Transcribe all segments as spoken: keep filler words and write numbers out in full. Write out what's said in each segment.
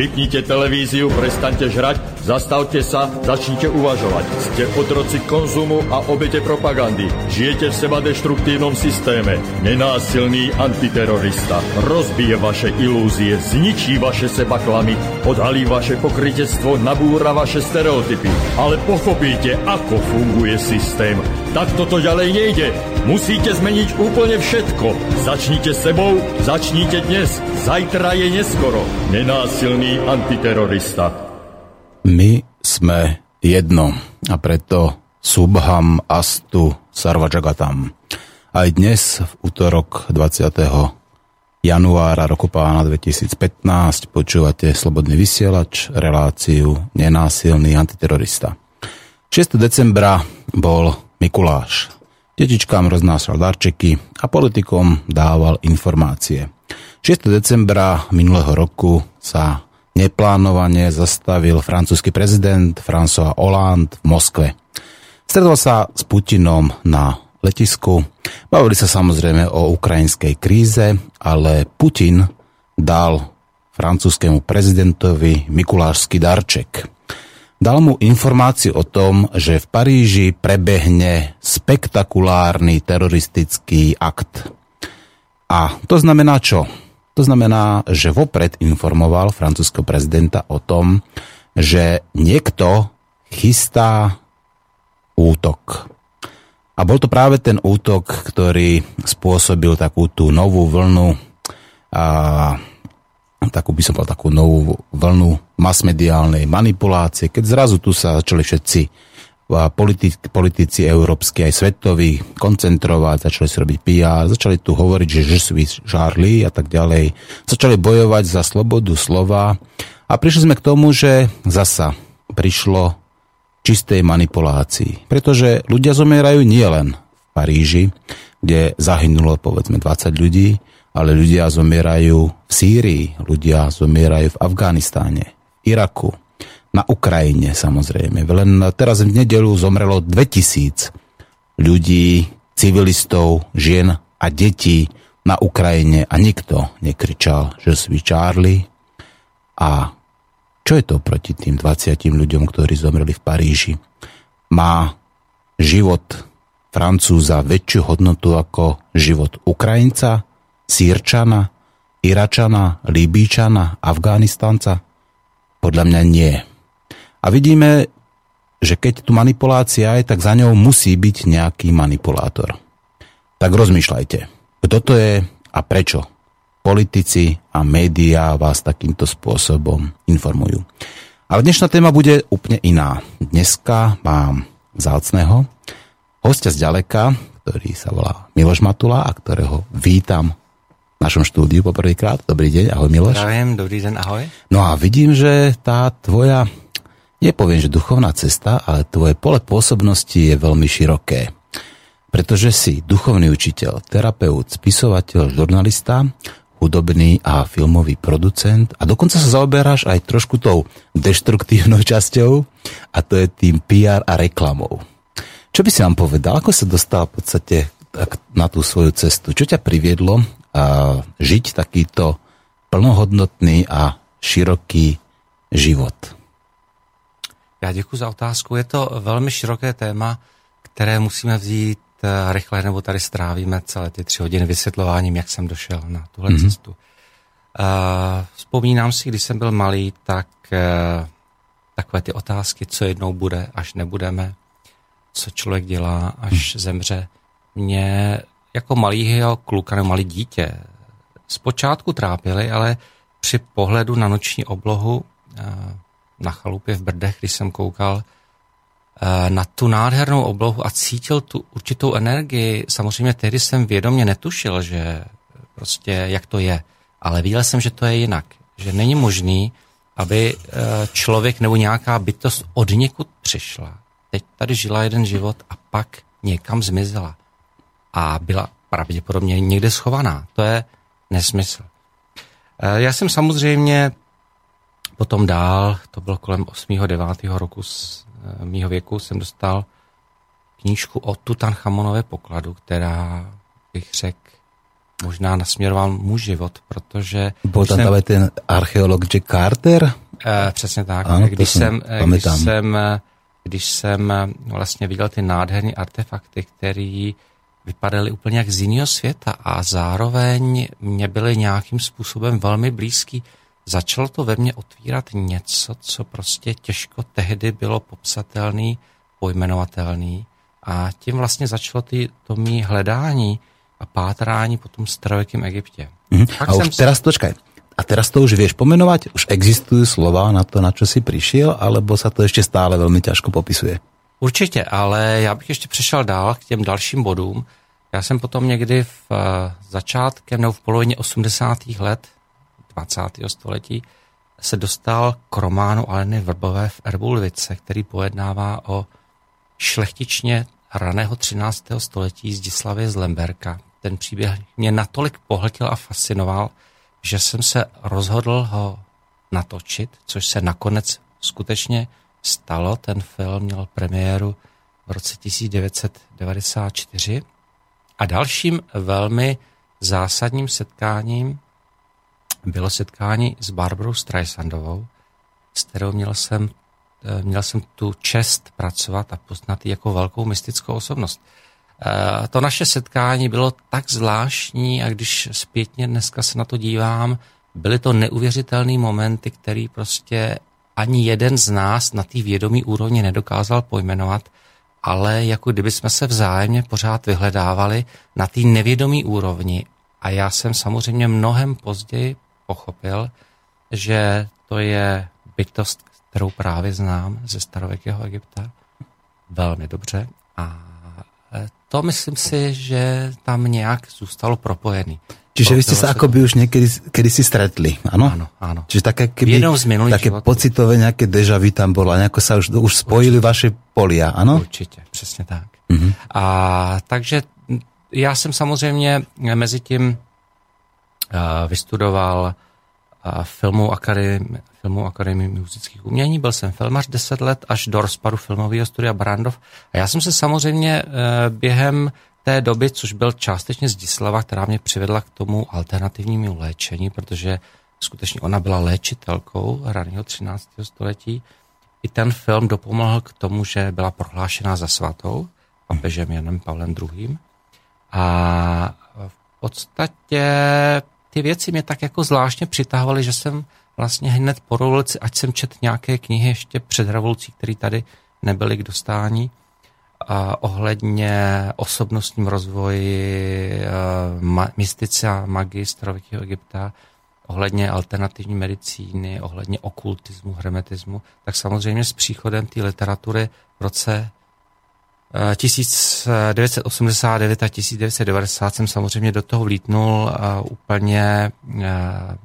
Vypnite televíziu, prestaňte žrať, zastavte sa, začnite uvažovať. Ste otroci konzumu a obete propagandy. Žijete v seba deštruktívnom systéme. Nenásilný antiterorista rozbije vaše ilúzie, zničí vaše sebaklamy, odhalí vaše pokrytectvo, nabúra vaše stereotypy. Ale pochopíte, ako funguje systém. Tak toto ďalej nejde. Musíte zmeniť úplne všetko. Začnite sebou, začnite dnes. Zajtra je neskoro. Nenásilný antiterorista. My sme jedno a preto Subham Astu Sarvajagatam. Aj dnes v útorok dvadsiateho januára roku pána dvetisícpätnásť počúvate slobodný vysielač, reláciu Nenásilný antiterorista. šiesteho decembra bol Mikuláš. Detičkám roznášal darčeky a politikom dával informácie. šiesteho decembra minulého roku sa neplánovane zastavil francúzsky prezident François Hollande v Moskve. Stretol sa s Putinom na letisku. Bavili sa samozrejme o ukrajinskej kríze, ale Putin dal francúzskému prezidentovi mikulášsky darček. Dal mu informáciu o tom, že v Paríži prebehne spektakulárny teroristický akt. A to znamená čo? To znamená, že vopred informoval francúzskeho prezidenta o tom, že niekto chystá útok. A bol to práve ten útok, ktorý spôsobil takú tú novú vlnu, a, takú by som povedal, takú novú vlnu masmediálnej manipulácie, keď zrazu tu sa začali všetci politici, politici európsky aj svetoví koncentrovať, začali si robiť pé er, začali tu hovoriť, že žesví žárli a tak ďalej. Začali bojovať za slobodu slova a prišli sme k tomu, že zasa prišlo čistej manipulácii. Pretože ľudia zomierajú nielen v Paríži, kde zahynulo povedzme dvadsať ľudí, ale ľudia zomierajú v Sýrii, ľudia zomierajú v Afganistáne, Iraku, na Ukrajine samozrejme. Len teraz v nedeľu zomrelo dvetisíc ľudí, civilistov, žien a detí na Ukrajine a nikto nekričal, že sme Charlie. A čo je to proti tým dvadsiatim ľuďom, ktorí zomreli v Paríži? Má život Francúza väčšiu hodnotu ako život Ukrajinca, Sýrčana, Iračana, Libíčana, Afganistanca? Podľa mňa nie. A vidíme, že keď tu manipulácia je, tak za ňou musí byť nejaký manipulátor. Tak rozmýšľajte, kto to je a prečo politici a médiá vás takýmto spôsobom informujú. Ale dnešná téma bude úplne iná. Dneska mám vzácneho hostia zďaleka, ktorý sa volá Miloš Matula a ktorého vítam v našom štúdiu poprvýkrát. Dobrý deň, ahoj Miloš. Zdravím, dobrý deň, ahoj. No a vidím, že tá tvoja... Nepoviem, že duchovná cesta, ale tvoje pole pôsobnosti je veľmi široké. Pretože si duchovný učiteľ, terapeut, spisovateľ, žurnalista, hudobný a filmový producent a dokonca sa zaoberáš aj trošku tou deštruktívnou časťou a to je tým pé er a reklamou. Čo by si nám povedal? Ako sa dostal v podstate na tú svoju cestu? Čo ťa priviedlo a žiť takýto plnohodnotný a široký život? Já děkuji za otázku. Je to velmi široké téma, které musíme vzít rychle, nebo tady strávíme celé ty tři hodiny vysvětlováním, jak jsem došel na tuhle mm-hmm. cestu. Vzpomínám si, když jsem byl malý, tak takové ty otázky, co jednou bude, až nebudeme, co člověk dělá, až zemře. Mě jako malýho kluka, nebo malý dítě, zpočátku trápily, ale při pohledu na noční oblohu na chalupě v Brdech, když jsem koukal na tu nádhernou oblohu a cítil tu určitou energii. Samozřejmě tehdy jsem vědomě netušil, že prostě jak to je, ale viděl jsem, že to je jinak. Že není možný, aby člověk nebo nějaká bytost od někud přišla. Teď tady žila jeden život a pak někam zmizela. A byla pravděpodobně někde schovaná. To je nesmysl. Já jsem samozřejmě potom dál, to bylo kolem osmého devátého roku z e, mýho věku, jsem dostal knížku o Tutanchamonově pokladu, která, bych řekl, možná nasměroval mu život, protože... Byl tam jsem... ten archeolog Jack Carter? Eh, přesně tak. Ano, když, jsem, když, jsem, když jsem vlastně viděl ty nádherné artefakty, které vypadaly úplně jak z jiného světa a zároveň mě byly nějakým způsobem velmi blízký, začalo to ve mně otvírat něco, co prostě těžko tehdy bylo popsatelný, pojmenovatelný a tím vlastně začalo ty, to mý hledání a pátrání po tom starověkém Egyptě. Mm-hmm. A už teraz, si... počkaj, a teraz to už vieš pomenovať? Už existujú slova na to, na čo si prišiel, alebo sa to ešte stále veľmi ťažko popisuje? Určitě, ale já bych ještě přešel dál k těm dalším bodům. Já jsem potom někdy v začátkem nebo v polovině osmdesátých let dvacátého století se dostal k románu Aleny Vrbové v Erbulvice, který pojednává o šlechtičně raného třináctého století Zdislavě z Lemberka. Ten příběh mě natolik pohltil a fascinoval, že jsem se rozhodl ho natočit, což se nakonec skutečně stalo. Ten film měl premiéru v roce tisíc devět set devadesát čtyři a dalším velmi zásadním setkáním bylo setkání s Barbrou Streisandovou, s kterou měl jsem, měl jsem tu čest pracovat a poznat ji jako velkou mystickou osobnost. To naše setkání bylo tak zvláštní a když zpětně dneska se na to dívám, byly to neuvěřitelné momenty, které prostě ani jeden z nás na té vědomí úrovni nedokázal pojmenovat, ale jako kdyby jsme se vzájemně pořád vyhledávali na té nevědomí úrovni. A já jsem samozřejmě mnohem později pochopil, že to je bytost, kterou právě znám ze starověkého Egypta velmi dobře. A to myslím si, že tam nějak zůstalo propojený. Čiže vy ste sa akoby už niekedy kedy si stretli, áno? Áno, áno. Čiže také, keby, také pocitové nejaké deja vu tam bolo, nejako sa už, už spojili vaše polia, áno? Určite, přesně tak. Uh-huh. A takže já jsem samozřejmě mezi tím vystudoval filmovou akademii, filmovou akademii muzických umění, byl jsem filmař deset let až do rozpadu filmového studia Brandov. A já jsem se samozřejmě během té doby, což byl částečně Zdislava, která mě přivedla k tomu alternativnímu léčení, protože skutečně ona byla léčitelkou raného třináctého století. I ten film dopomohl k tomu, že byla prohlášena za svatou papežem Janem Pavlem druhým. A v podstatě ty věci mě tak jako zvláštně přitahovaly, že jsem vlastně hned po revoluci, ať jsem četl nějaké knihy ještě před revolucí, které tady nebyly k dostání, a ohledně osobnostním rozvoji, ma, mystice a magii starověkého Egypta, ohledně alternativní medicíny, ohledně okultismu, hermetismu, tak samozřejmě s příchodem té literatury v roce tisíc devět set osmdesát devět a tisíc devět set devadesát jsem samozřejmě do toho vlítnul úplně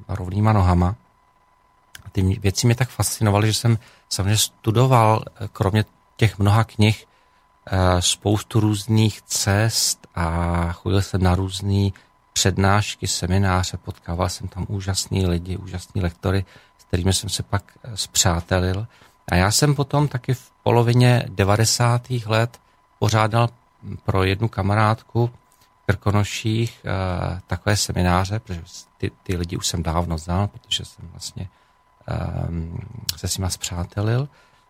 rovnýma nohama. A ty věci mě tak fascinovaly, že jsem samozřejmě studoval, kromě těch mnoha knih, spoustu různých cest a chodil jsem na různé přednášky, semináře, potkával jsem tam úžasný lidi, úžasný lektory, s kterými jsem se pak spřátelil. A já jsem potom taky v polovině devadesátých let pořádal pro jednu kamarádku v Krkonoších takové semináře, protože ty, ty lidi už jsem dávno znal, protože jsem vlastně um, se s nima spřátelil.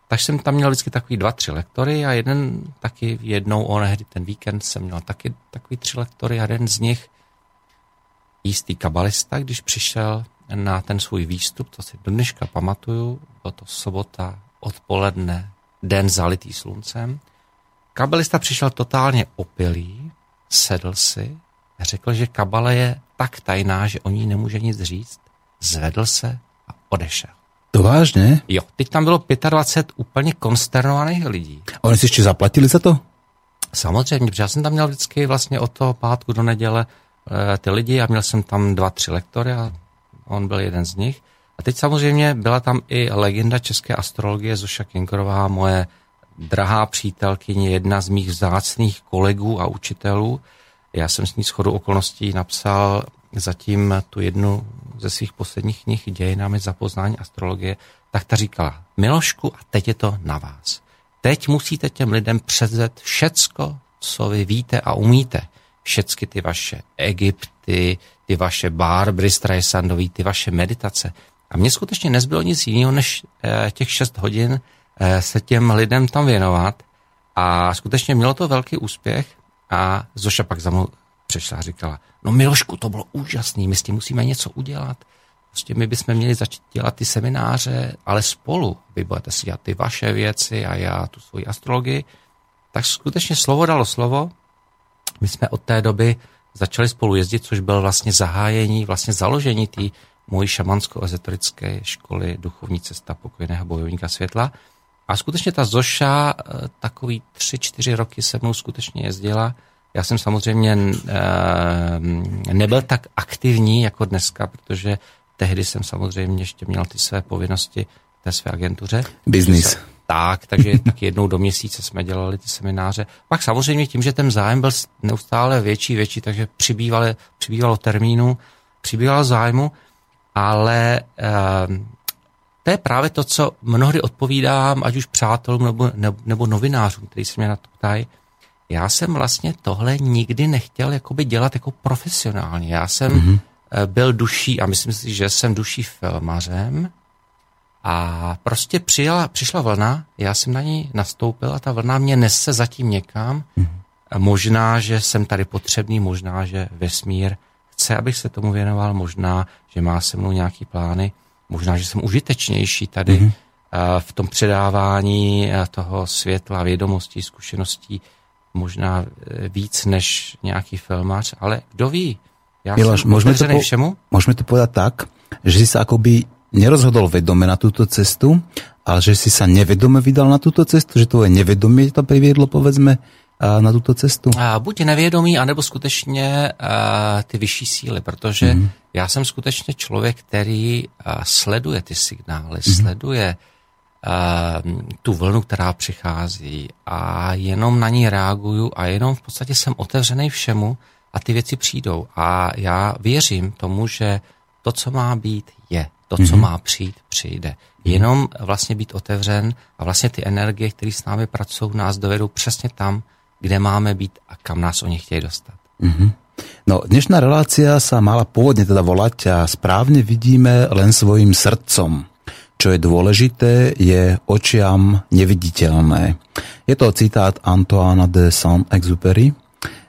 Takže jsem tam měl vždycky takový dva, tři lektory a jeden taky jednou onehdy ten víkend jsem měl taky takový tři lektory a jeden z nich, jistý kabalista, když přišel na ten svůj výstup, to si do dneška pamatuju, bylo to sobota odpoledne, den zalitý sluncem. Kabalista přišel totálně opilý, sedl si, řekl, že kabala je tak tajná, že o ní nemůže nic říct, zvedl se a odešel. To vážne? Jo, teď tam bylo dvacet pět úplně konsternovaných lidí. A oni si ještě zaplatili za to? Samozřejmě, protože já jsem tam měl vždycky vlastně od toho pátku do neděle e, ty lidi a měl jsem tam dva, tři lektory a on byl jeden z nich. A teď samozřejmě byla tam i legenda české astrologie Zuša Kinkrová, moje drahá přítelkyně, jedna z mých vzácných kolegů a učitelů. Já jsem s ní shodou okolností napsal zatím tu jednu ze svých posledních knih Dějinami zapoznání astrologie, tak ta říkala: Milošku, a teď je to na vás. Teď musíte těm lidem předvést všecko, co vy víte a umíte. Všecky ty vaše Egypt, ty, ty vaše Barbry Streisandové, ty vaše meditace. A mně skutečně nezbylo nic jiného, než těch šest hodin se těm lidem tam věnovat. A skutečně mělo to velký úspěch. A Zoša pak za mnou přišla a říkala, no Milošku, to bylo úžasný, my s tím musíme něco udělat. Prostě my bychom měli začít dělat ty semináře, ale spolu. Vy budete si dělat ty vaše věci a já tu svoji astrologii. Tak skutečně slovo dalo slovo. My jsme od té doby začali spolu jezdit, což bylo vlastně zahájení, vlastně založení té mojí šamansko-ezoterické školy Duchovní cesta pokojného bojovníka světla. A skutečně ta Zoša takový tři, čtyři roky se mnou skutečně jezdila. Já jsem samozřejmě nebyl tak aktivní jako dneska, protože tehdy jsem samozřejmě ještě měl ty své povinnosti té své agentuře. Business. Tak, takže tak jednou do měsíce jsme dělali ty semináře. Pak samozřejmě tím, že ten zájem byl neustále větší, větší, takže přibývalo, přibývalo termínu, přibývalo zájmu, ale eh, to je právě to, co mnohdy odpovídám, ať už přátelům nebo, nebo, nebo novinářům, kteří se mě na to ptají. Já jsem vlastně tohle nikdy nechtěl jakoby dělat jako profesionálně. Já jsem mm-hmm. byl duší, a myslím si, že jsem duší filmařem, a prostě přijela, přišla vlna, já jsem na ní nastoupil a ta vlna mě nese zatím někam. Možná, že jsem tady potřebný, možná, že vesmír chce, abych se tomu věnoval, možná, že má se mnou nějaký plány, možná, že jsem užitečnější tady mm-hmm. v tom předávání toho světla, vědomostí, zkušeností, možná víc než nějaký filmař, ale kdo ví, ja Miloš, môžeme to, po, môžeme to povedať tak, že si sa akoby nerozhodol vedome na túto cestu, ale že si sa nevedome vydal na túto cestu, že tvoje nevedomie to priviedlo, povedzme, na túto cestu? A buď nevědomý, anebo skutečně a, ty vyšší síly, protože mm. já jsem skutečně člověk, který a, sleduje ty signály, mm. sleduje a, tu vlnu, která přichází a jenom na ní reaguju a jenom v podstatě jsem otevřený všemu, a ty věci přijdou. A já věřím tomu, že to, co má být, je. To, co mm-hmm. má přijít, přijde. Jenom vlastně být otevřen a vlastně ty energie, které s námi pracují, nás dovedou přesně tam, kde máme být a kam nás oni chtějí dostat. Mm-hmm. No, dnešná relácia sa mala pôvodne teda volať a správne vidíme len svojim srdcom. Čo je dôležité, je očiam neviditeľné. Je to citát Antoana de Saint-Exupéry.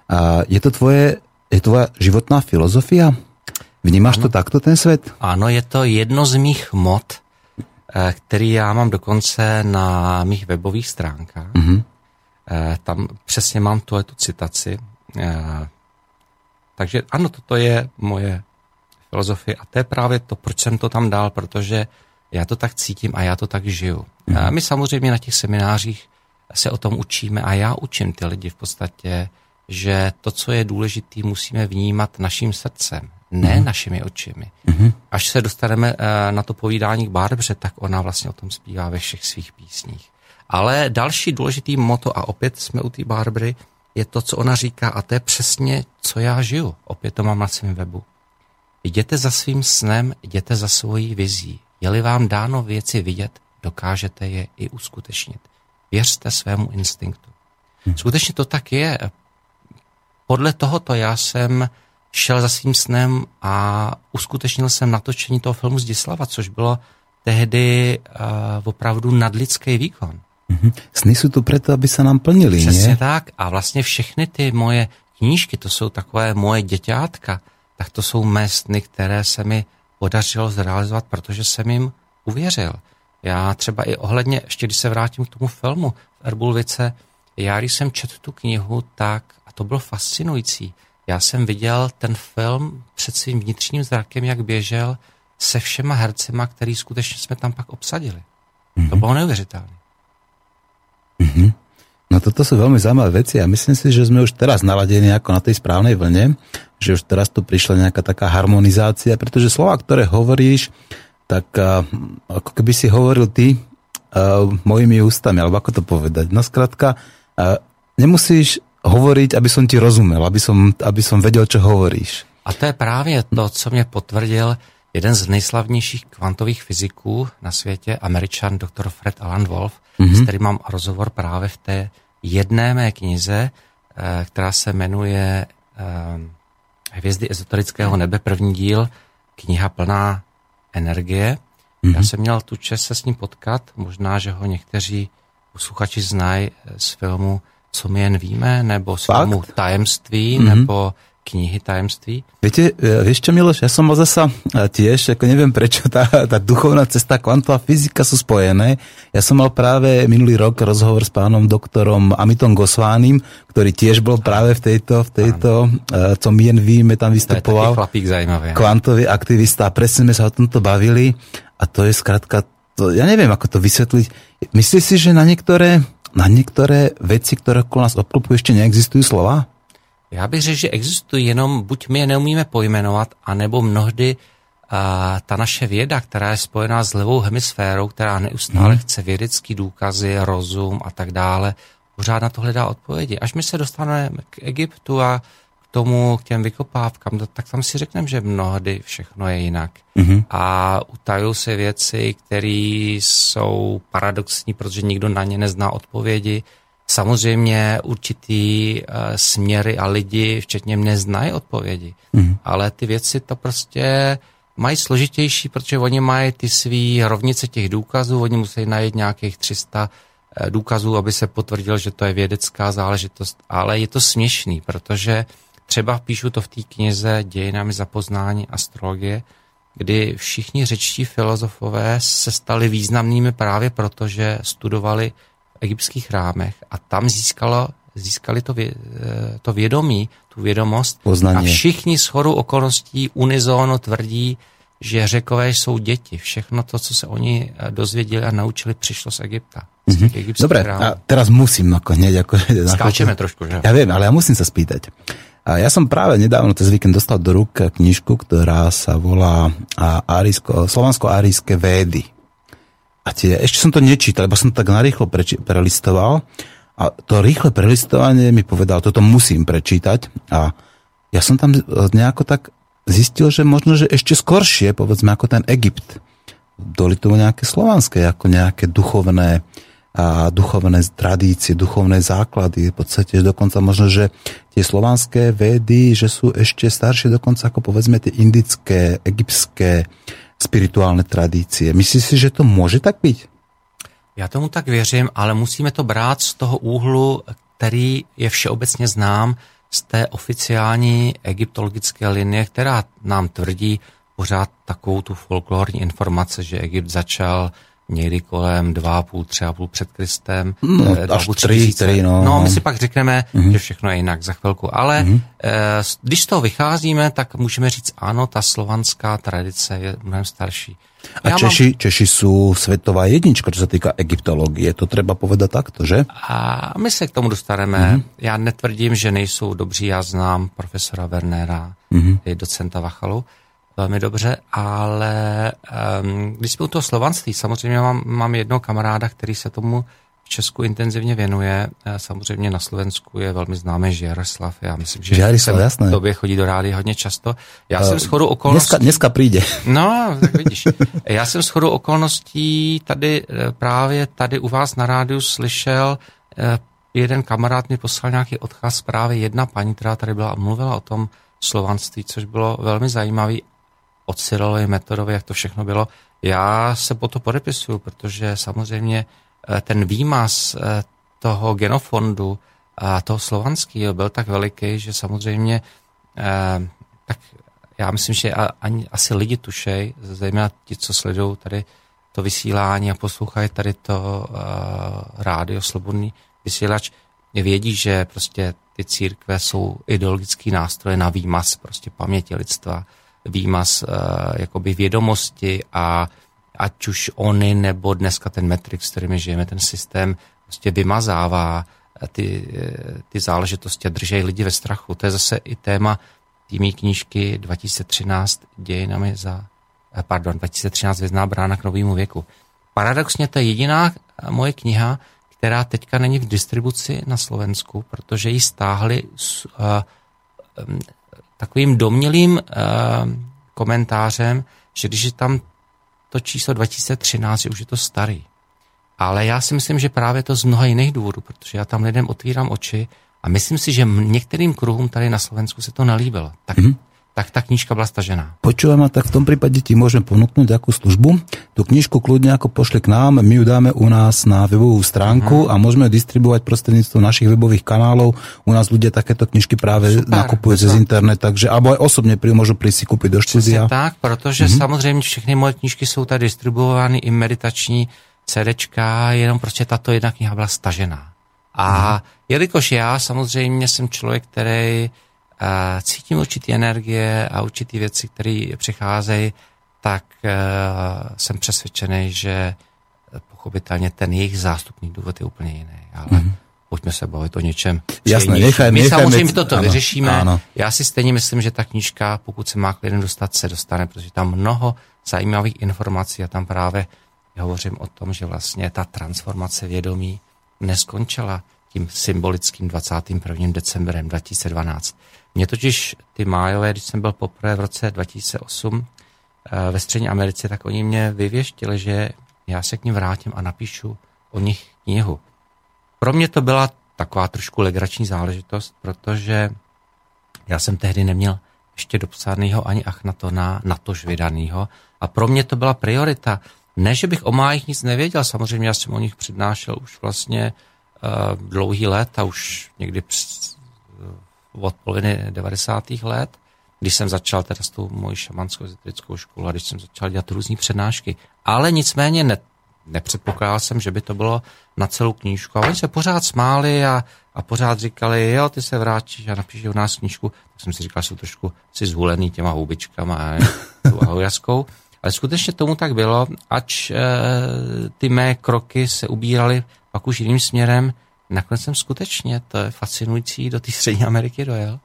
A je to tvoje, je to tvoja životná filozofia? Vnímáš ano. to takto, ten svět? Ano, je to jedno z mých mod, který já mám dokonce na mých webových stránkách. Mm-hmm. Tam přesně mám tu citaci. Takže ano, toto je moje filozofie a to je právě to, proč jsem to tam dal, protože já to tak cítím a já to tak žiju. Mm-hmm. My samozřejmě na těch seminářích se o tom učíme a já učím ty lidi v podstatě, že to, co je důležité, musíme vnímat naším srdcem, ne mm. našimi očimi. Mm. Až se dostaneme na to povídání k Barbře, tak ona vlastně o tom zpívá ve všech svých písních. Ale další důležitý motto, a opět jsme u té Barbry, je to, co ona říká, a to je přesně, co já žiju. Opět to mám na svém webu. Jděte za svým snem, jděte za svojí vizí. Je-li vám dáno věci vidět, dokážete je i uskutečnit. Věřte svému instinktu. Mm. Skutečně to tak je. Podle tohoto já jsem šel za svým snem a uskutečnil jsem natočení toho filmu Zdislava, což bylo tehdy uh, opravdu nadlidský výkon. Mm-hmm. Sny jsou tu proto, aby se nám plnili. Přesně nie? Tak. A vlastně všechny ty moje knížky, to jsou takové moje děťátka, tak to jsou mé sny, které se mi podařilo zrealizovat, protože jsem jim uvěřil. Já třeba i ohledně, ještě když se vrátím k tomu filmu v Erbulvice, já když jsem četl tu knihu, tak to bylo fascinující. Já jsem viděl ten film před svým vnitřním zrakem, jak běžel se všema hercema, který skutečně jsme tam pak obsadili. Mm-hmm. To bylo neuvěřitelné. Mm-hmm. No toto sú veľmi zaujímavé veci a myslím si, že sme už teraz naladení ako na tej správnej vlne, že už teraz tu prišla nejaká taká harmonizácia, pretože slova, ktoré hovoríš, tak ako keby si hovoril ty uh, mojimi ústami, alebo ako to povedať. No skrátka, uh, nemusíš hovoriť, aby som ti rozumel, aby som, aby som vedel, čo hovoríš. A to je právě to, co mě potvrdil jeden z nejslavnějších kvantových fyziků na světě, Američan doktor Fred Alan Wolf, mm-hmm. s kterým mám rozhovor právě v té jedné mé knize, která se jmenuje Hvězdy ezoterického nebe, první díl, kniha plná energie. Mm-hmm. Já jsem měl tu čest se s ním potkat, možná, že ho někteří posluchači znají z filmu Co my jen víme, nebo z Fakt? filmu Tajemství, mm-hmm. nebo knihy Tajemství. Viete, vieš čo, Miloš, ja som mal zasa tiež, ako neviem prečo, tá, tá duchovná cesta, kvantová fyzika sú spojené. Ja som mal práve minulý rok rozhovor s pánom doktorom Amitom Gosvánim, ktorý tiež bol práve v tejto, v tejto co my jen víme, tam vystupoval. To je taký chlapík zaujímavý. Kvantový aktivista, presne sme sa o tomto bavili a to je skrátka, to, ja neviem, ako to vysvetliť. Myslíš si, že na niektoré, na niektoré veci, ktoré okolo nás obklopujú, ešte neexistujú slova? Já bych řekl, že existují, jenom buď my je neumíme pojmenovat, anebo mnohdy uh, ta naše věda, která je spojená s levou hemisférou, která neustále hmm. chce vědecký důkazy, rozum a tak dále, pořád na to hledá odpovědi. Až my se dostaneme k Egyptu a k tomu, k těm vykopávkám, tak tam si řekneme, že mnohdy všechno je jinak. Hmm. A utajují se věci, které jsou paradoxní, protože nikdo na ně nezná odpovědi. Samozřejmě určitý směry a lidi, včetně mě, znají odpovědi, mm. ale ty věci to prostě mají složitější, protože oni mají ty svý rovnice těch důkazů, oni musí najít nějakých tři sta důkazů, aby se potvrdil, že to je vědecká záležitost, ale je to směšný, protože třeba píšu to v té knize Dějinami zapoznání astrologie, kdy všichni řečtí filozofové se stali významnými právě proto, že studovali egyptských chrámech a tam získalo, získali to, vě, to vědomí, tu vědomost Poznaně. A všichni shodou okolností unizóno tvrdí, že Řekové jsou děti. Všechno to, co se oni dozvěděli a naučili, přišlo z Egypta. Mm-hmm. Z Dobre, chrámů. A teraz musím nakoniec. Jako, Skáčeme trošku, že? Ja viem, ale ja musím sa spýtať. A ja som práve nedávno cez víkend dostal do rúk knižku, ktorá sa volá Slovansko-árijské védy. A tie, ešte som to nečítal, lebo som tak narýchlo preči- prelistoval a to rýchle prelistovanie mi povedal, toto musím prečítať a ja som tam nejako tak zistil, že možno, že ešte skoršie, povedzme, ako ten Egypt, dolitujú nejaké slovanské, ako nejaké duchovné a duchovné tradície, duchovné základy, v podstate dokonca možno, že tie slovanské vedy, že sú ešte staršie dokonca ako povedzme tie indické, egyptské, spirituální tradice. Myslíš si, že to může tak být? Já tomu tak věřím, ale musíme to brát z toho úhlu, který je všeobecně znám, z té oficiální egyptologické linie, která nám tvrdí pořád takovou tu folklorní informaci, že Egypt začal někdy kolem dva a půl, tři a půl před Kristem. No, až tři, tři, no. No, my si pak řekneme, mm-hmm. že všechno je jinak za chvilku. Ale mm-hmm. eh, když z toho vycházíme, tak můžeme říct, ano, ta slovanská tradice je mnohem starší. A ja Češi, mám... Češi sú svetová jednička, čo sa týka egyptológie. To treba povedať takto, že? A my sa k tomu dostaneme. Mm-hmm. Já netvrdím, že nejsou dobří. Já znám profesora Wernera, mm-hmm. docenta Vachalu, velmi dobře, ale um, když jsme u toho slovanství, samozřejmě mám, mám jednoho kamaráda, který se tomu v Česku intenzivně věnuje. Samozřejmě na Slovensku je velmi známý Žiarislav. Já myslím, že Žiarislav, v době chodí do rády hodně často. Já uh, jsem shodou okolností... Dneska, dneska přijde. No, tak vidíš. Já jsem shodou okolností tady právě tady u vás na rádiu slyšel, jeden kamarád mi poslal nějaký odkaz právě jedna paní, která tady byla a mluvila o tom slovanství, což bylo velmi zajímavý. O Cyrilovi, Metodovi, jak to všechno bylo. Já se po to podepisuju, protože samozřejmě ten výmaz toho genofondu a toho slovanského byl tak veliký, že samozřejmě tak já myslím, že ani asi lidi tušej, zejména ti, co sledují tady to vysílání a poslouchají tady to rádio Slobodný vysílač, vědí, že prostě ty církve jsou ideologický nástroje na výmaz prostě paměti lidstva. Výmaz uh, jakoby vědomosti a ať už oni nebo dneska ten Matrix, s kterými žijeme, ten systém prostě vymazává ty, ty záležitosti a drží lidi ve strachu. To je zase i téma týmí knížky dva tisíce třináct dějinami za, pardon, dva tisíce třináct Vězná brána k novému věku. Paradoxně to je jediná moje kniha, která teďka není v distribuci na Slovensku, protože ji stáhli s, uh, um, takovým domnělým e, komentářem, že když je tam to číslo dva tisíce třináct, že už je to starý. Ale já si myslím, že právě to z mnoha jiných důvodů, protože já tam lidem otvírám oči A myslím si, že některým kruhům tady na Slovensku se to nelíbilo. Tak, mm-hmm. tak ta knížka byla stažená. Počúvam, a tak v tom prípade ti môžeme ponúknuť takú službu. Tú knižku kľudne ako pošli k nám, my ju dáme u nás na webovú stránku mm-hmm. a môžeme ju distribuovať prostredníctvom našich webových kanálov. U nás ľudia takéto knižky práve Super, nakupujú to... cez internet, takže alebo aj osobne môžu prísť si kúpiť do štúdia. Tak, protože mm-hmm. samozřejmě všechny moje knižky sú tady distribuovány i meditační CDčka, jenom prostě tato jedna kniha byla stažená. A jelikož já samozřejmě jsem člověk, který uh, cítím určitý energie a určitý věci, které přicházejí, tak uh, jsem přesvědčený, že pochopitelně ten jejich zástupný důvod je úplně jiný. Ale mm-hmm. pojďme se bavit o něčem. Jasné, nechaj, my nechaj, samozřejmě nechaj, toto ano, vyřešíme. Ano. Já si stejně myslím, že ta knížka, pokud se má k lidem dostat, se dostane, protože tam mnoho zajímavých informací a tam právě hovořím o tom, že vlastně ta transformace vědomí neskončila tím symbolickým dvacátým prvním decembrem dva tisíce dvanáct. Mě totiž ty májové, když jsem byl poprvé v roce dva tisíce osm ve Střední Americe, tak oni mě vyvěštili, že já se k nim vrátím a napíšu o nich knihu. Pro mě to byla taková trošku legrační záležitost, protože já jsem tehdy neměl ještě dopsanýho ani Achnatona, natož vydanýho a pro mě to byla priorita. Ne, že bych o májích nic nevěděl, samozřejmě já jsem o nich přednášel už vlastně uh, dlouhý let a už někdy přes, uh, od poloviny devadesátých let, když jsem začal teda s tou mojí šamanskou ezoterickou školu a když jsem začal dělat různý přednášky. Ale nicméně ne, nepředpokládal jsem, že by to bylo na celou knížku. A oni se pořád smáli a, a pořád říkali, jo, ty se vrátíš a napíšeš u nás knížku. Tak jsem si říkal, že jsou trošku si zhulený těma houbičkama a tu ahojaskou. Ale skutečně tomu tak bylo, ač e, ty mé kroky se ubíraly pak už jiným směrem. Nakonec jsem skutečně, to je fascinující, do té Střední Ameriky dojel.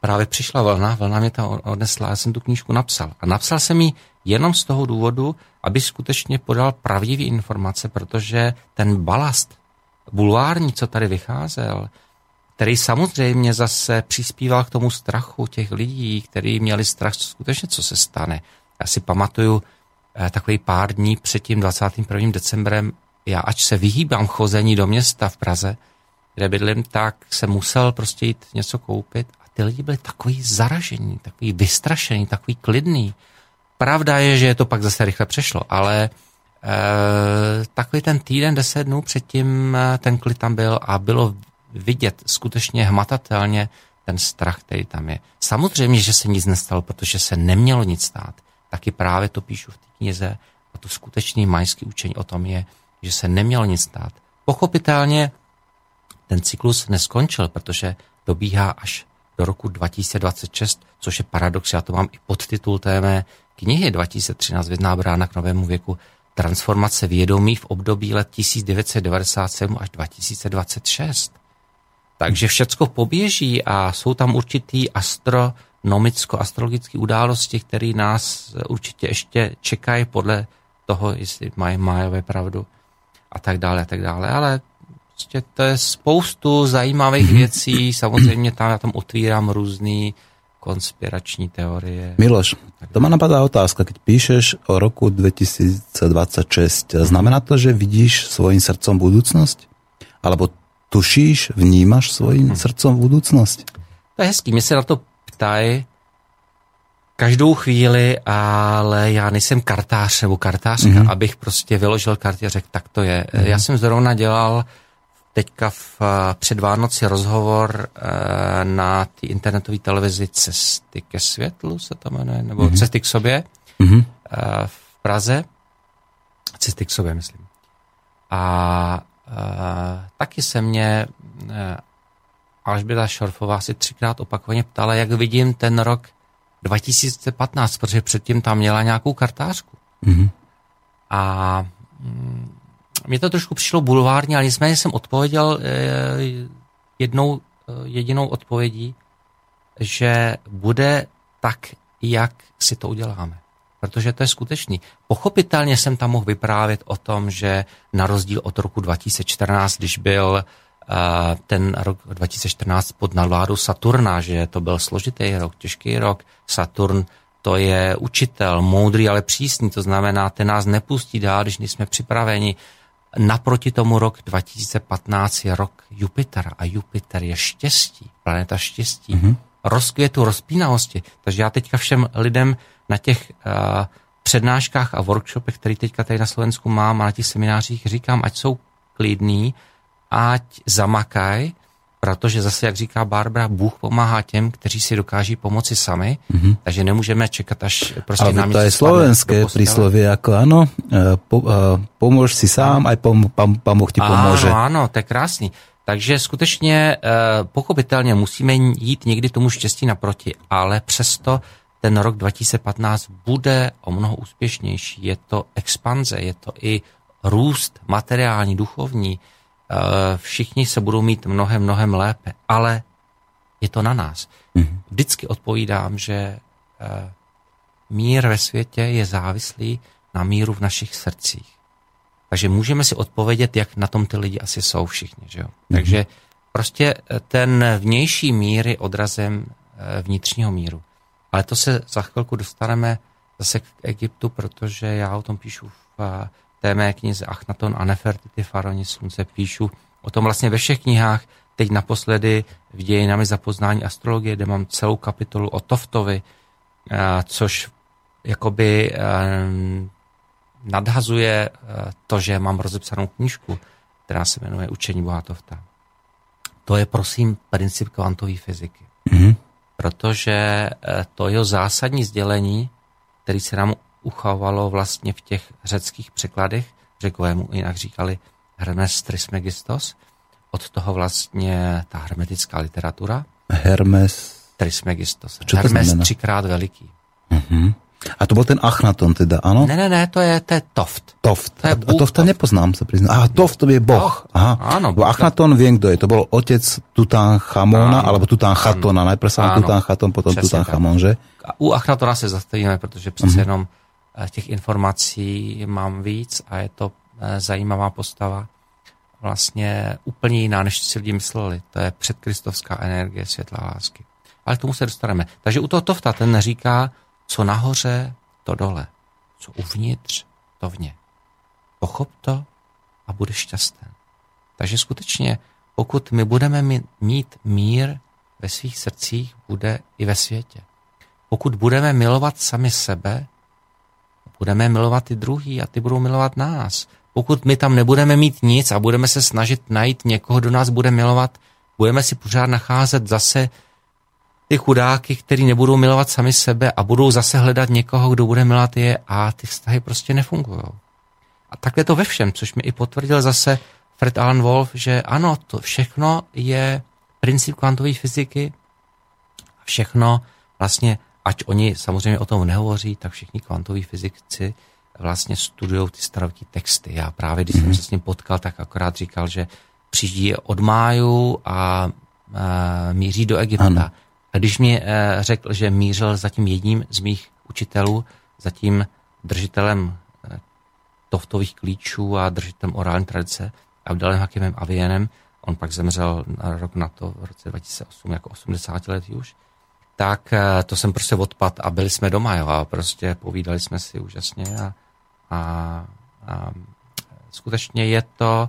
Právě přišla vlna, vlna mě tam odnesla, já jsem tu knížku napsal. A napsal jsem ji jenom z toho důvodu, aby skutečně podal pravdivé informace, protože ten balast bulvární, co tady vycházel, který samozřejmě zase přispíval k tomu strachu těch lidí, kteří měli strach, co skutečně co se stane. Já si pamatuju takový pár dní před tím dvacátým prvním decembrem, já ač se vyhýbám chození do města v Praze, kde bydlím, tak jsem musel prostě jít něco koupit a ty lidi byli takový zaražení, takový vystrašení, takový klidný. Pravda je, že je to pak zase rychle přešlo, ale eh, takový ten týden, deset dnů předtím ten klid tam byl a bylo vidět skutečně hmatatelně ten strach, který tam je. Samozřejmě, že se nic nestalo, protože se nemělo nic stát. Taky právě to píšu v té knize a to skutečný majský učení o tom je, že se nemělo nic stát. Pochopitelně ten cyklus neskončil, protože dobíhá až do roku dva tisíce dvacet šest, což je paradox, já to mám i podtitul té mé knihy dva tisíce třináct Vězná brána k novému věku, transformace vědomí v období let tisíc devět set devadesát sedm až dva tisíce dvacet šest. Takže všecko poběží a jsou tam určitý astro nomicko-astrologické události, které nás určitě ještě čekají podle toho, jestli mají májové pravdu a tak dále a tak dále, ale prostě to je spoustu zajímavých věcí, samozřejmě tam já tam otvírám různý konspirační teórie. Miloš, to ma napadá otázka, keď píšeš o roku dvetisíc dvacet šest, znamená to, že vidíš svojím srdcom budúcnosť? Alebo tušíš, vnímaš svojím srdcom budúcnosť? To je hezký, mě se na to ptají každou chvíli, ale já nejsem kartář nebo kartářka, mm-hmm. abych prostě vyložil karty a řekl, tak to je. Mm-hmm. Já jsem zrovna dělal teďka v před Vánoci rozhovor na té internetové televizi Cesty ke světlu, se to jmenuje, nebo mm-hmm. Cesty k sobě mm-hmm. v Praze. Cesty k sobě, myslím. A, a taky se mě Alžběta Šorfová si třikrát opakovaně ptala, jak vidím ten rok dva tisíce patnáct, protože předtím tam měla nějakou kartářku. Mm-hmm. A mně to trošku přišlo bulvárně, ale nicméně jsem odpověděl jednou jedinou odpovědí, že bude tak, jak si to uděláme. Protože to je skutečný. Pochopitelně jsem tam mohl vyprávět o tom, že na rozdíl od roku dva tisíce čtrnáct, když byl ten rok dva tisíce čtrnáct pod nadvládou Saturna, že to byl složitý rok, těžký rok. Saturn to je učitel, moudrý, ale přísný, to znamená, ten nás nepustí dál, když nejsme připraveni. Naproti tomu rok dva tisíce patnáct je rok Jupitera a Jupiter je štěstí, planeta štěstí, mm-hmm. rozkvětu, rozpínavosti. Takže já teďka všem lidem na těch uh, přednáškách a workshopech, který teďka tady na Slovensku mám a na těch seminářích říkám, ať jsou klidní, ať zamakaj, protože zase, jak říká Barbra, Bůh pomáhá těm, kteří si dokáží pomoci sami, mm-hmm. takže nemůžeme čekat, až prostě ale nám něco spadne. Ale to je slovenské príslovie, ako áno, po, pomôž si sám, aj pom, pam, Bůh ti pomôže. Áno, áno, to je krásný. Takže skutečně pochopitelně musíme jít někdy tomu štěstí naproti, ale přesto ten rok dva tisíce patnáct bude o mnoho úspěšnější. Je to expanze, je to i růst materiální, duchovní, všichni se budou mít mnohem, mnohem lépe, ale je to na nás. Vždycky odpovídám, že mír ve světě je závislý na míru v našich srdcích. Takže můžeme si odpovědět, jak na tom ty lidi asi jsou všichni. Že jo? Takže prostě ten vnější mír je odrazem vnitřního míru. Ale to se za chvilku dostaneme zase k Egyptu, protože já o tom píšu v té mé knize Achnaton a Nefertiti, Faraoni slunce, píšu o tom vlastně ve všech knihách, teď naposledy v Dějinami za poznání astrologie, kde mám celou kapitolu o Tothtovi, což jakoby nadhazuje to, že mám rozepsanou knížku, která se jmenuje Učení boha Tothta. To je prosím princip kvantové fyziky, mm-hmm. protože to jeho zásadní sdělení, který se nám uchovalo vlastně v těch řeckých překladech, Řekové mu jinak říkali Hermes Trismegistos, od toho vlastně ta hermetická literatura. Hermes Trismegistos. Čo Hermes třikrát veliký. Uh-huh. A to byl ten Achnaton teda, ano? Ne, ne, ne, to je, to je Toft. Toft. To je Bůh, a Tofta nepoznám, se přiznám. Aha, Toft to je boh. Aha. Ano, boh. Achnaton vím, kdo je. To byl otec Tutanchamona, alebo Tutanchatona. Najprv sám Tutanchaton, potom Tutanchamon, že? A u Achnatona se zastavíme, protože přece uh-huh. jenom těch informací mám víc a je to zajímavá postava. Vlastně úplně jiná, než si lidi mysleli. To je předkristovská energie světla lásky. Ale k tomu se dostaneme. Takže u toho Tothta ten říká, co nahoře, to dole. Co uvnitř, to vně. Pochop to a budeš šťastný. Takže skutečně, pokud my budeme mít mír ve svých srdcích, bude i ve světě. Pokud budeme milovat sami sebe, budeme milovat ty druhý a ty budou milovat nás. Pokud my tam nebudeme mít nic a budeme se snažit najít někoho, kdo nás bude milovat, budeme si pořád nacházet zase ty chudáky, který nebudou milovat sami sebe a budou zase hledat někoho, kdo bude milovat je a ty vztahy prostě nefungují. A takhle to ve všem, což mi i potvrdil zase Fred Alan Wolf, že ano, to všechno je princip kvantové fyziky, všechno vlastně. Ať oni samozřejmě o tom nehovoří, tak všichni kvantoví fyzici vlastně studují ty starověké texty. Já právě, když mm-hmm. jsem se s ním potkal, tak akorát říkal, že přijíždí je od máju a e, míří do Egypta. Ano. A když mi e, řekl, že mířil za tím jedním z mých učitelů, za tím držitelem e, Tothtových klíčů a držitelem orální tradice, Abdalem Hakimem Avienem, on pak zemřel rok na to, v roce dva tisíce osm, jako osmdesát let už, tak to jsem prostě odpad a byli jsme doma, jo, a prostě povídali jsme si úžasně a, a, a skutečně je to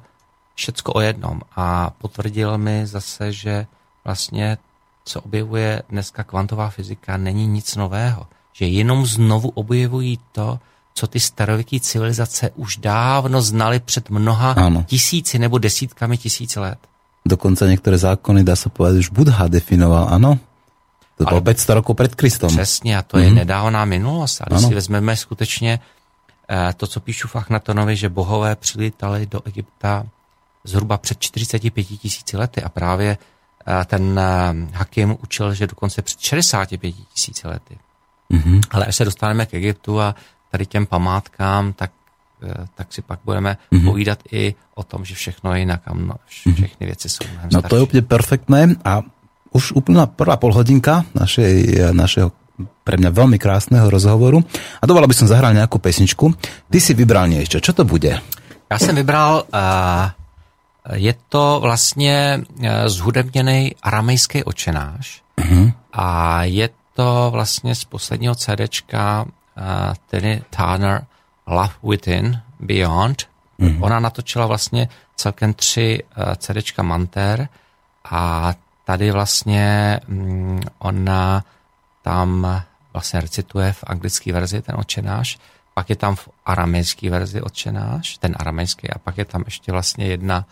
všecko o jednom a potvrdil mi zase, že vlastně co objevuje dneska kvantová fyzika není nic nového, že jenom znovu objevují to, co ty starověké civilizace už dávno znali před mnoha ano. tisíci nebo desítkami tisíc let. Dokonce některé zákony, dá se povedat, už Buddha definoval, ano? To bylo pět set rokov před Kristem. Přesně, a to mm-hmm. je nedávná minulost. A když ano. si vezmeme skutečně to, co píšu v Achnatonovi, že bohové přilítali do Egypta zhruba před čtyřicet pět tisíci lety a právě ten Hakim učil, že dokonce před šedesát pět tisíci lety. Mm-hmm. Ale až se dostaneme k Egyptu a tady těm památkám, tak, tak si pak budeme mm-hmm. povídat i o tom, že všechno je jinak a všechny věci jsou mnohem starší. No to je úplně perfektné a už úplná prvá polhodinka našej, našeho pre mňa veľmi krásneho rozhovoru. A dovolal by som zahral nejakú pesničku. Ty si vybral niečo. Čo to bude? Ja som vybral, je to vlastne zhudebnený aramejský očenáš. Uh-huh. A je to vlastne z posledního CDčka Tiny Turner Love Within Beyond, Mm-hmm. Ona natočila vlastně celkem tři CDčka Mantér a tady vlastně ona tam vlastně recituje v anglické verzi ten Otčenáš, pak je tam v aramejské verzi Otčenáš, ten aramejský, a pak je tam ještě vlastně jedna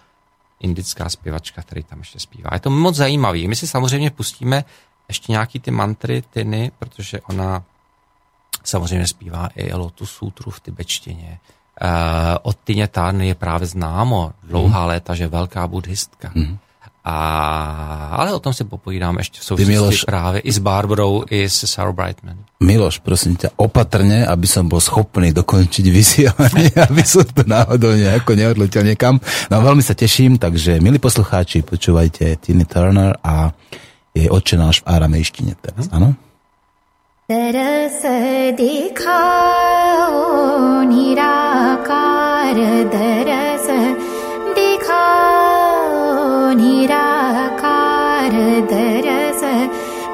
indická zpěvačka, který tam ještě zpívá. Je to moc zajímavý. My si samozřejmě pustíme ještě nějaký ty mantry, tyny, protože ona samozřejmě zpívá i Lotus Sutru v tibetštině. Uh, od Tyně Tárny je právě známo dlouhá mm. léta, že velká buddhistka. Mm. A, ale o tom si popovídám ještě v souvislosti právě i s Barbrou, i s Sarah Brightman. Miloš, prosím ťa, opatrne, aby som bol schopný dokončiť vysielanie, aby som to náhodou nejako neodletel niekam. No veľmi sa teším, takže milí poslucháči, počúvajte Tiny Turner a jej Otčenáš v aramejštine teraz, áno? तरस दिखाओ निराकार दरस दिखाओ निराकार दरस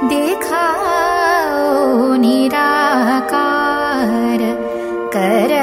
दिखाओ निराकार कर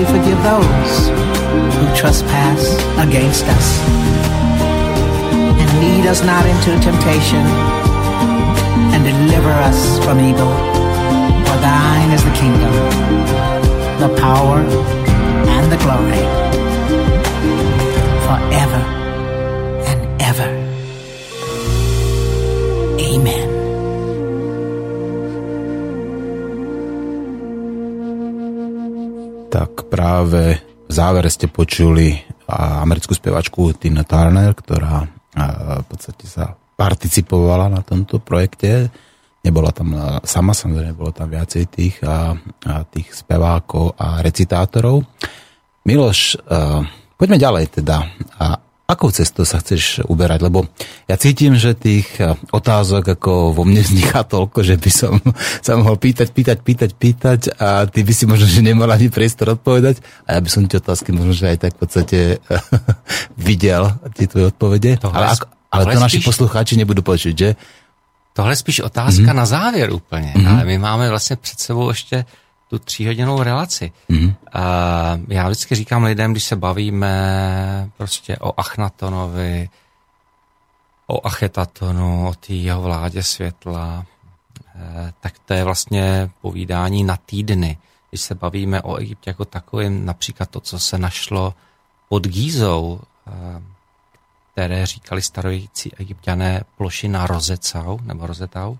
we forgive those who trespass against us. And lead us not into temptation, and deliver us from evil. For thine is the kingdom, the power, and the glory, forever and ever. Amen. Tak práve v závere ste počuli americkú spevačku Tina Turner, ktorá v podstate sa participovala na tomto projekte. Nebola tam sama, samozrejme, bolo tam viacej tých, a, a tých spevákov a recitátorov. Miloš, a, poďme ďalej teda. A akou cestou sa chceš uberať? Lebo ja cítim, že tých otázok ako vo mne vzniká toľko, že by som sa mohol pýtať, pýtať, pýtať, pýtať a ty by si možno, že nemal ani priestor odpovedať a ja by som ti otázky možno, že aj tak v podstate videl tie tvoje odpovede. Tohle, ale ak, ale to naši spíš, poslucháči nebudú počuť, že? Tohle je spíš otázka mm-hmm. na závěr úplně. Mm-hmm. Ale my máme vlastně před sebou ještě tu tříhodinovou relaci. Mm-hmm. Uh, já vždycky říkám lidem, když se bavíme prostě o Achnatonovi, o Achetatonu, o té jeho vládě světla, eh, tak to je vlastně povídání na týdny. Když se bavíme o Egyptě jako takovým, například to, co se našlo pod Gízou, eh, které říkali starověcí Egypťané plošina Rozetau, nebo Rozetau,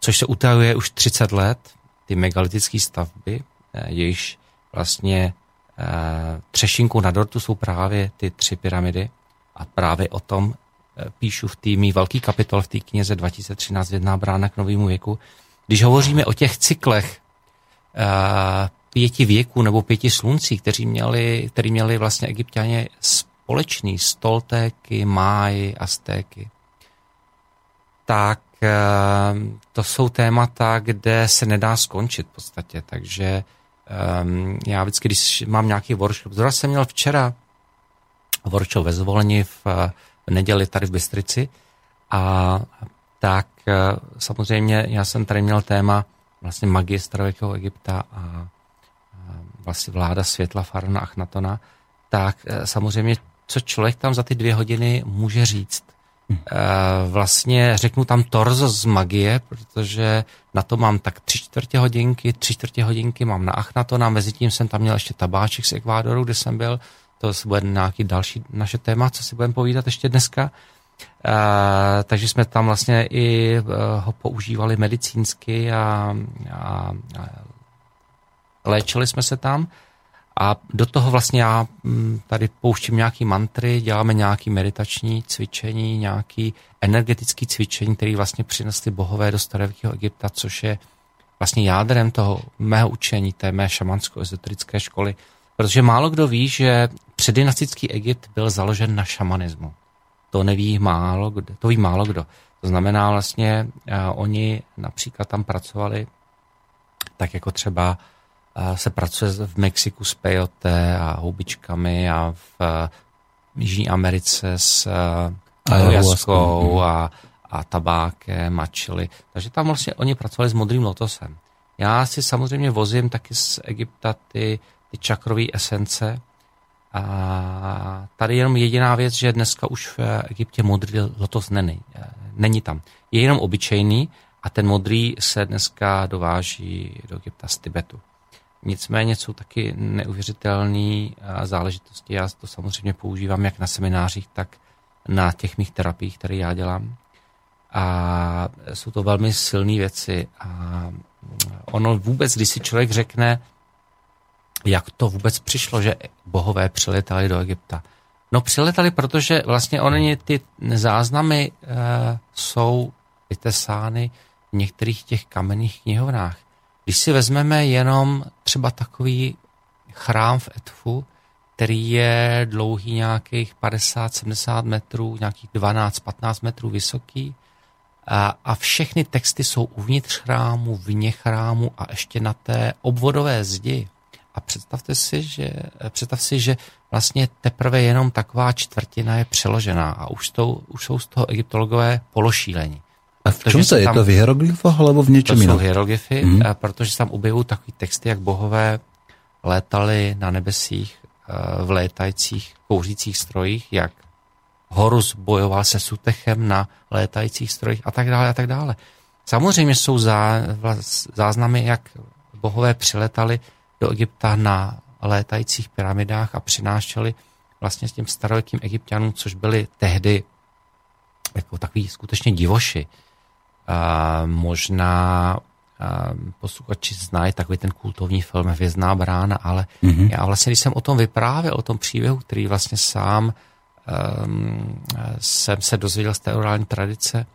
což se utajuje už třicet let, ty megalitické stavby, eh, jejichž vlastně eh, třešinku na dortu jsou právě ty tři pyramidy a právě o tom píšu v té mý velký kapitol v té knize dva tisíce třináct Vězná brána k novému věku. Když hovoříme o těch cyklech pěti věků nebo pěti sluncí, kteří měli, který měli vlastně Egypťané společný, stoltéky, máji, aztéky, tak to jsou témata, kde se nedá skončit v podstatě. Takže já vždycky, když mám nějaký workshop, zrovna jsem měl včera workshop ve Zvolni v v neděli tady v Bystrici a tak samozřejmě já jsem tady měl téma vlastně magie starověkého Egypta a vlastně vláda světla faraona Achnatona, tak samozřejmě co člověk tam za ty dvě hodiny může říct. Vlastně řeknu tam torzo z magie, protože na to mám tak tři čtvrtě hodinky, tři čtvrtě hodinky mám na Achnatona, mezi tím jsem tam měl ještě tabáček z Ekvádoru, kde jsem byl. To bude nějaký další naše téma, co si budeme povídat ještě dneska. E, takže jsme tam vlastně i e, ho používali medicínsky a, a, a léčili jsme se tam. A do toho vlastně já m, tady pouštím nějaký mantry, děláme nějaký meditační cvičení, nějaký energetický cvičení, který vlastně přinesli bohové do starověkého Egypta, což je vlastně jádrem toho mého učení, té mé šamansko-ezoterické školy. Protože málo kdo ví, že předynastický Egypt byl založen na šamanismu. To neví málo kdo, to ví málo kdo. To znamená vlastně, uh, oni například tam pracovali, tak jako třeba uh, se pracuje v Mexiku s peyote a houbičkami a v uh, Jižní Americe s uh, jaskou a, a tabákem a čili. Takže tam vlastně oni pracovali s modrým lotosem. Já si samozřejmě vozím taky z Egypta ty ty čakrové esence. A tady jenom jediná věc, že dneska už v Egyptě modrý lotos není. Není tam. Je jenom obyčejný a ten modrý se dneska dováží do Egypta z Tibetu. Nicméně jsou taky neuvěřitelné záležitosti. Já to samozřejmě používám jak na seminářích, tak na těch mých terapiích, které já dělám. A jsou to velmi silné věci. A ono vůbec, když si člověk řekne, jak to vůbec přišlo, že bohové přiletali do Egypta? No přiletali, protože vlastně oni ty záznamy e, jsou vytesány v některých těch kamenných knihovnách. Když si vezmeme jenom třeba takový chrám v Edfu, který je dlouhý nějakých padesát sedmdesát metrů, nějakých dvanáct patnáct metrů vysoký a, a všechny texty jsou uvnitř chrámu, vně chrámu a ještě na té obvodové zdi. A představte si, že, představ si, že vlastně teprve jenom taková čtvrtina je přeložená a už, to, už jsou z toho egyptologové pološílení. A v čem to je? Tam, to v hieroglyfách, alebo v něčem jiném? To jsou hieroglyfy, mm-hmm. protože se tam objevují takové texty, jak bohové létali na nebesích v létajících kouřících strojích, jak Horus bojoval se Sutechem na létajících strojích a tak dále a tak dále. Samozřejmě jsou zá, záznamy, jak bohové přiletali do Egypta na létajících pyramidách a přinášeli vlastně s těm starověkým Egypťanům, což byli tehdy jako takový skutečně divoši. A možná posluchači znají takový ten kultovní film Vězná brána, ale mm-hmm. já vlastně, když jsem o tom vyprávěl, o tom příběhu, který vlastně sám um, jsem se dozvěděl z té orální tradice,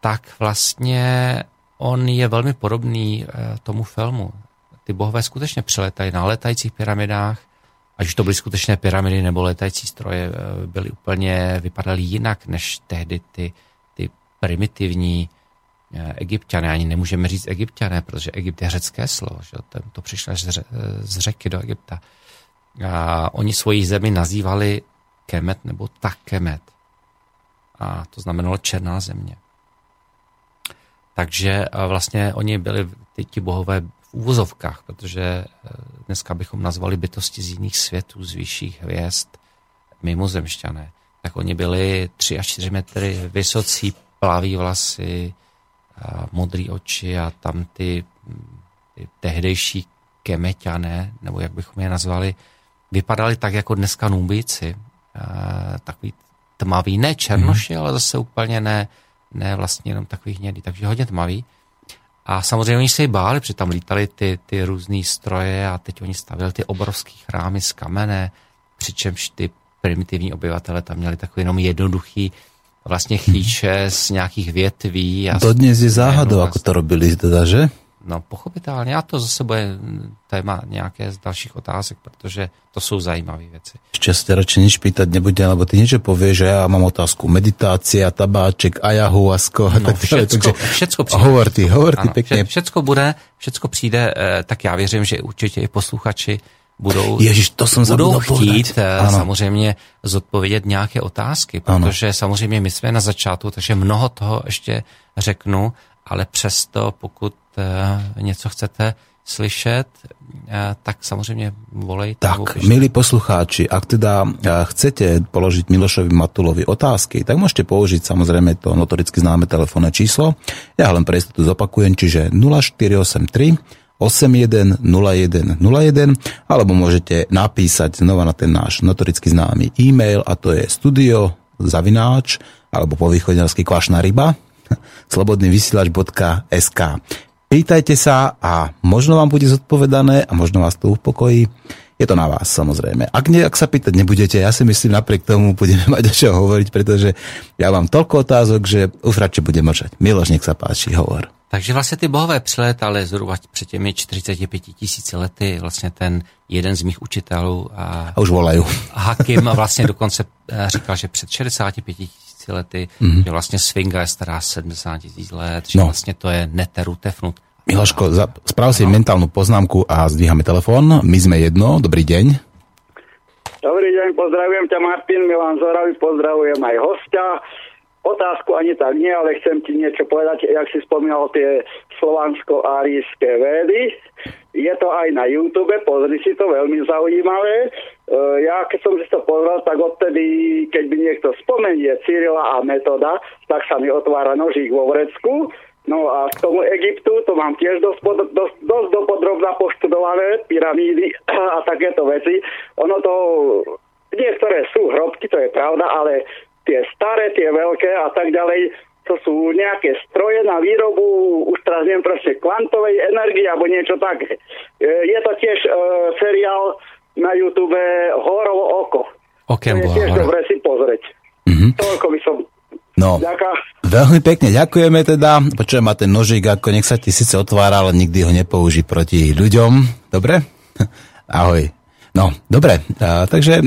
tak vlastně on je velmi podobný uh, tomu filmu. Ty bohové skutečně přiletají na letajících pyramidách, ať už to byly skutečné pyramidy nebo letající stroje, uh, byly úplně, vypadaly jinak než tehdy ty, ty primitivní Egypťané, ani nemůžeme říct Egypťané, protože Egypt je řecké slovo, že? To přišlo z řeky do Egypta. A oni svoji zemi nazývali Kemet nebo Takemet. A to znamenalo černá země. Takže vlastně oni byli ti bohové v úvozovkách, protože dneska bychom nazvali bytosti z jiných světů, z vyšších hvězd, mimozemšťané. Tak oni byli tři až čtyři metry vysocí, plaví vlasy, modrý oči a tam ty, ty tehdejší kemeťané, nebo jak bychom je nazvali, vypadali tak jako dneska Nubíci. Takový tmavý, ne černoši, mm-hmm. ale zase úplně ne, ne vlastně jenom takový hnědý, takže hodně tmavý. A samozřejmě oni se jí báli, protože tam lítali ty, ty různý stroje a teď oni stavěli ty obrovské chrámy z kamene, přičemž ty primitivní obyvatele tam měli takový jenom jednoduchý vlastne chýče z nejakých větví. A dodnes je záhadou, ako to robili, teda, že? No, pochopitelně. A to zase bude téma nejaké z dalších otázek, protože to jsou zajímavé věci. Ešte radšej nič pýtať nebude, lebo ty niečo povieš, že ja mám otázku. Meditácia, tabáček, ayahuasco. No, tak všetko, všetko přijde. Hovor ty, hovor ty pekne. Všetko bude, všetko přijde, tak já věřím, že určitě i posluchači budou, Ježiš, to jsem budou chtít ano. samozřejmě zodpovědět nějaké otázky, protože ano. samozřejmě my jsme na začátku, takže mnoho toho ještě řeknu, ale přesto pokud něco chcete slyšet, tak samozřejmě volejte. Tak, milí poslucháči, ak teda chcete položiť Milošovi Matulovi otázky, tak môžete použiť samozrejme to notoricky známe telefónne číslo. Ja len pre istotu zopakujem, čiže nula štyri osem tri osem jeden nula jeden nula jeden alebo môžete napísať znova na ten náš notoricky známy e-mail a to je studio zavináč alebo po východňarsky kvašná ryba slobodnyvysielač bodka es ká. Pýtajte sa a možno vám bude zodpovedané a možno vás to upokojí. Je to na vás, samozrejme. Ak, ne, ak sa pýtať nebudete, ja si myslím, napriek tomu budeme mať o čom hovoriť, pretože ja mám toľko otázok, že už radšej budem mlčať. Miloš, nech sa páči, hovor. Takže vlastně ty bohové přilétaly zhruba před těmi čtyřiceti pěti tisíci lety, vlastně ten jeden z mých učitelů a, a už volají. Hakim vlastně dokonce říkal, že před šedesáti pěti tisíci lety, mm-hmm. že vlastně sfinga je stará sedmdesát tisíc let, že no. vlastně to je neteru tefnut. Miloško, sprav si no. mentálnu poznámku a zdvíhame telefon. My jsme jedno, dobrý deň. Dobrý deň, pozdravujem ťa Martin, Milan Zoravý, pozdravujem aj hostia. Otázku ani tak nie, ale chcem ti niečo povedať, jak si spomínal tie slovansko-árijské védy. Je to aj na YouTube, pozri si to, veľmi zaujímavé. E, ja keď som si to pozrel, tak odtedy, keď by niekto spomenie Cyrila a Metoda, tak sa mi otvára nožík vo vrecku. No a k tomu Egyptu, to mám tiež dosť, dosť, dosť dopodrobná poštudované, pyramídy a takéto veci. Ono to, niektoré sú hrobky, to je pravda, ale tie staré, tie veľké a tak ďalej, to sú nejaké stroje na výrobu, už teraz neviem proste, kvantovej energie alebo niečo také. Je to tiež e, seriál na YouTube Horovo oko. Okay, to je tiež dobre si pozrieť. Mm-hmm. Toľko by som... No, ďakujem. Veľmi pekne ďakujeme teda. Počujem, má ten nožík, ako nech sa ti síce otvára, ale nikdy ho nepoužij proti ľuďom. Dobre? Ahoj. No, dobre, a, takže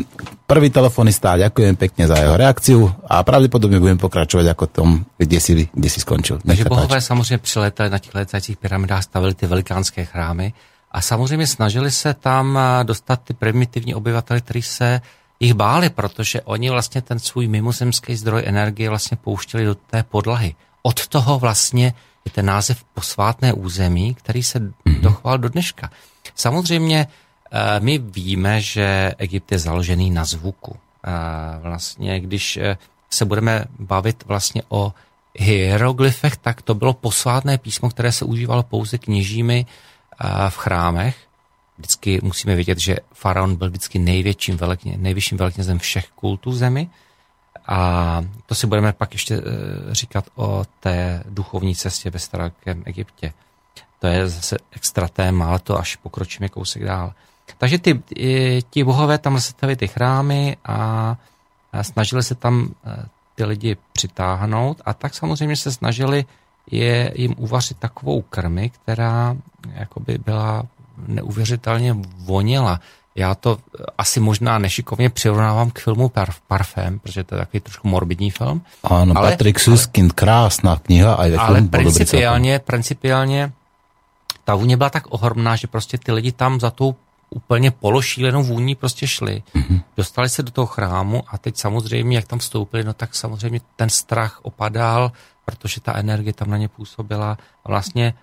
prvý telefonista, ďakujem pekne za jeho reakciu a pravdepodobne budem pokračovať ako tom, kde si, kde si skončil. Takže bohové samozřejmě přiletali na těch létajících pyramidách, stavili ty velikánské chrámy a samozřejmě snažili se tam dostat ty primitivní obyvatele, kteří se jich báli, protože oni vlastně ten svůj mimozemský zdroj energie vlastně pouštěli do té podlahy. Od toho vlastně je ten název posvátné území, který se mm-hmm. dochoval do dneška. Samozřejmě My víme, že Egypt je založený na zvuku. Vlastně, když se budeme bavit vlastně o hieroglyfech, tak to bylo posvátné písmo, které se užívalo pouze kněžími v chrámech. Vždycky musíme vědět, že faraon byl vždycky největším velekně, nejvyšším veleknězem všech kultů zemi. A to si budeme pak ještě říkat o té duchovní cestě ve starověkém Egyptě. To je zase extra téma, ale to až pokročíme kousek dál. Takže ty, ti bohové tam zastavili ty chrámy a snažili se tam ty lidi přitáhnout a tak samozřejmě se snažili je, jim uvařit takovou krmi, která jakoby byla neuvěřitelně voněla. Já to asi možná nešikovně přirovnávám k filmu Parfém, protože to je takový trošku morbidní film. Ano, ale, Patrick Susskind, krásná kniha. A je ale principiálně, principiálně ta vůně byla tak ohromná, že prostě ty lidi tam za tou úplně pološílenou vůní prostě šli. Mm-hmm. Dostali se do toho chrámu a teď samozřejmě, jak tam vstoupili, no tak samozřejmě ten strach opadal, protože ta energie tam na ně působila a vlastně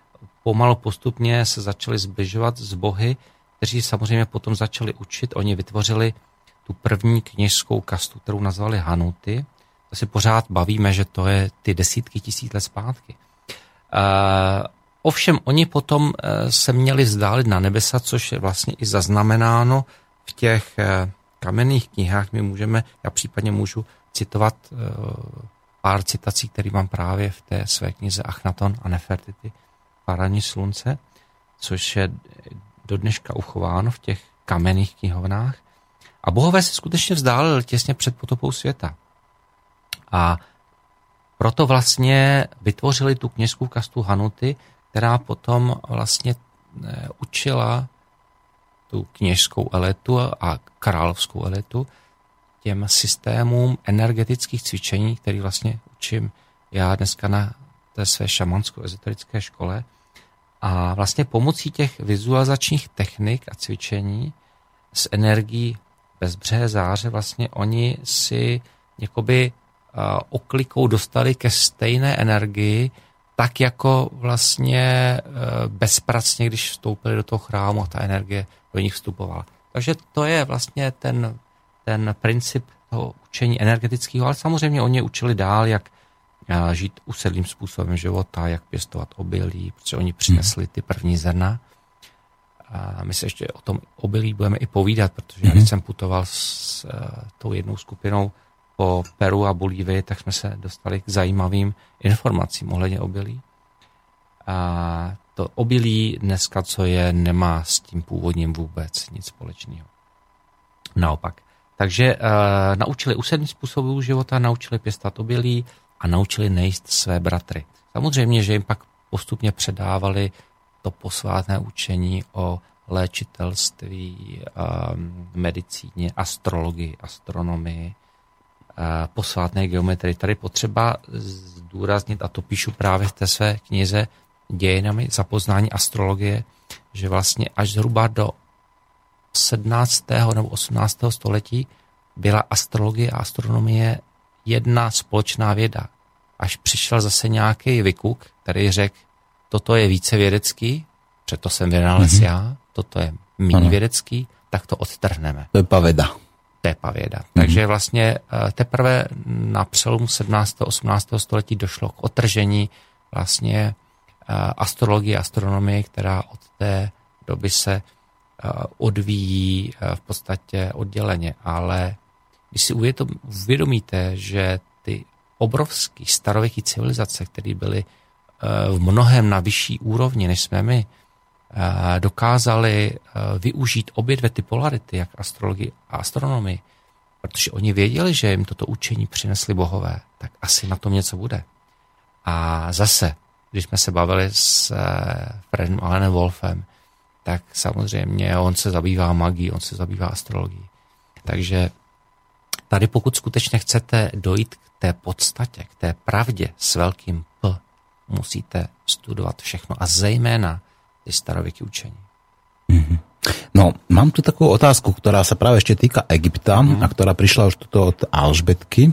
pomalu postupně se začali zbližovat s bohy, kteří samozřejmě potom začali učit. Oni vytvořili tu první kněžskou kastu, kterou nazvali Hanuty. To si pořád bavíme, že to je ty desítky tisíc let zpátky. Uh, Ovšem, oni potom se měli vzdálit na nebesa, což je vlastně i zaznamenáno v těch kamenných knihách. My můžeme, já případně můžu citovat pár citací, které mám právě v té své knize Achnaton a Nefertiti, Páraní slunce, což je do dneška uchováno v těch kamenných knihovnách. A bohové se skutečně vzdálili těsně před potopou světa. A proto vlastně vytvořili tu kněžskou kastu Hanuty, která potom vlastně učila tu kněžskou elitu a královskou elitu těm systémům energetických cvičení, který vlastně učím já dneska na té své šamansko-ezoterické škole. A vlastně pomocí těch vizualizačních technik a cvičení s energií bezbřehé záře vlastně oni si jakoby oklikou dostali ke stejné energii, tak jako vlastně bezpracně, když vstoupili do toho chrámu a ta energie do nich vstupovala. Takže to je vlastně ten, ten princip toho učení energetického, ale samozřejmě oni učili dál, jak žít usedlým způsobem života, jak pěstovat obilí, protože oni přinesli ty první zrna. A my se ještě o tom obilí budeme i povídat, protože mm-hmm. já jsem putoval s tou jednou skupinou po Peru a Bolívii, tak jsme se dostali k zajímavým informacím ohledně obilí. A to obilí dneska, co je, nemá s tím původním vůbec nic společného. Naopak. Takže uh, naučili usedlým způsobů života, naučili pěstat obilí a naučili nejíst své bratry. Samozřejmě, že jim pak postupně předávali to posvátné učení o léčitelství, um, medicíně, astrologii, astronomii, posvátné geometrii. Tady potřeba zdůraznit, a to píšu právě v té své knize Dějinami za poznání astrologie, že vlastně až zhruba do sedmnáctého nebo osmnáctého století byla astrologie a astronomie jedna společná věda. Až přišel zase nějaký vykuk, který řekl, toto je více vědecký, proto jsem vynález mm-hmm. já, toto je méně ano. vědecký, tak to odtrhneme. To je paveda. Tépa věda. Mm-hmm. Takže vlastně teprve na přelomu sedmnáctého a osmnáctého století došlo k otržení vlastně astrologie a astronomie, která od té doby se odvíjí v podstatě odděleně. Ale když si uvědomíte, že ty obrovské starověké civilizace, které byly v mnohem na vyšší úrovni, než jsme my, dokázali využít obě dvě ty polarity, jak astrologii a astronomii, protože oni věděli, že jim toto učení přinesli bohové, tak asi na tom něco bude. A zase, když jsme se bavili s Fredem Alanem Wolfem, tak samozřejmě on se zabývá magií, on se zabývá astrologií. Takže tady pokud skutečně chcete dojít k té podstatě, k té pravdě s velkým P, musíte studovat všechno a zejména ty starověké učení. Mm-hmm. No, mám tu takú otázku, ktorá sa práve ešte týka Egypta mm. a ktorá prišla už tuto od Alžbetky. Mm.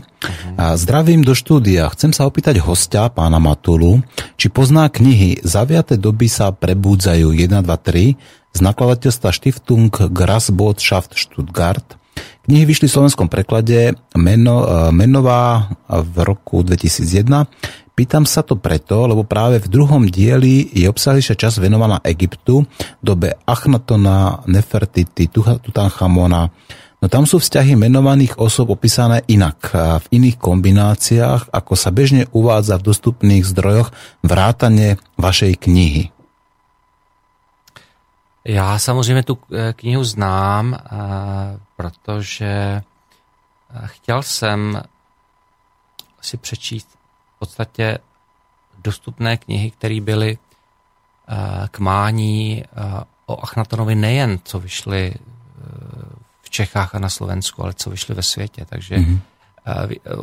A zdravím do štúdia. Chcem sa opýtať hostia, pána Matulu, či pozná knihy Zaviaté doby sa prebúdzajú jeden, dva, tri z nakladateľstva Stiftung Grasbotschaft Stuttgart. Knihy vyšli v slovenskom preklade meno, Menová v roku dvetisícjeden. Pýtam sa to preto, lebo práve v druhom dieli je obsahlejšia časť venovaná Egyptu, dobe Achnatona, Nefertiti, Tutanchamona. No tam sú vzťahy menovaných osôb opísané inak, v iných kombináciách, ako sa bežne uvádza v dostupných zdrojoch vrátane vašej knihy. Já samozřejmě tu knihu znám, protože chtěl jsem si přečíst v podstatě dostupné knihy, které byly k mání o Achnatonovi nejen, co vyšly v Čechách a na Slovensku, ale co vyšly ve světě. Takže mm-hmm.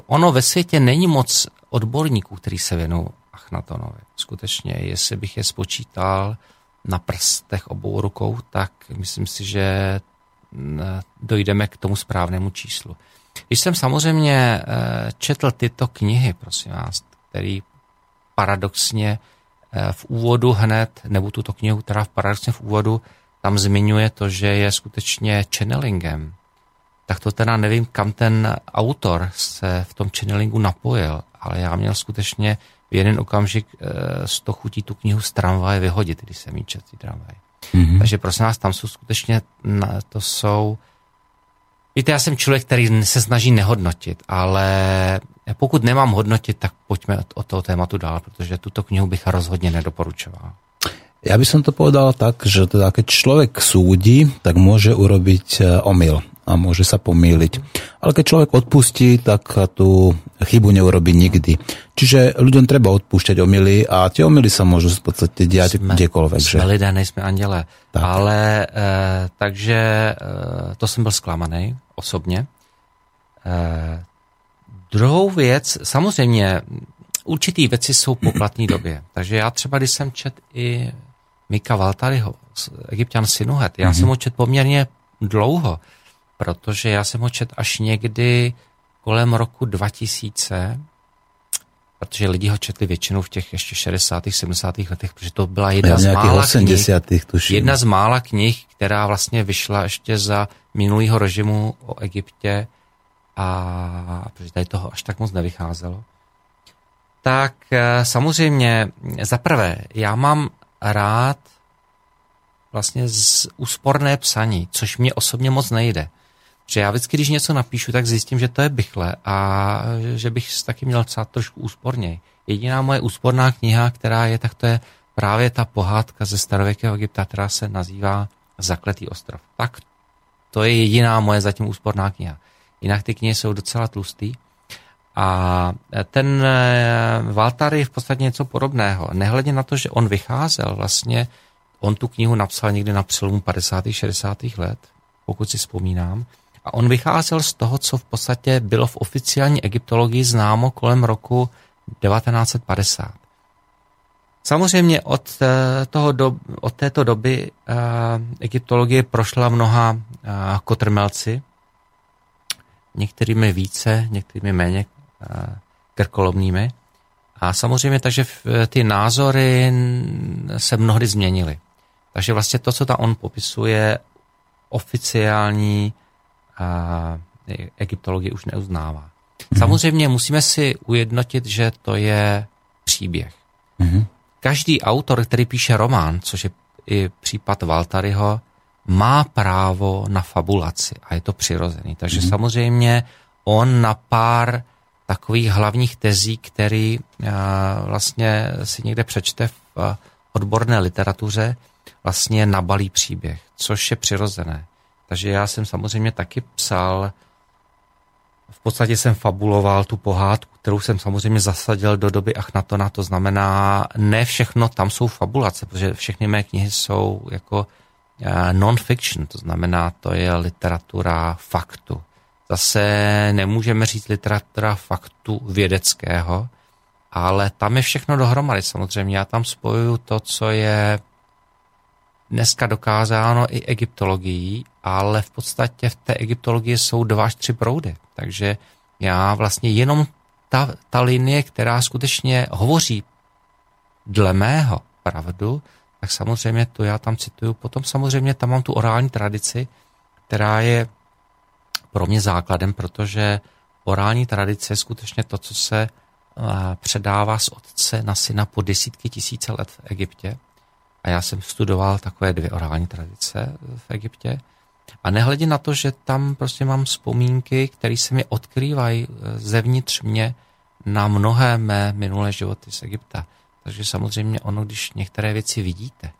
ono ve světě není moc odborníků, kteří se věnují Achnatonovi. Skutečně, jestli bych je spočítal na prstech obou rukou, tak myslím si, že dojdeme k tomu správnému číslu. Když jsem samozřejmě četl tyto knihy, prosím vás, který paradoxně v úvodu hned, nebo tuto knihu, která paradoxně v úvodu tam zmiňuje to, že je skutečně channelingem, tak to teda nevím, kam ten autor se v tom channelingu napojil, ale já měl skutečně v jeden okamžik z toho chutí tu knihu z tramvaje vyhodit, když jsem jí četl tramvaj. Mm-hmm. Takže prosím vás, tam jsou skutečně, to jsou... Víte, já jsem člověk, který se snaží nehodnotit, ale pokud nemám hodnotit, tak pojďme od toho tématu dál, protože tuto knihu bych rozhodně nedoporučoval. Ja by som to povedal tak, že teda keď človek súdi, tak môže urobiť omyl a môže sa pomýliť. Ale keď človek odpustí, tak tú chybu neurobí nikdy. Čiže ľuďom treba odpúšťať omyly a tie omyly sa môžu v podstate diať sme, kdekoľvek. Sme že? Lidé, nejsme anděle. Tak. Ale e, takže e, to som byl zklamaný osobně. E, druhou věc, samozřejmě určitý věci jsou po platné době. Takže já třeba, když jsem čet i Mika Valtaryho, Egypťan Sinuhet. Já mm-hmm. jsem ho čet poměrně dlouho, protože já jsem ho čet až někdy kolem roku dva tisíce, protože lidi ho četli většinou v těch ještě šedesátých, sedmdesátých letech, protože to byla jedna z mála knih, jedna z mála knih, která vlastně vyšla ještě za minulýho režimu o Egyptě, a protože tady toho až tak moc nevycházelo. Tak samozřejmě, za prvé, já mám rád vlastně z úsporné psaní, což mě osobně moc nejde. Že já vždycky, když něco napíšu, tak zjistím, že to je bychle a že bych taky měl psát trošku úsporněji. Jediná moje úsporná kniha, která je, tak to je právě ta pohádka ze starověkého Egypta, která se nazývá Zakletý ostrov. Tak to je jediná moje zatím úsporná kniha. Jinak ty knihy jsou docela tlustý. A ten Valtari je v podstatě něco podobného. Nehledě na to, že on vycházel vlastně, on tu knihu napsal někdy na přelomu padesátých šedesátých let, pokud si vzpomínám. A on vycházel z toho, co v podstatě bylo v oficiální egyptologii známo kolem roku devatenáct padesát. Samozřejmě od, toho do, od této doby uh, egyptologie prošla mnoha uh, kotrmelci, některými více, některými méně krkolomnými. A samozřejmě takže ty názory se mnohdy změnily. Takže vlastně to, co tam on popisuje, oficiální egyptologie už neuznává. Mm-hmm. Samozřejmě musíme si ujednotit, že to je příběh. Mm-hmm. Každý autor, který píše román, což je i případ Valtaryho, má právo na fabulaci a je to přirozený. Takže mm-hmm. samozřejmě on na pár takových hlavních tezí, který vlastně si někde přečte v odborné literatuře, vlastně nabalí příběh, což je přirozené. Takže já jsem samozřejmě taky psal, v podstatě jsem fabuloval tu pohádku, kterou jsem samozřejmě zasadil do doby Achnatona, to znamená, ne všechno tam jsou fabulace, protože všechny mé knihy jsou jako non-fiction, to znamená, to je literatura faktu. Zase nemůžeme říct literatura faktu vědeckého, ale tam je všechno dohromady samozřejmě. Já tam spojuju to, co je dneska dokázáno i egyptologií, ale v podstatě v té egyptologii jsou dva až tři proudy. Takže já vlastně jenom ta, ta linie, která skutečně hovoří dle mého pravdu, tak samozřejmě to já tam cituju. Potom samozřejmě tam mám tu orální tradici, která je pro mě základem, protože orální tradice je skutečně to, co se předává z otce na syna po desítky tisíce let v Egyptě. A já jsem studoval takové dvě orální tradice v Egyptě. A nehledě na to, že tam prostě mám vzpomínky, které se mi odkrývají zevnitř mě na mnohé mé minulé životy z Egypta. Takže samozřejmě ono, když některé věci vidíte,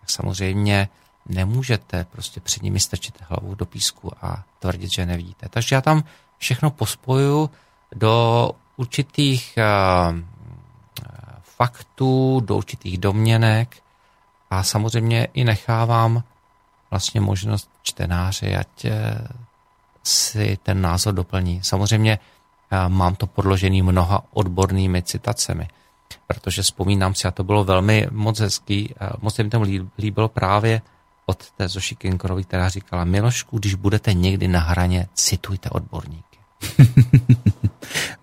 tak samozřejmě nemůžete prostě před nimi strčit hlavu do písku a tvrdit, že nevidíte. Takže já tam všechno pospojuju do určitých uh, faktů, do určitých domněnek a samozřejmě i nechávám vlastně možnost čtenáři, ať si ten názor doplní. Samozřejmě uh, mám to podložený mnoha odbornými citacemi, protože vzpomínám si, a to bylo velmi moc hezký, uh, moc se mi tam líbilo právě od té Zuši Kinkrové, která říkala: Milošku, když budete někdy na hraně, citujte odborníky.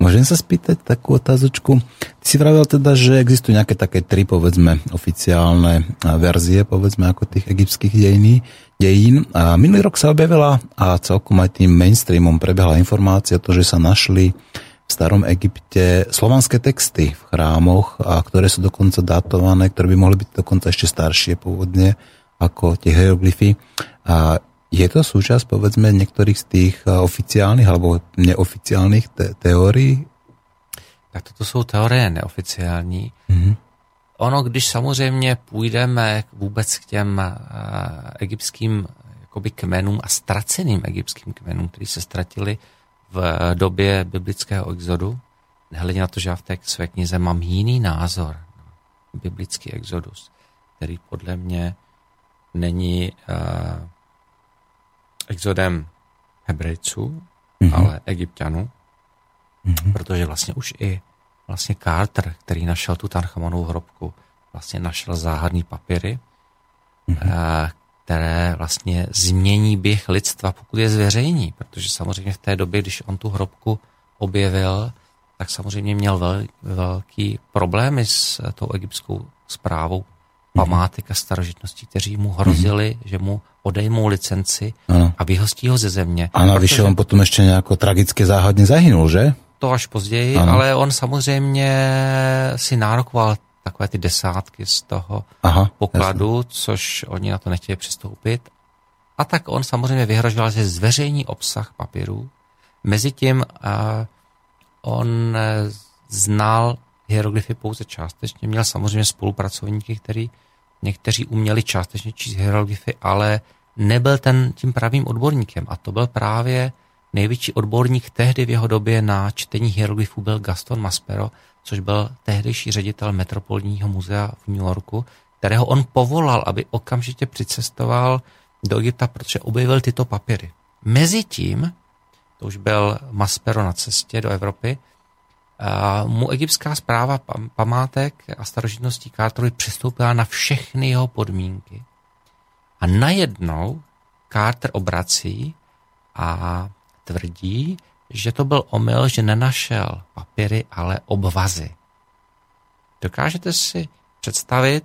Môžem sa spýtať takú otázočku? Ty si vravel teda, že existujú nejaké také tri, povedzme, oficiálne verzie, povedzme, ako tých egyptských dejín. dejín. A minulý rok sa objavila a celkom aj tým mainstreamom prebehla informácia to, že sa našli v starom Egypte slovanské texty v chrámoch, a ktoré sú dokonca datované, ktoré by mohli byť dokonca ešte staršie pôvodne ako tie hieroglyfy. A je to súčasť, povedzme, niektorých z tých oficiálnych alebo neoficiálnych te- teorií? Tak toto jsou teorie neoficiální. Mm-hmm. Ono, když samozřejmě půjdeme vůbec k těm uh, egyptským jakoby kmenům a ztraceným egyptským kmenům, který se ztratili v uh, době biblického exodu, nehledě na to, že já v té své knize mám jiný názor na biblický exodus, který podle mě není Uh, exodem Hebrejců, mm-hmm. ale Egypťanů, mm-hmm. protože vlastně už i vlastně Carter, který našel Tutanchamonovu hrobku, vlastně našel záhadný papíry, mm-hmm. které vlastně změní běh lidstva, pokud je zveřejní, protože samozřejmě v té době, když on tu hrobku objevil, tak samozřejmě měl vel, velký problémy s tou egyptskou správou, památek a starožitností, kteří mu hrozili, mm-hmm. že mu odejmou licenci ano. a vyhostí ho ze země. A navyše on potom ještě nějako tragicky záhadně zahynul, že? To až později, ano. ale on samozřejmě si nárokoval takové ty desátky z toho Aha, pokladu, jasný. Což oni na to nechtěli přistoupit. A tak on samozřejmě vyhrožoval, že zveřejní obsah papírů. Mezitím uh, on znal hieroglyfy pouze částečně. Měl samozřejmě spolupracovníky, který někteří uměli částečně číst hieroglyfy, ale nebyl ten tím pravým odborníkem. A to byl právě největší odborník tehdy v jeho době na čtení hieroglyfů byl Gaston Maspero, což byl tehdejší ředitel Metropolního muzea v New Yorku, kterého on povolal, aby okamžitě přicestoval do Egypta, protože objevil tyto papíry. Mezitím, to už byl Maspero na cestě do Evropy, Uh, mu egyptská správa památek a starožitností Carterovi přistoupila na všechny jeho podmínky. A najednou Carter obrací a tvrdí, že to byl omyl, že nenašel papíry, ale obvazy. Dokážete si představit,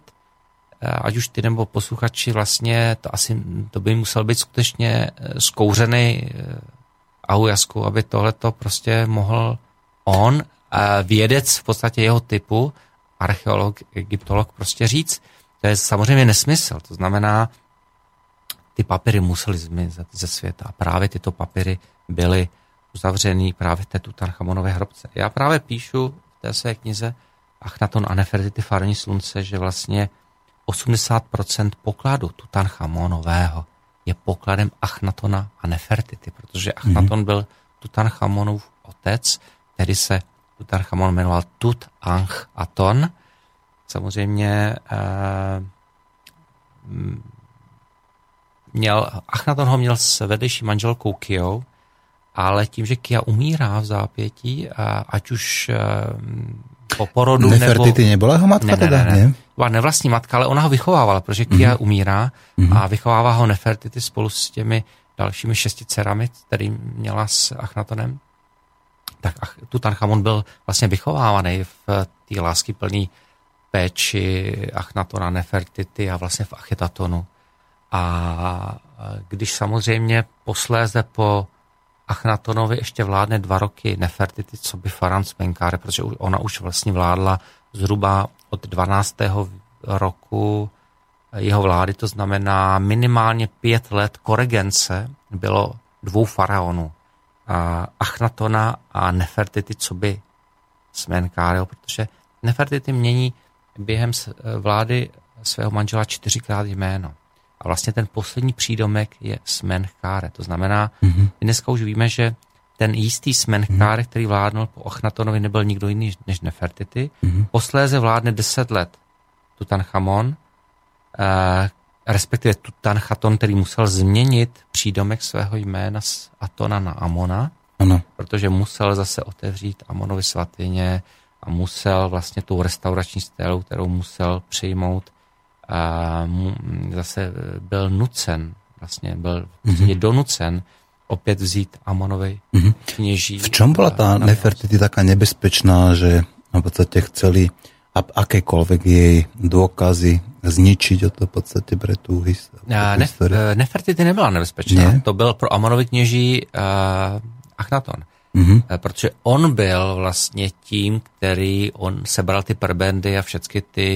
ať už ty nebo posluchači, vlastně to asi to by musel být skutečně zkouřený ahujasku, aby tohleto prostě mohl on vědec v podstatě jeho typu, archeolog, egyptolog, prostě říct, to je samozřejmě nesmysl. To znamená, ty papíry musely zmizet ze světa a právě tyto papíry byly uzavřený právě v té Tutanchamonové hrobce. Já právě píšu v té své knize Achnaton a Nefertiti farní slunce, že vlastně osmdesát procent pokladu Tutanchamonového je pokladem Achnatona a Nefertiti, protože Achnaton mm-hmm. byl Tutanchamonův otec, tedy se Tutanchamon jmenoval Tutanchamon. Samozřejmě eh, měl, Achnaton ho měl s vedlejší manželkou Kyou, ale tím, že Kya umírá v zápětí, ať už eh, po porodu nebo... Nefertiti nebyla jeho matka ne, teda? Ne, ne, ne. nevlastní matka, ale ona ho vychovávala, protože Kyou mm-hmm. umírá a vychovává ho Nefertiti spolu s těmi dalšími šesti dcerami, který měla s Achnatonem. Tak Tutanchamon byl vlastně vychovávaný v té lásky plný péči Achnatona, Nefertiti a vlastně v Achetatonu. A když samozřejmě posléze po Achnatonovi ještě vládne dva roky Nefertiti, co by Faran Smenkhkare, protože ona už vlastně vládla zhruba od dvanáctého roku jeho vlády, to znamená minimálně pět let koregence bylo dvou faraonů. Achnatona a Nefertiti, co by Smenkhkare, protože Nefertiti mění během vlády svého manžela čtyřikrát jméno. A vlastně ten poslední přídomek je Smenkhkare. To znamená, mm-hmm. dneska už víme, že ten jistý Smenkhkare, mm-hmm. který vládnul po Achnatonovi, nebyl nikdo jiný než Nefertiti. Mm-hmm. Posléze vládne deset let Tutanchamon, eh, respektive Tutanchaton, který musel změnit přídomek svého jména z Atona na Amona, ano. protože musel zase otevřít Amonovi svatyně a musel vlastně tou restaurační stylu, kterou musel přijmout, a zase byl nucen, vlastně byl mm-hmm. donucen opět vzít Amonovej mm-hmm. kněží. V čom bola tá Nefertiti taká nebezpečná, že v podstate chceli akékoľvek jej dôkazy zničiť od to v podstate pre tú históriu? Nef- Nefertiti nebyla nebezpečná. Ne? To byl pro Amonovi kněží uh, Achnaton. Mm-hmm. Protože on byl vlastně tím, který on sebral ty prebendy a všechny ty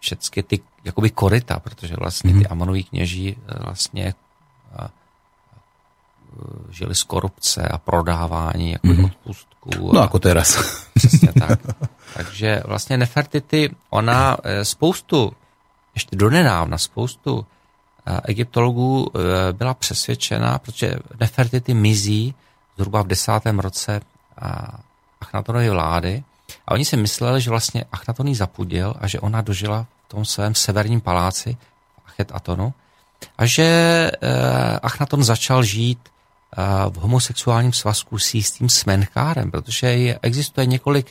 všechny ty jakoby koryta, protože vlastně ty Amonoví kněží vlastně žili z korupce a prodávání jako mm-hmm. odpustků. No jako teraz. Přesně tak. Takže vlastně Nefertiti, ona spoustu, ještě donedávna spoustu egyptologů byla přesvědčena, protože Nefertiti mizí zhruba v desátém roce Achnatonovy vlády a oni si mysleli, že vlastně Achnaton ji zapudil a že ona dožila v tom svém severním paláci Achetatonu a že eh, Achnaton začal žít eh, v homosexuálním svazku s jistým Smenkhkárem, protože je, existuje několik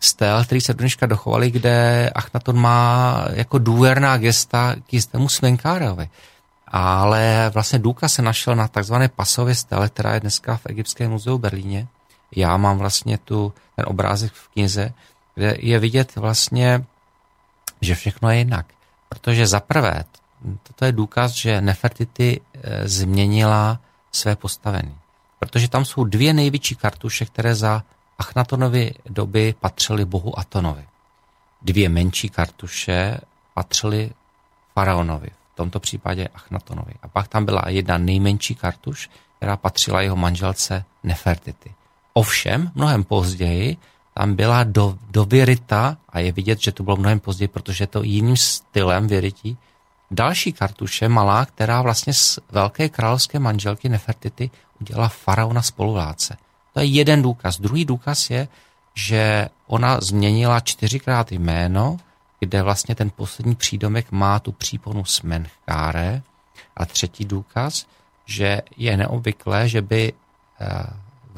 stél, který se do dneška dochovaly, kde Achnaton má jako důvěrná gesta k jistému Smenkhkárovi. Ale vlastně důkaz se našel na takzvané pasově stele, která je dneska v Egyptském muzeu v Berlíně. Já mám vlastně tu, ten obrázek v knize, kde je vidět vlastně, že všechno je jinak. Protože za prvé, toto je důkaz, že Nefertiti změnila své postavení. Protože tam jsou dvě největší kartuše, které za Achnatonovy doby patřily bohu Atonovi. Dvě menší kartuše patřily faraonovi, v tomto případě Achnatonovi. A pak tam byla jedna nejmenší kartuš, která patřila jeho manželce Nefertiti. Ovšem, mnohem později, tam byla do, do vyryta, a je vidět, že to bylo mnohem později, protože to jiným stylem vyrytí, další kartuše malá, která vlastně z velké královské manželky Nefertiti udělala faraona spoluvládce. To je jeden důkaz. Druhý důkaz je, že ona změnila čtyřikrát jméno, kde vlastně ten poslední přídomek má tu příponu Smenkhkare. A třetí důkaz, že je neobvyklé, že by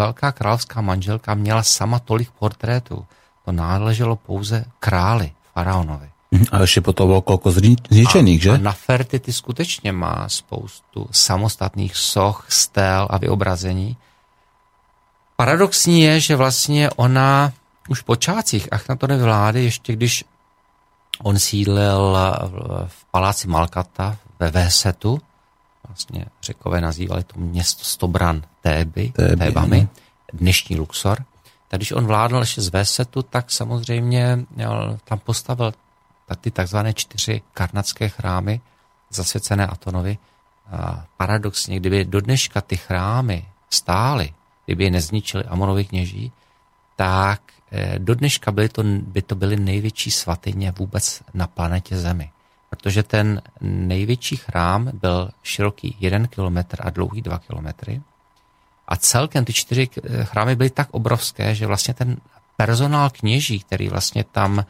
velká královská manželka měla sama tolik portrétů. To náleželo pouze králi, faraonovi. A ještě potom bylo kolko zničených, že? A Nefertiti skutečně má spoustu samostatných soch, stél a vyobrazení. Paradoxní je, že vlastně ona už v počátcích Achnatonovy vlády, ještě když on sídlil v paláci Malkata ve Vesetu, vlastně Řekové nazývali to město Stobran Téby, Téby Tébami, dnešní Luxor. Tak když on vládl ještě z Vesetu, tak samozřejmě tam postavil ty takzvané čtyři karnatské chrámy zasvěcené Atonovi. A paradoxně, kdyby do dneška ty chrámy stály, kdyby je nezničili Amonovi kněží, tak do dneška byly to, by to byly největší svatyně vůbec na planetě Zemi. Protože ten největší chrám byl široký jeden kilometr a dlouhý dva kilometry. A celkem ty čtyři chrámy byly tak obrovské, že vlastně ten personál kněží, který vlastně tam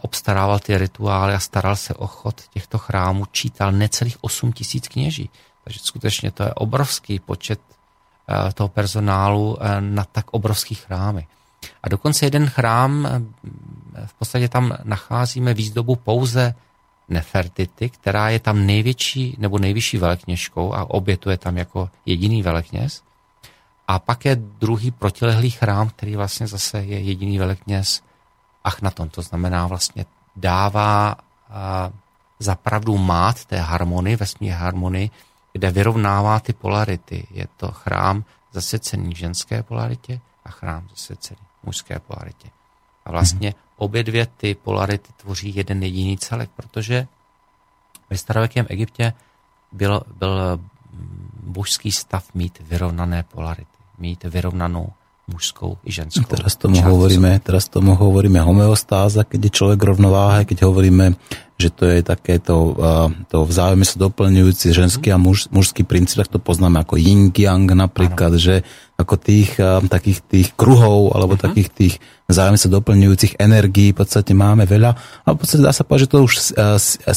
obstarával ty rituály a staral se o chod těchto chrámů, čítal necelých osm tisíc kněží. Takže skutečně to je obrovský počet toho personálu na tak obrovských chrámy. A dokonce jeden chrám v podstatě tam nacházíme výzdobu pouze Nefertiti, která je tam největší nebo nejvyšší velekněžkou a obětuje tam jako jediný velekněz. A pak je druhý protilehlý chrám, který vlastně zase je jediný velekněz Achnaton. To znamená vlastně dává za pravdu mát té harmonii, vesmí harmonii, kde vyrovnává ty polarity. Je to chrám zasvěcený v ženské polaritě a chrám zasvěcený v mužské polaritě. A vlastně obě dvě ty polarity tvoří jeden jediný celek, protože ve starověkém Egyptě byl, byl božský stav mít vyrovnané polarity, mít vyrovnanou mužskou i ženskou. Teraz tomu hovoríme, teraz tomu hovoríme homeostáza, keď je človek rovnováhe, keď hovoríme, že to je takéto to vzájomne sa doplňujúci ženský a muž, mužský princíp, tak to poznáme ako yin-yang napríklad, ano. Že ako tých takých tých kruhov alebo uh-huh. takých tých vzájomne sa doplňujúcich energií v podstate máme veľa a v podstate dá sa povedať, že to už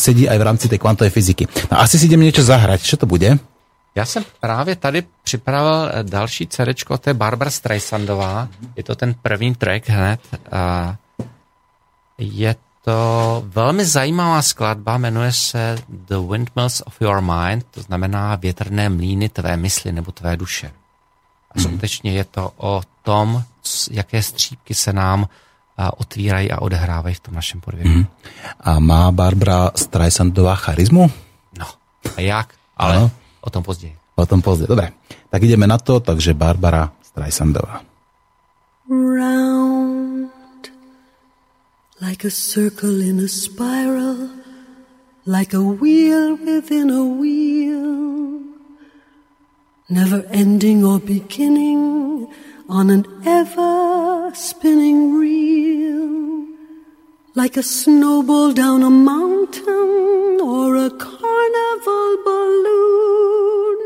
sedí aj v rámci tej kvantovej fyziky. No, asi si idem niečo zahrať, čo to bude? Já jsem právě tady připravil další cerečko, to je Barbra Streisandová. Je to ten první track hned. Je to velmi zajímavá skladba, jmenuje se The Windmills of Your Mind, to znamená větrné mlýny tvé mysli nebo tvé duše. A skutečně je to o tom, jaké střípky se nám otvírají a odehrávají v tom našem podvědomí. A má Barbra Streisandová charizmu? No, a jak? Ale... Ano. O tom později. O tom později, dobré. Tak ideme na to, takže Barbara Streisandová. Round, like a circle in a spiral, like a wheel within a wheel, never ending or beginning, on an ever spinning reel, like a snowball down a mountain or a carnival balloon,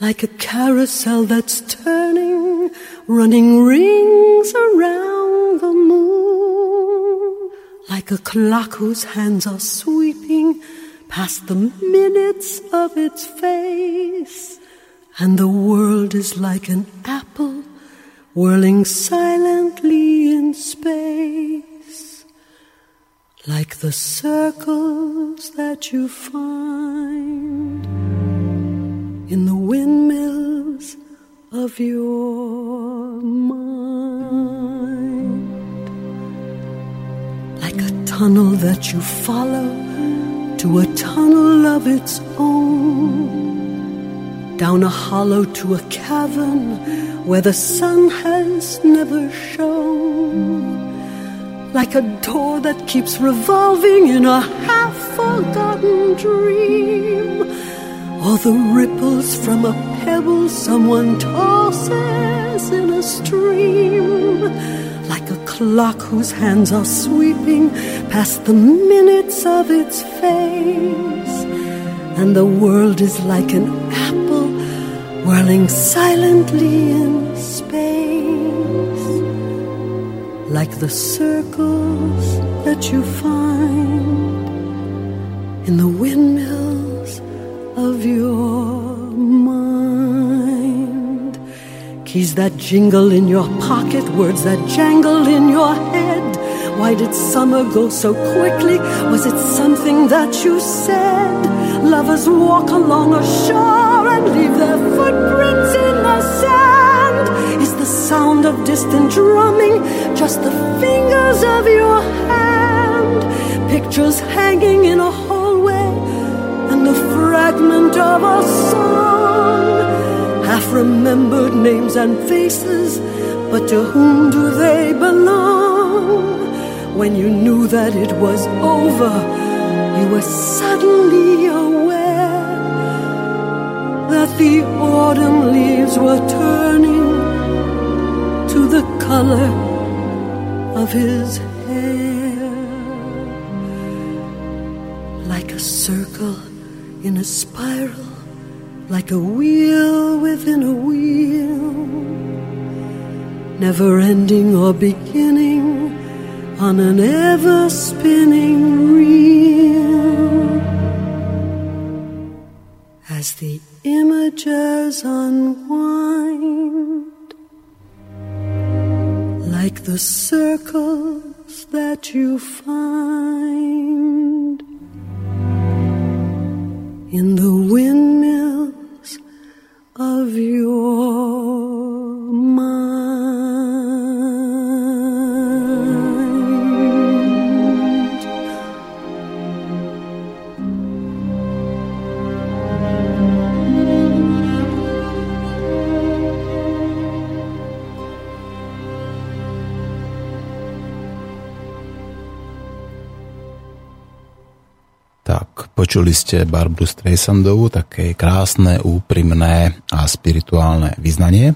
like a carousel that's turning, running rings around the moon, like a clock whose hands are sweeping past the minutes of its face, and the world is like an apple whirling silently in space. Like the circles that you find in the windmills of your mind. Like a tunnel that you follow to a tunnel of its own. Down a hollow to a cavern where the sun has never shone. Like a door that keeps revolving in a half-forgotten dream, or the ripples from a pebble someone tosses in a stream, like a clock whose hands are sweeping past the minutes of its face, and the world is like an apple whirling silently in space. Like the circles that you find in the windmills of your mind. Keys that jingle in your pocket, words that jangle in your head. Why did summer go so quickly? Was it something that you said? Lovers walk along a shore and leave their footprints in the sand. Is the sound of distant drumming just the fingers of your hand? Pictures hanging in a hallway and the fragment of a song. Half remembered names and faces, but to whom do they belong? When you knew that it was over, you were suddenly aware that the autumn leaves were turning to the color of his hair. Like a circle in a spiral, like a wheel within a wheel, never ending or beginning, on an ever spinning reel, as the images unwind. Like the circles that you find in the windmills of your mind. Tak, počuli ste Barbru Streisandovú, také krásne, úprimné a spirituálne vyznanie.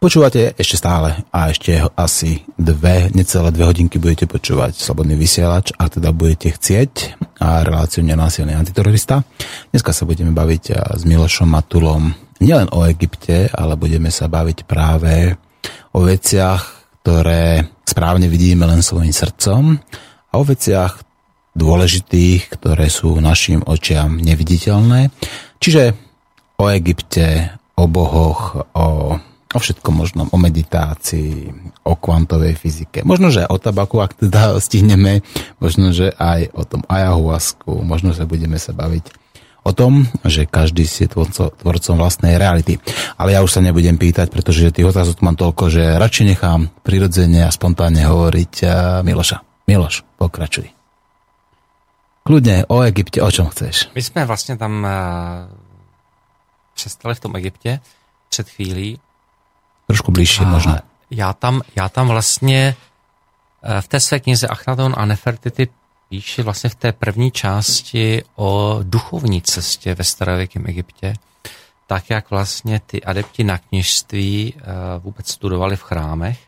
Počúvate ešte stále a ešte asi dve, necelé dve hodinky budete počúvať Slobodný vysielač, a teda budete chcieť a reláciu Nenásilný antiterorista. Dneska sa budeme baviť s Milošom Matulom nielen o Egypte, ale budeme sa baviť práve o veciach, ktoré správne vidíme len svojim srdcom, a o veciach dôležitých, ktoré sú našim očiam neviditeľné. Čiže o Egypte, o bohoch, o o všetkom možnom, o meditácii, o kvantovej fyzike. Možno, že o tabaku, ak teda stihneme, možno, že aj o tom ayahuasku, možno, že budeme sa baviť o tom, že každý si je tvorcom vlastnej reality. Ale ja už sa nebudem pýtať, pretože tých otázok mám toľko, že radšej nechám prirodzene a spontánne hovoriť Miloša. Miloš, pokračuj. Kľudne, o Egypte, o čom chceš? My sme vlastne tam přestali v tom Egyptě před chvílí. Trošku blížší možná. Já tam, já tam vlastně v té své knize Achnaton a Nefertiti píši vlastně v té první části o duchovní cestě ve starověkém Egyptě, tak jak vlastně ty adepti na kněžství vůbec studovali v chrámech.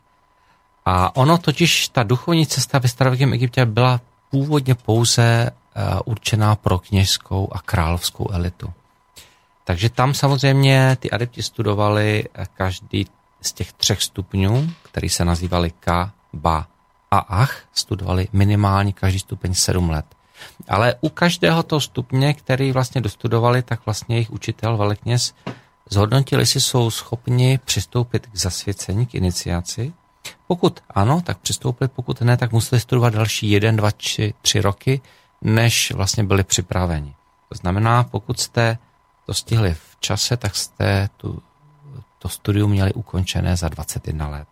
A ono totiž, ta duchovní cesta ve starověkém Egyptě byla původně pouze určená pro kněžskou a královskou elitu. Takže tam samozřejmě ty adepti studovali každý z těch třech stupňů, který se nazývali Ka, Ba a Ach, studovali minimálně každý stupeň sedm let. Ale u každého toho stupně, který vlastně dostudovali, tak vlastně jejich učitel, velekněz, zhodnotil, jestli jsou schopni přistoupit k zasvěcení, k iniciaci. Pokud ano, tak přistoupili, pokud ne, tak museli studovat další jeden, dva, tři, tři roky, než vlastně byli připraveni. To znamená, pokud jste to stihli v čase, tak jste tu to studium měli ukončené za dvacet jedna let.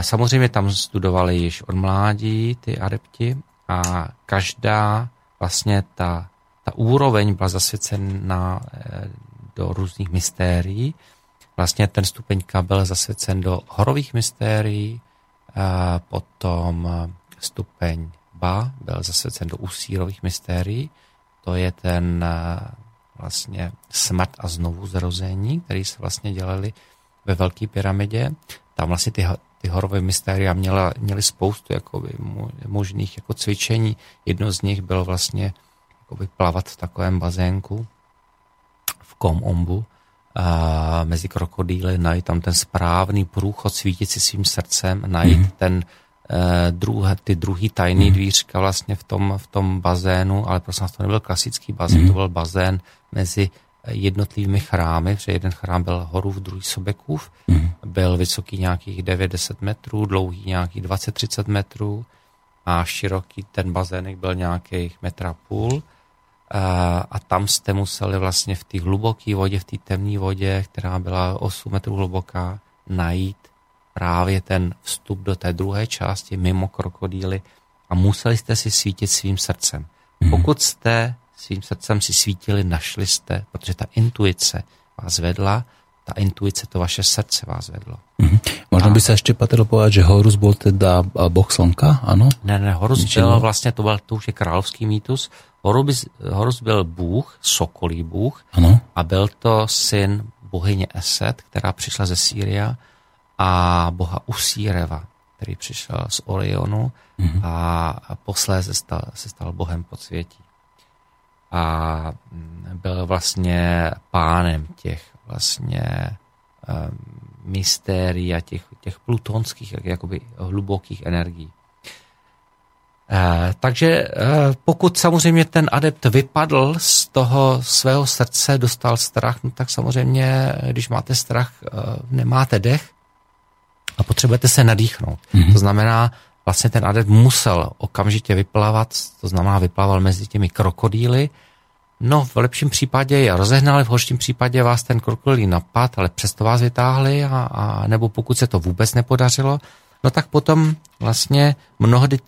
Samozřejmě tam studovali již od mládí ty adepti a každá vlastně ta, ta úroveň byla zasvěcena do různých mystérií. Vlastně ten stupeňka byl zasvěcen do horových mystérií, potom stupeň Ba byl zasvěcen do úsírových mystérií, to je ten vlastně smrt a znovuzrození, který se vlastně dělali ve Velké pyramidě. Tam vlastně ty, ty horové mystéria měla, měly spoustu jakoby možných jako cvičení. Jedno z nich bylo vlastně jakoby plavat v takovém bazénku v Kom-Ombu a mezi krokodýly, najít tam ten správný průchod, svítit si svým srdcem, najít mm-hmm. ten Druh, ty druhý tajný mm. dvířka vlastně v tom, v tom bazénu, ale prosím vás, to nebyl klasický bazén, mm. to byl bazén mezi jednotlivými chrámy, protože jeden chrám byl Horův, druhý Sobekův, mm. byl vysoký nějakých devět deset metrů, dlouhý nějakých dvacet třicet metrů a široký ten bazének byl nějakých metra půl a, a tam jste museli vlastně v té hluboké vodě, v té temné vodě, která byla osm metrů hluboká, najít právě ten vstup do té druhé části mimo krokodýly a museli jste si svítit svým srdcem. Pokud jste svým srdcem si svítili, našli jste, protože ta intuice vás vedla, ta intuice, to vaše srdce vás vedlo. Mm-hmm. Možná by se ještě patrilo povedat, že Horus byl teda boh slonka, ano? Ne, ne, Horus byl vlastně, to, byl, to už je královský mýtus, Horus, Horus byl bůh, sokolí bůh, ano. A byl to syn bohyně Eset, která přišla ze Sýria, a boha Usíreva, který přišel z Orionu mm-hmm. a posléze stal, se stal bohem podsvětí. A byl vlastně pánem těch vlastně um, mystérií a těch, těch plutonských, jakoby hlubokých energií. E, takže e, pokud samozřejmě ten adept vypadl z toho svého srdce, dostal strach, no tak samozřejmě, když máte strach, e, nemáte dech, a potřebujete se nadýchnout. Mm-hmm. To znamená, vlastně ten adept musel okamžitě vyplavat, to znamená vyplaval mezi těmi krokodýly. No, v lepším případě je rozehnali, v horším případě vás ten krokodýl napad, ale přesto vás vytáhli, a, a nebo pokud se to vůbec nepodařilo, no tak potom vlastně mnohdy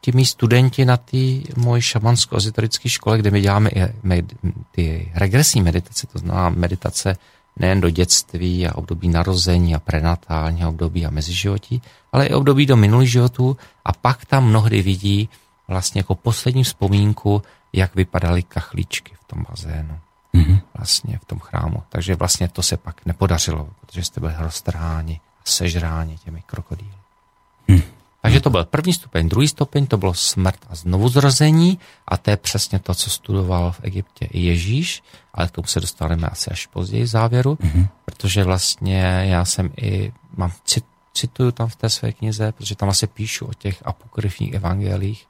ti mý studenti na té mojí šamansko-ezoterické škole, kde my děláme i med, ty regresní meditace, to znamená meditace nejen do dětství a období narození a prenatální období a meziživotí, ale i období do minulých životů, a pak tam mnohdy vidí vlastně jako poslední vzpomínku, jak vypadaly kachlíčky v tom bazénu, mm-hmm. vlastně v tom chrámu. Takže vlastně to se pak nepodařilo, protože jste byli roztrháni a sežráni těmi krokodýly. Mm. Takže to byl první stupeň. Druhý stupeň to bylo smrt a znovuzrození, a to je přesně to, co studoval v Egyptě i Ježíš, ale k tomu se dostaneme asi až později v závěru, mm-hmm. protože vlastně já jsem i, mám, cituju tam v té své knize, protože tam asi píšu o těch apokryfních evangelích,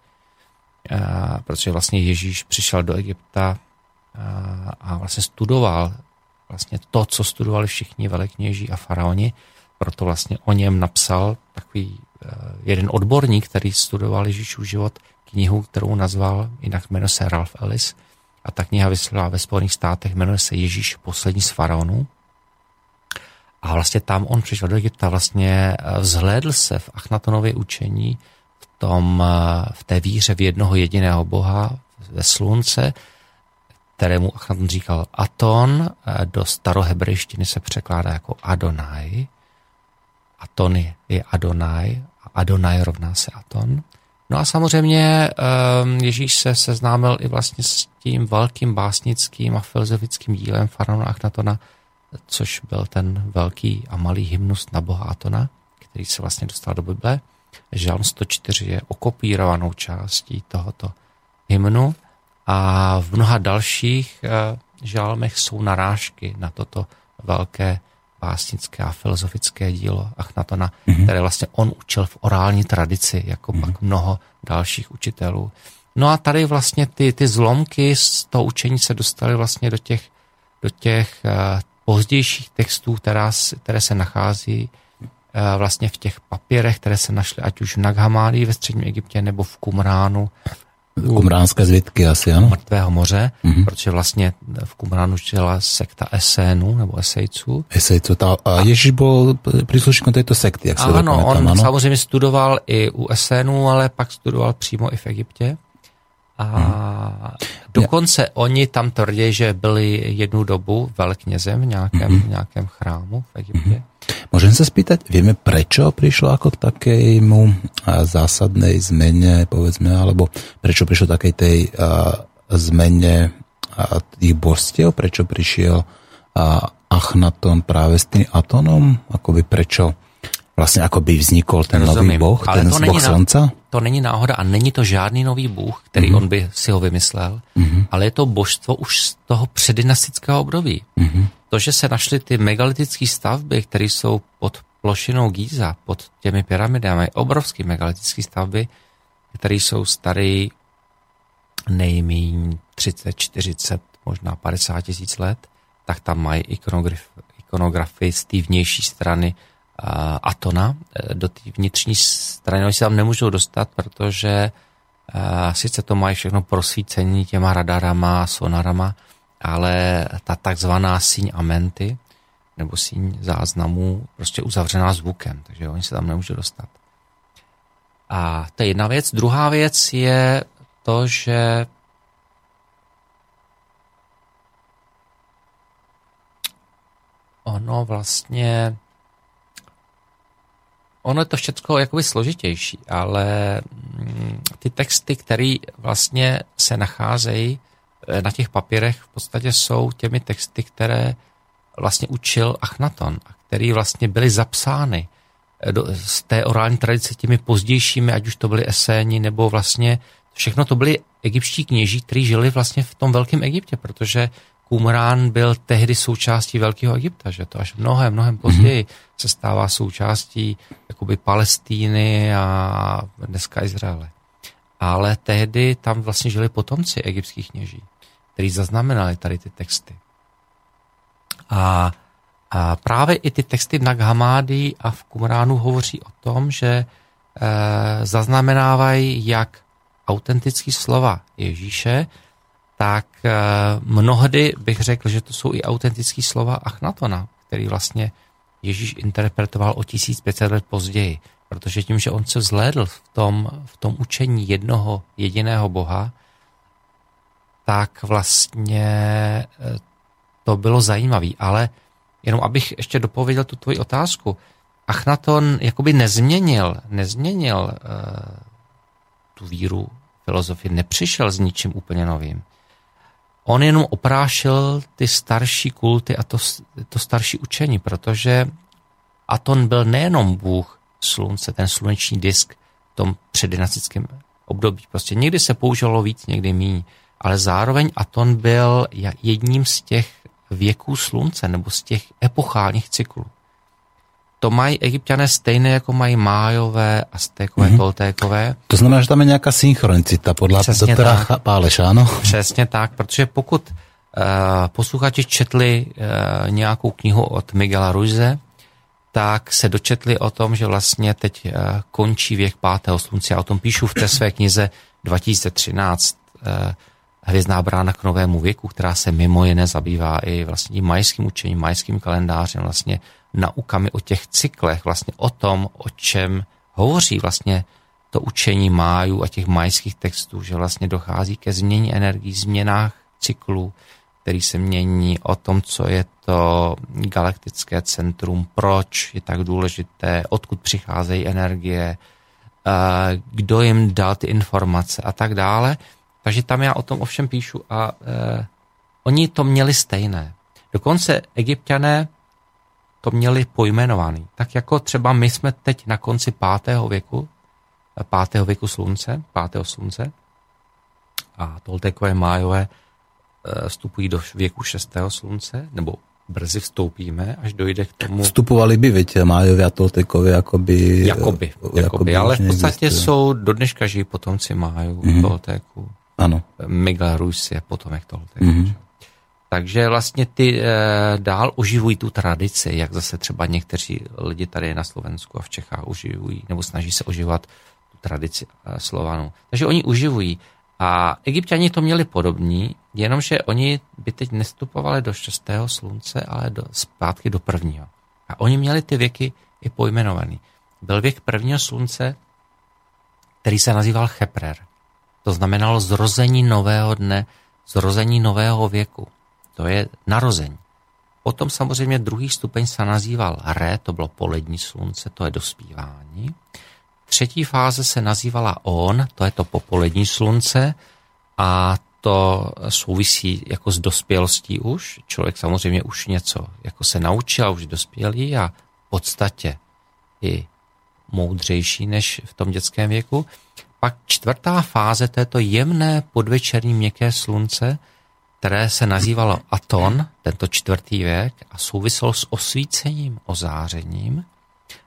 a, protože vlastně Ježíš přišel do Egypta a, a vlastně studoval vlastně to, co studovali všichni velekněží a faraoni, proto vlastně o něm napsal takový jeden odborník, který studoval Ježíšův život, knihu, kterou nazval, jinak jmenuje se Ralph Ellis, a ta kniha vysílala ve Spojených státech, jmenuje se Ježíš poslední z faraonů. A vlastně tam on přišel do Egypta, vlastně vzhlédl se v Achnatonově učení, v, tom, v té víře v jednoho jediného boha, ve slunce, kterému Achnaton říkal Aton, do starohebrejštiny se překládá jako Adonai. Aton je Adonai, Adonai rovná se Aton. No a samozřejmě Ježíš se seznámil i vlastně s tím velkým básnickým a filozofickým dílem faraona Achnatona, což byl ten velký a malý hymnus na boha Atona, který se vlastně dostal do Bible. Žalm sto čtyři je okopírovanou částí tohoto hymnu, a v mnoha dalších žalmech jsou narážky na toto velké básnické a filozofické dílo Achnatona, mm-hmm. které vlastně on učil v orální tradici, jako mm-hmm. pak mnoho dalších učitelů. No a tady vlastně ty, ty zlomky z toho učení se dostaly vlastně do těch, do těch uh, pozdějších textů, která, které se nachází uh, vlastně v těch papírech, které se našly ať už v Nag Hammadi ve středním Egyptě, nebo v Kumránu. Kumránské zbytky asi, ano? Mrtvého moře, mm-hmm. protože vlastně v Kumránu žila sekta Esenu, nebo Esejců. Esejců, ta, a Ježíš byl příslušníkem této sekty, jak se ano, dokonec, on tam, ano, on samozřejmě studoval i u Esenu, ale pak studoval přímo i v Egyptě. A mm. dokonce ja. Oni tam tvrdí, že byli jednu dobu velknězem v nějakém, mm-hmm. nějakém chrámu v Egyptě. Mm-hmm. Môžem sa spýtať, vieme, prečo prišlo ako k takému zásadnej zmene, povedzme, alebo prečo prišlo k takej tej uh, zmene uh, tých božstiev, prečo prišiel uh, Achnaton práve s tým Atonom, akoby prečo vlastne akoby vznikol ten Rozumím, nový boh, ten to boh slnca? To není náhoda a není to žádný nový bůh, který mm-hmm. on by si ho vymyslel, mm-hmm. ale je to božstvo už z toho předynastického období. Mm-hmm. To, že se našly ty megalitické stavby, které jsou pod plošinou Gíza, pod těmi pyramidami, obrovské megalitické stavby, které jsou staré nejméně třicet, čtyřicet, možná padesát tisíc let, tak tam mají ikonografii z té vnější strany Atona. Do té vnitřní strany oni se tam nemůžou dostat, protože sice to mají všechno prosvícení těma radarama a sonarama, ale ta takzvaná síň amenty, nebo síň záznamů, prostě uzavřená zvukem, takže oni se tam nemůžou dostat. A to je jedna věc. Druhá věc je to, že ono vlastně ono je to všechno jakoby složitější, ale ty texty, které vlastně se nacházejí na těch papírech, v podstatě jsou těmi texty, které vlastně učil Achnaton a které vlastně byly zapsány do, z té orální tradice těmi pozdějšími, ať už to byly Eséni, nebo vlastně všechno to byly egyptští kněží, kteří žili vlastně v tom velkém Egyptě, protože Kumrán byl tehdy součástí Velkého Egypta, že to až mnohem, mnohem později se stává součástí jakoby Palestíny a dneska Izraele. Ale tehdy tam vlastně žili potomci egyptských kněží, kteří zaznamenali tady ty texty. A, a právě i ty texty v Nag Hammadi a v Kumránu hovoří o tom, že zaznamenávají jak autentické slova Ježíše, tak mnohdy bych řekl, že to jsou i autentické slova Achnatona, který vlastně Ježíš interpretoval o tisíc pět set let později. Protože tím, že on se vzhlédl v tom, v tom učení jednoho jediného Boha, tak vlastně to bylo zajímavé. Ale jenom abych ještě dopověděl tu tvoji otázku, Achnaton jakoby nezměnil, nezměnil eh, tu víru filozofii, nepřišel s ničím úplně novým. On jenom oprášil ty starší kulty a to, to starší učení, protože Aton byl nejenom Bůh slunce, ten sluneční disk v tom předdynastickém období. Prostě někdy se používalo víc, někdy míň, ale zároveň Aton byl jedním z těch věků slunce nebo z těch epochálních cyklů. To mají Egypťané stejné, jako mají Májové, Aztékové, mm-hmm. Toltékové. To znamená, že tam je nějaká synchronicita podle doktora Páleša, ano? Přesně tak, protože pokud uh, posluchači četli uh, nějakou knihu od Miguela Ruize, tak se dočetli o tom, že vlastně teď uh, končí věk pátého slunce. Já o tom píšu v té své knize dva tisíce třináct uh, Vězná brána k novému věku, která se mimo jiné zabývá i vlastně majským učením, majským kalendářem, vlastně naukami o těch cyklech, vlastně o tom, o čem hovoří vlastně to učení májů a těch majských textů, že vlastně dochází ke změně energií, změnách cyklů, který se mění, o tom, co je to galaktické centrum, proč je tak důležité, odkud přicházejí energie, kdo jim dal ty informace a tak dále. Takže tam já o tom ovšem píšu a eh, oni to měli stejné. Dokonce Egypťané to měli pojmenovaný. Tak jako třeba my jsme teď na konci pátého věku, pátého věku slunce, pátého slunce a Toltékové, Májové eh, vstupují do věku šestého slunce, nebo brzy vstoupíme, až dojde k tomu... Vstupovali by, víte, Májové a Toltékové jakoby... Jakoby, jakoby, jakoby ale v podstatě jsou, do dneška žijí potomci Májů, mm-hmm. Toltéků. Ano. Miguel Ruiz je potomek Toltéků. Mm-hmm. Takže vlastně ty e, dál oživují tu tradici, jak zase třeba někteří lidi tady na Slovensku a v Čechách oživují, nebo snaží se oživovat tu tradici e, Slovanů. Takže oni uživují. A Egypťani to měli podobní, jenomže oni by teď nestupovali do šestého slunce, ale do, zpátky do prvního. A oni měli ty věky i pojmenovaný. Byl věk prvního slunce, který se nazýval Cheprer. To znamenalo zrození nového dne, zrození nového věku. To je narození. Potom samozřejmě druhý stupeň se nazýval Re, to bylo polední slunce, to je dospívání. Třetí fáze se nazývala On, to je to popolední slunce a to souvisí jako s dospělostí už. Člověk samozřejmě už něco jako se naučil a už dospělý a v podstatě i moudřejší než v tom dětském věku. Pak čtvrtá fáze, to je to jemné podvečerní měkké slunce, které se nazývalo Aton, tento čtvrtý věk, a souviselo s osvícením, ozářením,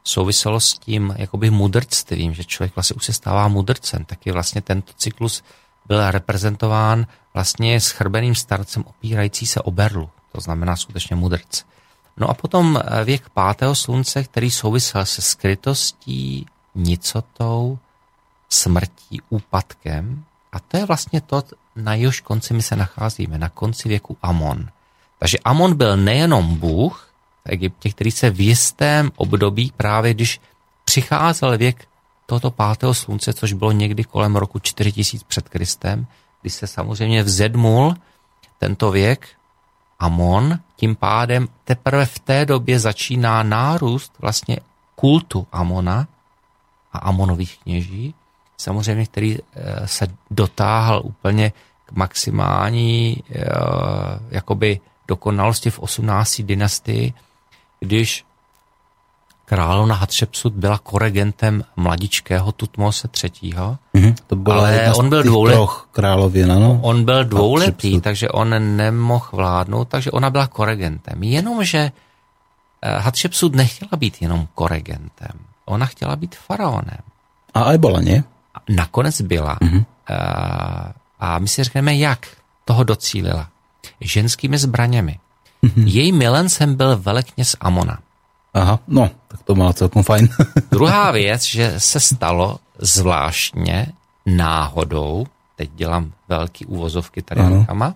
souviselo s tím jakoby mudrctvím, že člověk vlastně už se stává mudrcem. Taky vlastně tento cyklus byl reprezentován vlastně s chrbeným starcem opírající se o berlu, to znamená skutečně mudrc. No a potom věk pátého slunce, který souvisel se skrytostí, nicotou, smrtí, úpadkem. A to je vlastně to, na jehož konci my se nacházíme, na konci věku Amon. Takže Amon byl nejenom Bůh v Egyptě, který se v jistém období, právě když přicházel věk tohoto pátého slunce, což bylo někdy kolem roku čtyři tisíce před Kristem, kdy se samozřejmě vzedmul tento věk Amon, tím pádem teprve v té době začíná nárůst vlastně kultu Amona a Amonových kněží, samozřejmě, který se dotáhl úplně k maximální jakoby dokonalosti v osmnácté dynastii, když královna Hatšepsut byla koregentem mladičkého Tutmose třetího. Mm-hmm. To byla ale on byl dvouletý. Královin, ano? On byl dvouletý, takže on nemohl vládnout, takže ona byla koregentem. Jenomže Hatšepsut nechtěla být jenom koregentem. Ona chtěla být faraonem. A aj bola, nie? Nakonec byla. Mm-hmm. A my si řekneme, jak toho docílila. Ženskými zbraněmi. Mm-hmm. Její milencem byl velekněz Amona. Aha, no, tak to má celkom fajn. Druhá věc, že se stalo zvláštně náhodou, teď dělám velký úvozovky tady rukama,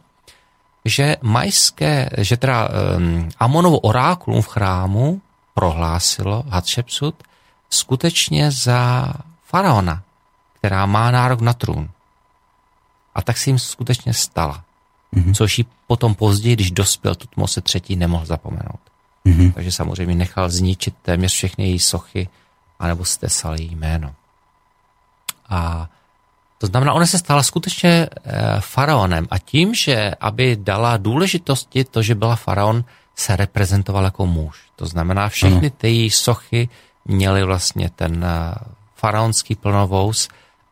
že majské, že teda um, Amonovo orákulum v chrámu prohlásilo Hatšepsut skutečně za faraona, která má nárok na trůn. A tak se jim skutečně stala. Mm-hmm. Což ji potom později, když dospěl Tutmose třetí, nemohl zapomenout. Mm-hmm. Takže samozřejmě nechal zničit téměř všechny její sochy anebo stesal její jméno. A to znamená, ona se stala skutečně faraonem a tím, že aby dala důležitosti to, že byla faraon, se reprezentoval jako muž. To znamená, všechny ty její sochy měly vlastně ten faraonský plnovous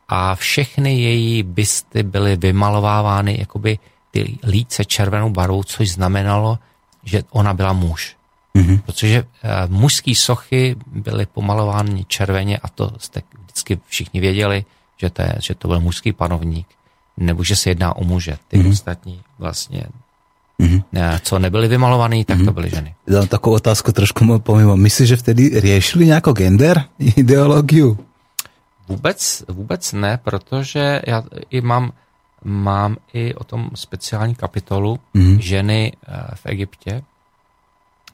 a všechny její bysty byly vymalovávány jakoby ty líce červenou barvou, což znamenalo, že ona byla muž. Mm-hmm. Protože mužský sochy byly pomalovány červeně a to jste vždycky všichni věděli, že to, je, že to byl mužský panovník, nebo že se jedná o muže. Ty mm-hmm. ostatní vlastně, mm-hmm. co nebyly vymalovaný, tak mm-hmm. to byly ženy. Dám takovou otázku trošku pomimo. Myslíš, že vtedy riešili nějakou gender ideologiu? Vůbec, vůbec ne, protože já i mám, mám i o tom speciální kapitolu mm-hmm. ženy v Egyptě,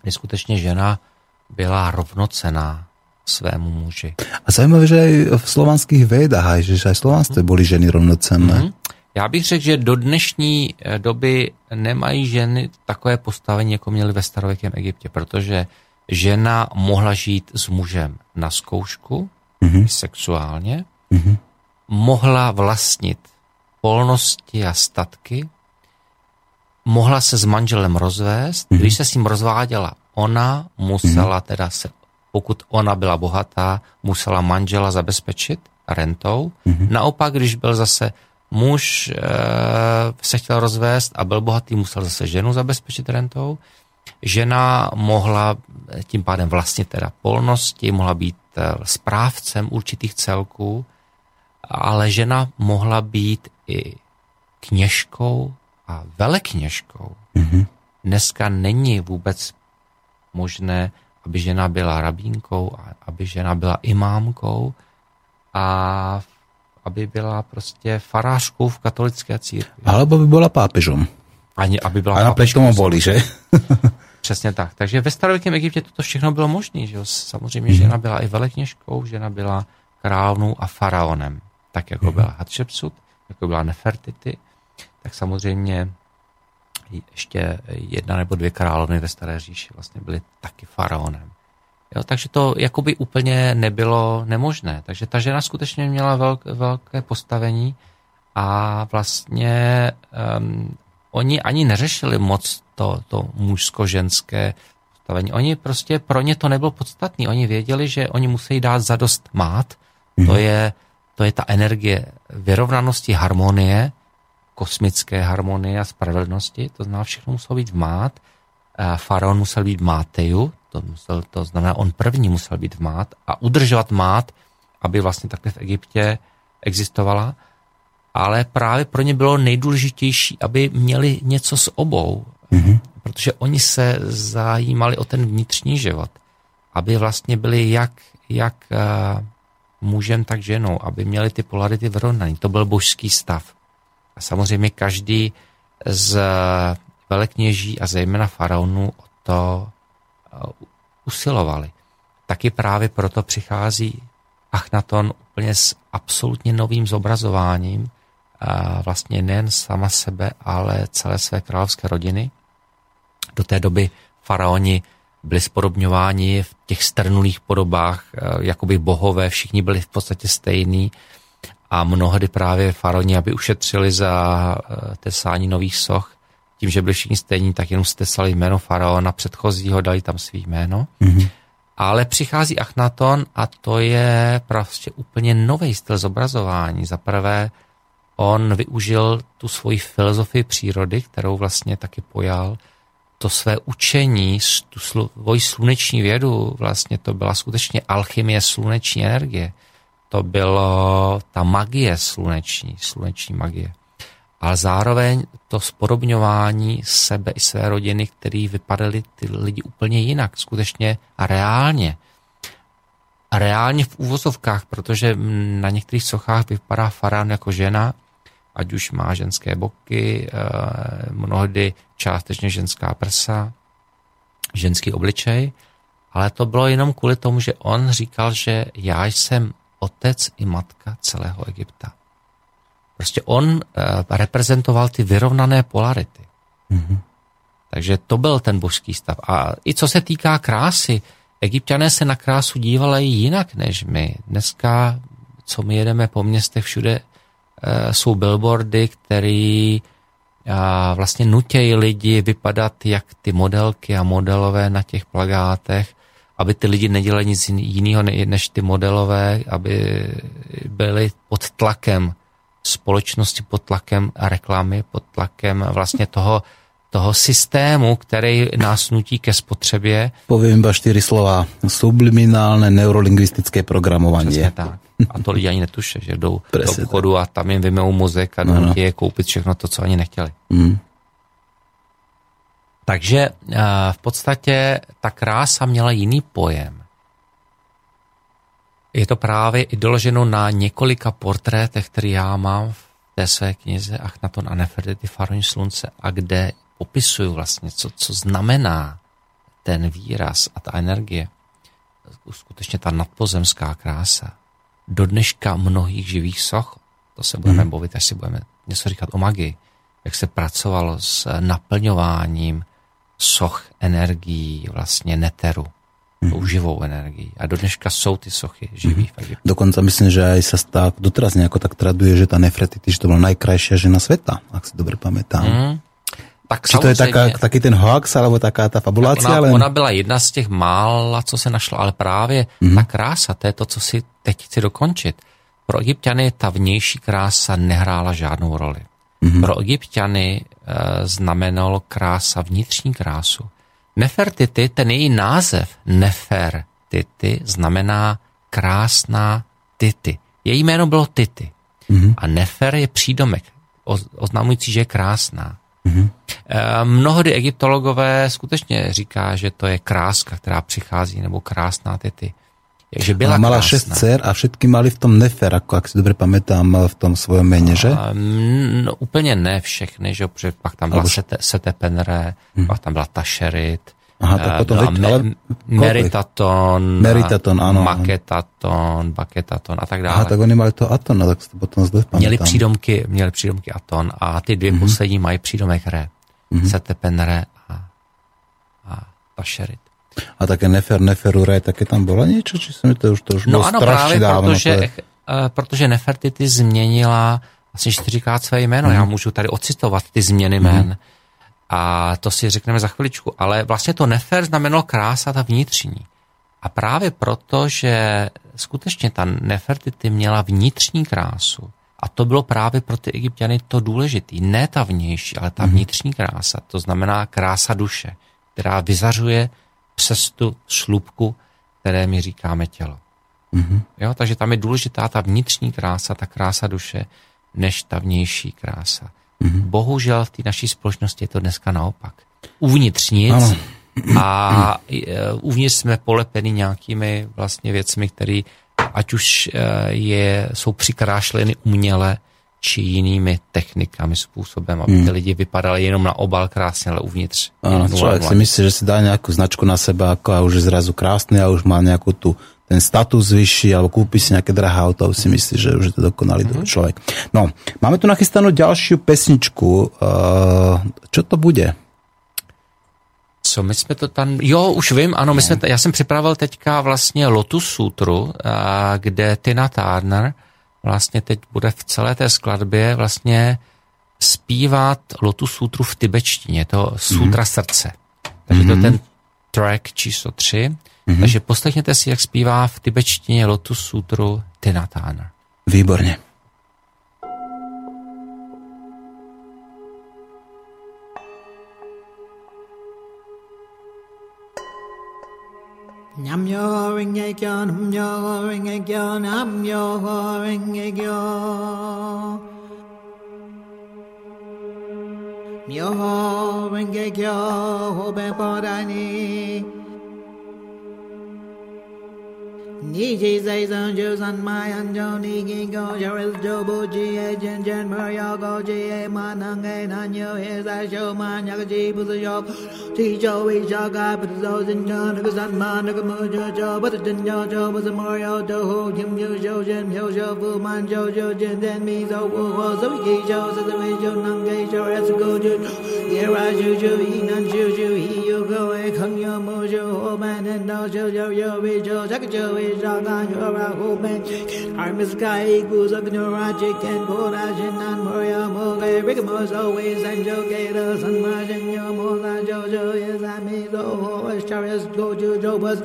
kdy skutečně žena byla rovnocenná svému muži. A zajímavé, že aj v slovanských védách, že aj v slovanstve boli ženy rovnocenné. Mm-hmm. Já bych řekl, že do dnešní doby nemají ženy takové postavení, jako měly ve starověkém Egyptě, protože žena mohla žít s mužem na zkoušku, mm-hmm. sexuálně, mm-hmm. mohla vlastnit polnosti a statky, mohla se s manželem rozvést, mm-hmm. když se s ním rozváděla, ona musela mm-hmm. teda se pokud ona byla bohatá, musela manžela zabezpečit rentou. Mm-hmm. Naopak, když byl zase muž, e, se chtěl rozvést a byl bohatý, musel zase ženu zabezpečit rentou. Žena mohla tím pádem vlastně teda polnosti, mohla být správcem určitých celků, ale žena mohla být i kněžkou a velekněžkou. Mm-hmm. Dneska není vůbec možné, aby žena byla rabínkou, aby žena byla imámkou a aby byla prostě farářkou v katolické církvi. Alebo by byla pápežom. Ani, aby byla pápežom. A napříč tomu boli, že? Přesně tak. Takže ve starověkém Egyptě toto všechno bylo možné. Že? Samozřejmě mm-hmm. žena byla i velekněžkou, žena byla královnou a faraonem. Tak jako mm-hmm. byla Hatšepsut, jako byla Nefertiti, tak samozřejmě ještě jedna nebo dvě královny ve Staré říši vlastně byly taky faraonem. Jo, takže to jakoby úplně nebylo nemožné. Takže ta žena skutečně měla velk, velké postavení a vlastně um, oni ani neřešili moc to, to mužsko-ženské postavení. Oni prostě, pro ně to nebylo podstatné. Oni věděli, že oni musí dát zadost mát. Mm-hmm. To je, to je ta energie vyrovnanosti, harmonie, kosmické harmonie a spravedlnosti, to znamená, všechno muselo být vmát. Faraon musel být v máteju, to, musel, to znamená, on první musel být vmát a udržovat mát, aby vlastně takhle v Egyptě existovala, ale právě pro ně bylo nejdůležitější, aby měli něco s obou, mm-hmm. protože oni se zajímali o ten vnitřní život, aby vlastně byli jak, jak mužem, tak ženou, aby měli ty polarity vyrovnané. To byl božský stav. A samozřejmě každý z velekněží a zejména faraonů o to usilovali. Taky právě proto přichází Achnaton úplně s absolutně novým zobrazováním vlastně nejen sama sebe, ale celé své královské rodiny. Do té doby faraoni byli spodobňováni v těch strnulých podobách, jakoby bohové, všichni byli v podstatě stejní. A mnohdy právě faraoni, aby ušetřili za tesání nových soch, tím, že byli všichni stejní, tak jenom stesali jméno faraona předchozího, dali tam svý jméno. Mm-hmm. Ale přichází Achnaton a to je prostě úplně nový styl zobrazování. Za prvé, on využil tu svoji filozofii přírody, kterou vlastně taky pojal, to své učení, tu svoji sluneční vědu, vlastně to byla skutečně alchymie sluneční energie. To bylo ta magie sluneční, sluneční magie. ale zároveň to spodobňování sebe i své rodiny, který vypadaly ty lidi úplně jinak, skutečně a reálně. A reálně v úvozovkách, protože na některých sochách vypadá faraon jako žena, ať už má ženské boky, mnohdy částečně ženská prsa, ženský obličej, ale to bylo jenom kvůli tomu, že on říkal, že já jsem otec i matka celého Egypta. Prostě on reprezentoval ty vyrovnané polarity. Mm-hmm. Takže to byl ten božský stav. A i co se týká krásy, Egypťané se na krásu dívali jinak než my. Dneska, co my jedeme po městech, všude jsou billboardy, které vlastně nutějí lidi vypadat jak ty modelky a modelové na těch plakátech, aby ty lidi nedělali nic jiného než ty modelové, aby byli pod tlakem společnosti, pod tlakem reklamy, pod tlakem vlastně toho, toho systému, který nás nutí ke spotřebě. Povím iba čtyři slova. Subliminálne neurolingvistické programovanie. Tak. A to lidi ani netuše, že jdou Presne do obchodu a tam jim vymejou mozek a nutí je koupit všechno to, co ani nechtěli. Mm. Takže v podstatě ta krása měla jiný pojem. Je to právě i doloženo na několika portrétech, které já mám v té své knize Achnaton a Nefertiti, Faraoni slunce, a kde popisuju vlastně, co, co znamená ten výraz a ta energie. Skutečně ta nadpozemská krása. Do dneška mnohých živých soch, to se budeme hmm. bavit, až si budeme něco říkat o magii, jak se pracovalo s naplňováním soch energií, vlastně neteru, tou živou energií. A do dneška sú ty sochy živých. Mm-hmm. Dokonca myslím, že aj sa stá, doteraz nejako tak traduje, že tá Nefertiti, že to bola najkrajšia žena sveta, ak si dobre pamätám. Mm. Tak Či to je taká, taký ten hoax, alebo taká tá fabulácia? Ona, ale... ona byla jedna z těch mála, co se našla, ale právě mm-hmm. ta krása, to je to, co si teď chci dokončit. Pro Egypťany ta vnější krása nehrála žádnou roli. Mm-hmm. Pro Egypťany e, znamenalo krása vnitřní krásu. Nefertiti, ten její název Nefertiti znamená krásná Titi. Její jméno bylo Titi. Mm-hmm. A Nefer je přídomek, oznamující, že je krásná. Mm-hmm. E, mnohdy egyptologové skutečně říká, že to je kráska, která přichází, nebo krásná Titi. Že byla mala krásna. šest dcer a všetky mali v tom Nefer, ako, ak si dobre pamätám, v tom svojom mene, že? No, no úplne ne všechny, že? Protože pak tam byla Sete, Sete Penere, hmm. pak tam byla Tašerit, Aha, tak potom byla me, ale... Meritaton, Meritaton áno, Maketaton, Baketaton a tak dále. Aha, tak oni mali toho Atona, tak si to potom zle pamätám. Měli přídomky, měli přídomky Aton a ty dvě hmm. poslední mají přídomek Re. Hmm. Sete Penere a, a Tašerit. A také nefer, neferure, také tam bola niečo? Či som to už, to už bolo no, strašne dávno? No áno, práve protože Nefertiti změnila asi čtyřikrát své jméno. Mm. Já můžu tady ocitovat ty změny jmén. Mm. A to si řekneme za chviličku. Ale vlastně to Nefer znamenalo krása, ta vnitřní. A právě proto, že skutečně ta Nefertiti měla vnitřní krásu. A to bylo právě pro ty Egypťany to důležitý. Ne ta vnější, ale ta mm. vnitřní krása. To znamená krása duše, která vyzařuje přes tu šlubku, které my říkáme tělo. Mm-hmm. Jo, takže tam je důležitá ta vnitřní krása, ta krása duše, než ta vnější krása. Mm-hmm. Bohužel v té naší společnosti je to dneska naopak. Uvnitř nic ano. a uvnitř jsme polepeni nějakými vlastně věcmi, které ať už je, jsou přikrášleny uměle či jinými technikami, způsobem, aby hmm. ty lidi vypadali jenom na obal krásně, ale uvnitř. Áno, človek si myslí, že si dá nějakou značku na seba a už je zrazu krásný a už má nějakou tu ten status vyšší, alebo kúpi si nejaké drahé auto, si myslí, že už je to dokonalý mm-hmm. človek. No, máme tu nachystanú ďalšiu pesničku. Čo to bude? Co, my jsme to tam... Jo, už vím, ano, my no. jsme... já jsem připravil teďka vlastně Lotus Sutru, kde Tina Turner vlastně teď bude v celé té skladbě vlastně zpívat Lotus Sutru v tibetštině, to Sutra mm-hmm. srdce. Takže to je ten track číslo tři. Mm-hmm. Takže poslechněte si, jak zpívá v tibetštině Lotus Sutru Tina Turner. Výborně. Nam yo ring a yo, nam yo ring a yo, nam yo ring a yo. Milovenge Kyou beporani. Niji zaisan juzan mayan joni gingo jaril jobo jie jen jen mario go jie manange nanyo heza show manyak jibu zyo tijo we jaga but thousand jan guzan manag mojo jo but den yo jo was mario do ho jim yo jo jen yo jo bu man jo jo jen den mi zo wo zo ki jo zo we jo nange jo as go jo yera ju ju inan ju ju hi yo go e khang yo mojo man and no jo jo yo we jo jak jo we Jagan Yora Hoban Chicken Armis Kai Guzak Nora Chicken Borajin and Moria Moga Rigamos always and Joe Gator San Margin Yomola Jojo is Amido Hoas Charis Goju Jobas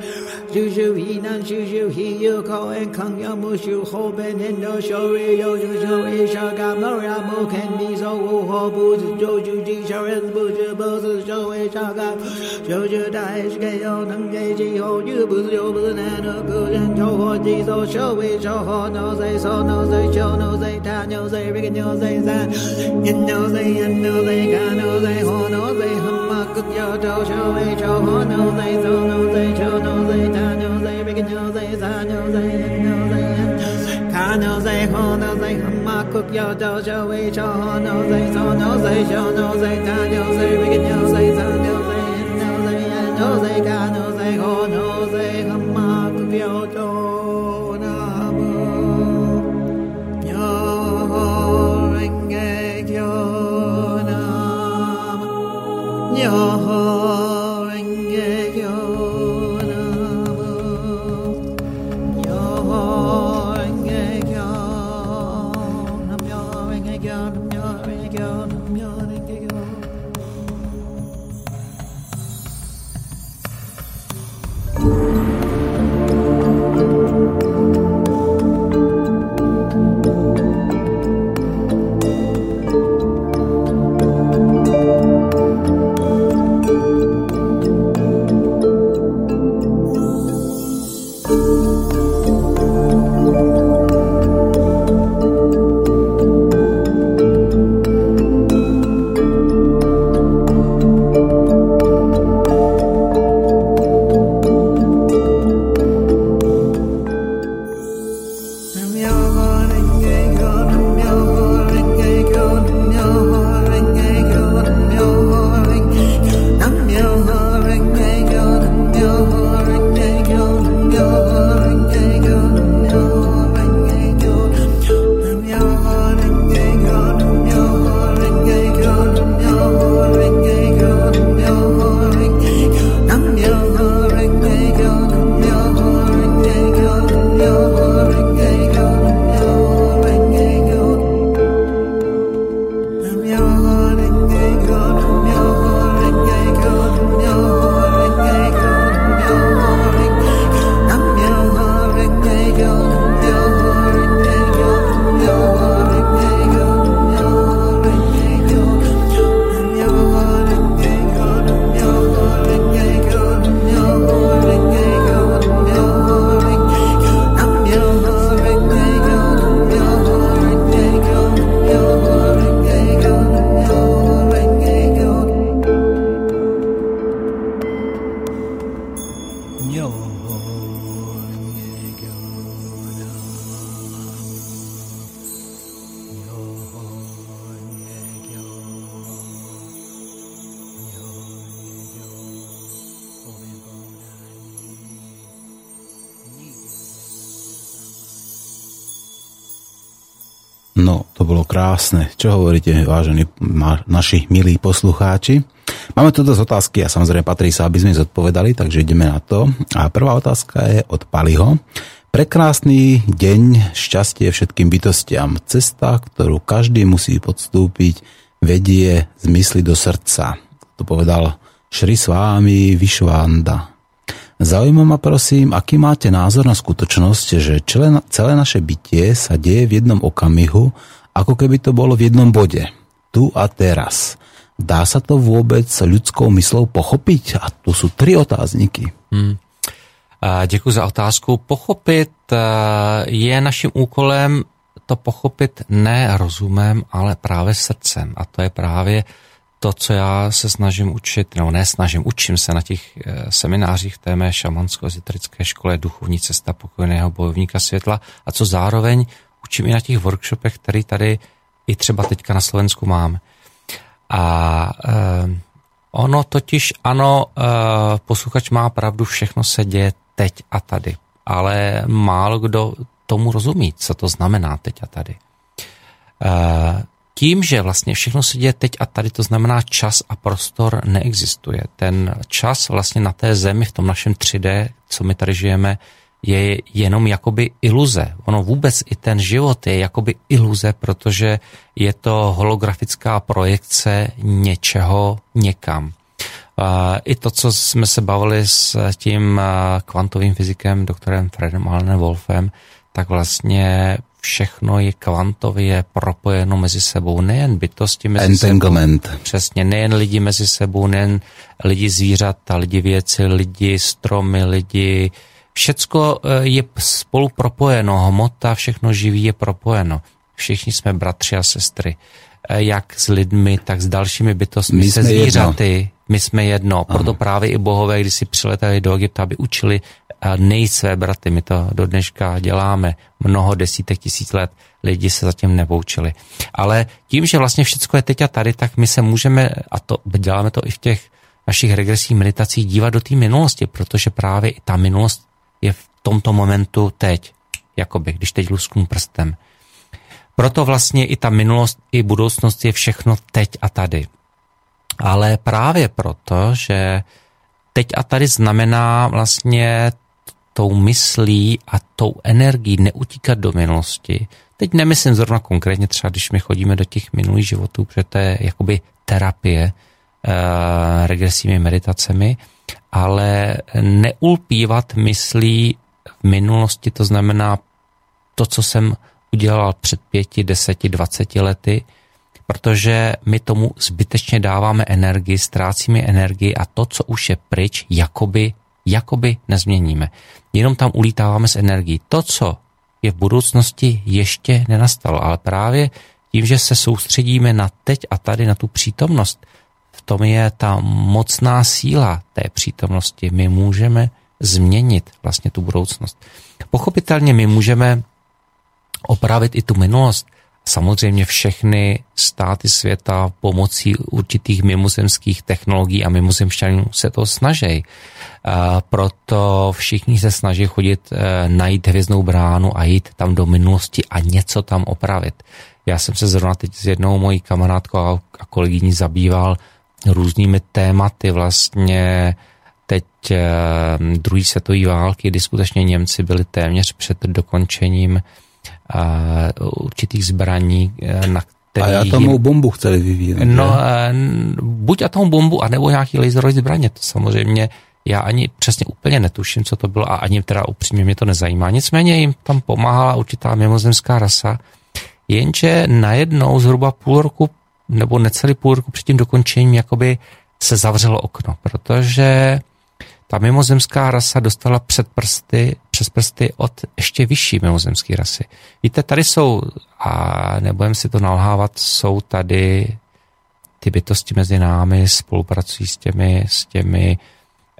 Juju Hinan Juju Hiyuko and Kang Yamushu Hoban and No Shori Yoju Joe Shaga Moria Mokan Mizo Hobu Joju G Charis Buju Bozas Joe Shaga Joju Daish Gayo Nangaji Ho Yubu Yobu Nano and Joe so show we show no say so no say show no say da no say we no say san and no say and no say can no say ho no say hum cook yo do show we show no say so no say show no say da no say we no say san no say and no say can no say ho no say hum cook yo do show we show no say so no say show no say da no say we no say san no say and no say and no say can no say ho no say hum Yoto Namo Yo Renge Yo Namo Yo Renge Yo Namo Yo Renge Yo Namo Yo Renge Yo Namo Yo Renge Yo Namo Yo Renge Yo. Krásne. Čo hovoríte, vážení naši milí poslucháči? Máme tu dosť otázky a samozrejme patrí sa, aby sme zodpovedali, takže ideme na to. A prvá otázka je od Paliho. Prekrásny deň, šťastie všetkým bytostiam. Cesta, ktorú každý musí podstúpiť, vedie z mysli do srdca. To povedal Šri Svámi Višvanda. Zaujíma ma prosím, aký máte názor na skutočnosť, že celé naše bytie sa deje v jednom okamihu, ako keby to bolo v jednom bode, tu a teraz. Dá sa to vôbec ľudskou myslou pochopiť? A tu sú tri otázniky. Hmm. Děkuji za otázku. Pochopit je naším úkolem to pochopit ne rozumem, ale právě srdcem. A to je právě to, co já se snažím učit, nebo ne snažím, učím se na těch seminářích té mé šamansko-ezoterické škole Duchovní cesta pokojného bojovníka světla a co zároveň učím i na těch workshopech, který tady i třeba teďka na Slovensku mám. A eh, ono totiž, ano, eh, posluchač má pravdu, všechno se děje teď a tady, ale málo kdo tomu rozumí, co to znamená teď a tady. Eh, Tím, že vlastně všechno se děje teď a tady, to znamená čas a prostor neexistuje. Ten čas vlastně na té zemi, v tom našem tři dé, co my tady žijeme, je jenom jakoby iluze. Ono vůbec i ten život je jakoby iluze, protože je to holografická projekce něčeho někam. I to, co jsme se bavili s tím kvantovým fyzikem, doktorem Fredem Alanem Wolfem, tak vlastně všechno je kvantově propojeno mezi sebou, nejen bytosti mezi sebou, přesně, nejen lidi mezi sebou, nejen lidi zvířata, lidi věci, lidi stromy, lidi, všecko je spolu propojeno, hmota, všechno živý je propojeno. Všichni jsme bratři a sestry, jak s lidmi, tak s dalšími bytostmi, se zvířaty, jedno. My jsme jedno, proto Aha. právě i bohové, když si přiletali do Egypta, aby učili nejít své braty, my to do dneška děláme, mnoho desítek tisíc let lidi se zatím nepoučili. Ale tím, že vlastně všechno je teď a tady, tak my se můžeme, a to děláme to i v těch našich regresích meditacích, dívat do té minulosti, protože právě i ta minulost je v tomto momentu teď, jakoby, když teď lusknu prstem. Proto vlastně i ta minulost, i budoucnost je všechno teď a tady. Ale právě proto, že teď a tady znamená vlastně tou myslí a tou energií neutíkat do minulosti. Teď nemyslím zrovna konkrétně, třeba když my chodíme do těch minulých životů, protože to je jakoby terapie eh, regresními meditacemi, ale neulpívat myslí v minulosti, to znamená to, co jsem udělal před pěti, deseti, dvaceti lety, protože my tomu zbytečně dáváme energii, ztrácíme energii a to, co už je pryč, jakoby, jakoby nezměníme. Jenom tam ulítáváme s energií. To, co je v budoucnosti, ještě nenastalo, ale právě tím, že se soustředíme na teď a tady, na tu přítomnost, v tom je ta mocná síla té přítomnosti. My můžeme změnit vlastně tu budoucnost. Pochopitelně my můžeme opravit i tu minulost. Samozřejmě všechny státy světa pomocí určitých mimozemských technologií a mimozemšťanů se to snaží. Proto všichni se snaží chodit najít Hvězdnou bránu a jít tam do minulosti a něco tam opravit. Já jsem se zrovna teď s jednou mojí kamarádkou a kolegyní zabýval různými tématy vlastně teď druhé světové války, kdy skutečně Němci byli téměř před dokončením a určitých zbraní, na kterých... A atomovou bombu chceli vyvíjet. No, buď atomovou bombu, anebo nějaký laserové zbraně. To samozřejmě já ani přesně úplně netuším, co to bylo a ani teda upřímně mě to nezajímá. Nicméně jim tam pomáhala určitá mimozemská rasa, jenže najednou zhruba půl roku, nebo necelý půl roku před tím dokončením jakoby se zavřelo okno, protože ta mimozemská rasa dostala před prsty, přes prsty od ještě vyšší mimozemské rasy. Víte, tady jsou, a nebudem si to nalhávat, jsou tady ty bytosti mezi námi, spolupracují s těmi, s těmi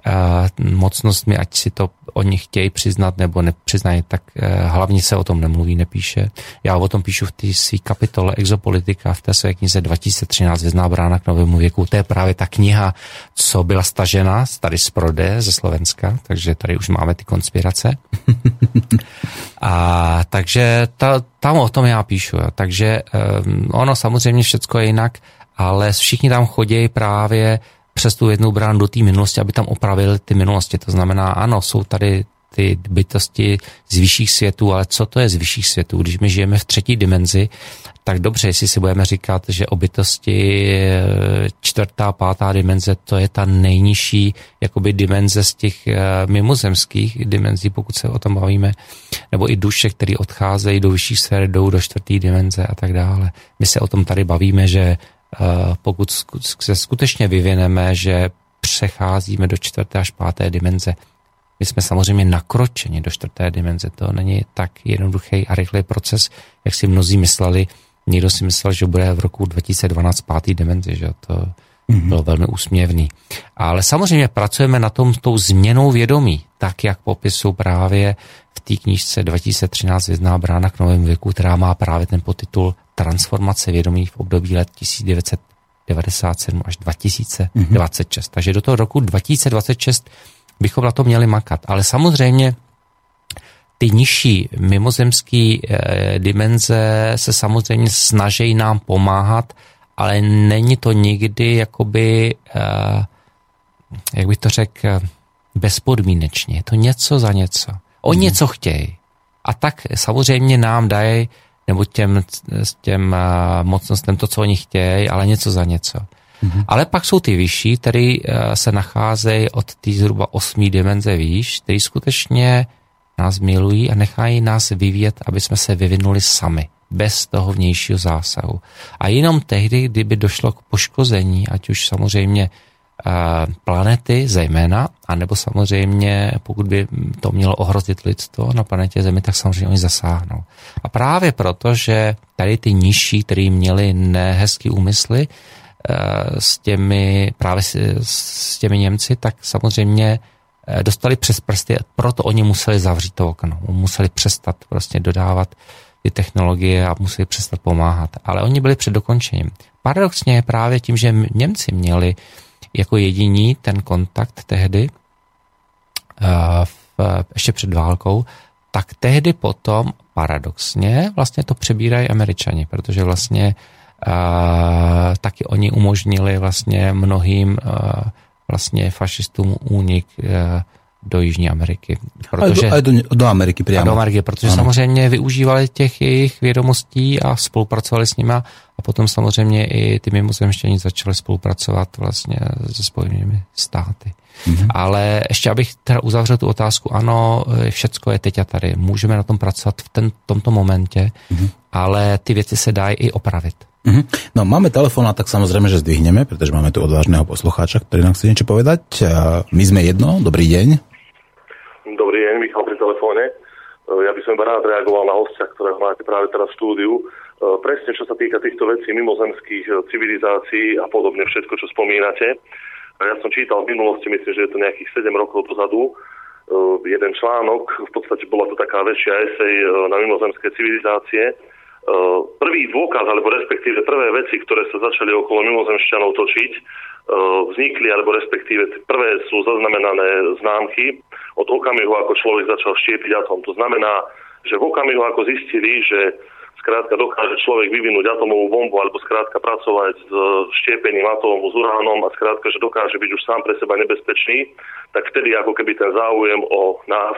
uh, mocnostmi, ať si to oni chtějí přiznat nebo nepřiznají, tak uh, hlavně se o tom nemluví, nepíše. Já o tom píšu v té své kapitole Exopolitika v té své knize dva tisíce třináct Vězná brána k novému věku. To je právě ta kniha, co byla stažena tady z prodeje ze Slovenska, takže tady už máme ty konspirace. A takže ta, tam o tom já píšu. Jo. Takže um, ono samozřejmě všecko je jinak, ale všichni tam chodí právě přes tu jednu bránu do té minulosti, aby tam opravili ty minulosti. To znamená, ano, jsou tady ty bytosti z vyšších světů, ale co to je z vyšších světů? Když my žijeme v třetí dimenzi, tak dobře, jestli si budeme říkat, že o bytosti čtvrtá, pátá dimenze, to je ta nejnižší jakoby dimenze z těch mimozemských dimenzí, pokud se o tom bavíme, nebo i duše, které odcházejí do vyšších sfér, jdou do čtvrtý dimenze a tak dále. My se o tom tady bavíme, že pokud se skutečně vyvineme, že přecházíme do čtvrté až páté dimenze. My jsme samozřejmě nakročeni do čtvrté dimenze. To není tak jednoduchý a rychlý proces, jak si mnozí mysleli. Někdo si myslel, že bude v roku dva tisíce dvanáct pátý dimenzi. Že? To Mm-hmm. Byl velmi úsměvný. Ale samozřejmě pracujeme na tom tou změnou vědomí, tak jak popisu právě v té knížce dva tisíce třináct Vězná brána k novému věku, která má právě ten podtitul Transformace vědomí v období let devatenáct devadesát sedm až dva tisíce dvacet šest. Mm-hmm. Takže do toho roku dva tisíce dvacet šest bychom na to měli makat. Ale samozřejmě ty nižší mimozemské eh, dimenze se samozřejmě snaží nám pomáhat, ale není to nikdy jakoby, eh, jak bych to řekl, bezpodmínečně. Je to něco za něco. Oni mm. něco chtějí. A tak samozřejmě nám dají, nebo těm, těm eh, mocnostem to, co oni chtějí, ale něco za něco. Mm-hmm. Ale pak jsou ty vyšší, které eh, se nacházejí od té zhruba osmé dimenze výš, které skutečně nás milují a nechají nás vyvíjet, aby jsme se vyvinuli sami, bez toho vnějšího zásahu. A jenom tehdy, kdyby došlo k poškození, ať už samozřejmě planety zejména, anebo samozřejmě, pokud by to mělo ohrozit lidstvo na planetě Zemi, tak samozřejmě oni zasáhnou. A právě proto, že tady ty nižší, který měli nehezký úmysly s těmi, právě s těmi Němci, tak samozřejmě dostali přes prsty, proto oni museli zavřít to okno. Museli přestat prostě dodávat ty technologie a museli přestat pomáhat. Ale oni byli před dokončením. Paradoxně je právě tím, že Němci měli jako jediní ten kontakt tehdy, ještě před válkou, tak tehdy potom paradoxně vlastně to přebírají Američani, protože vlastně taky oni umožnili vlastně mnohým vlastně fašistům únik do Jižní Ameriky. Protože, a do, a do, do Ameriky přímo. Do Ameriky, protože ano. Samozřejmě využívali těch jejich vědomostí a spolupracovali s nimi a potom samozřejmě i ty mimozemštění začaly spolupracovat vlastně se Spojenými státy. Mhm. Ale ještě abych teda uzavřel tu otázku, ano, všecko je teď a tady. Můžeme na tom pracovat v ten, tomto momentě, mhm. ale ty věci se dají i opravit. Mm-hmm. No máme telefón a tak samozrejme, že zdvihneme, pretože máme tu odvážneho poslucháča, ktorý nám chce niečo povedať. My sme jedno, dobrý deň. Dobrý deň, Michal pri telefóne. Ja by som rád reagoval na hostia, ktorého máte práve teraz v štúdiu. Presne čo sa týka týchto vecí mimozemských civilizácií a podobne všetko, čo spomínate. Ja som čítal v minulosti, myslím, že je to nejakých sedem rokov dozadu, jeden článok, v podstate bola to taká väčšia esej na mimozemské civilizácie. Uh, prvý dôkaz, alebo respektíve prvé veci, ktoré sa začali okolo mimozemšťanov točiť, uh, vznikli, alebo respektíve prvé sú zaznamenané známky od okamihu, ako človek začal štiepiť atom. To znamená, že v okamihu, ako zistili, že skrátka dokáže človek vyvinúť atomovú bombu, alebo skrátka pracovať s štiepením atomu, s uránom a skrátka, že dokáže byť už sám pre seba nebezpečný, tak vtedy ako keby ten záujem o nás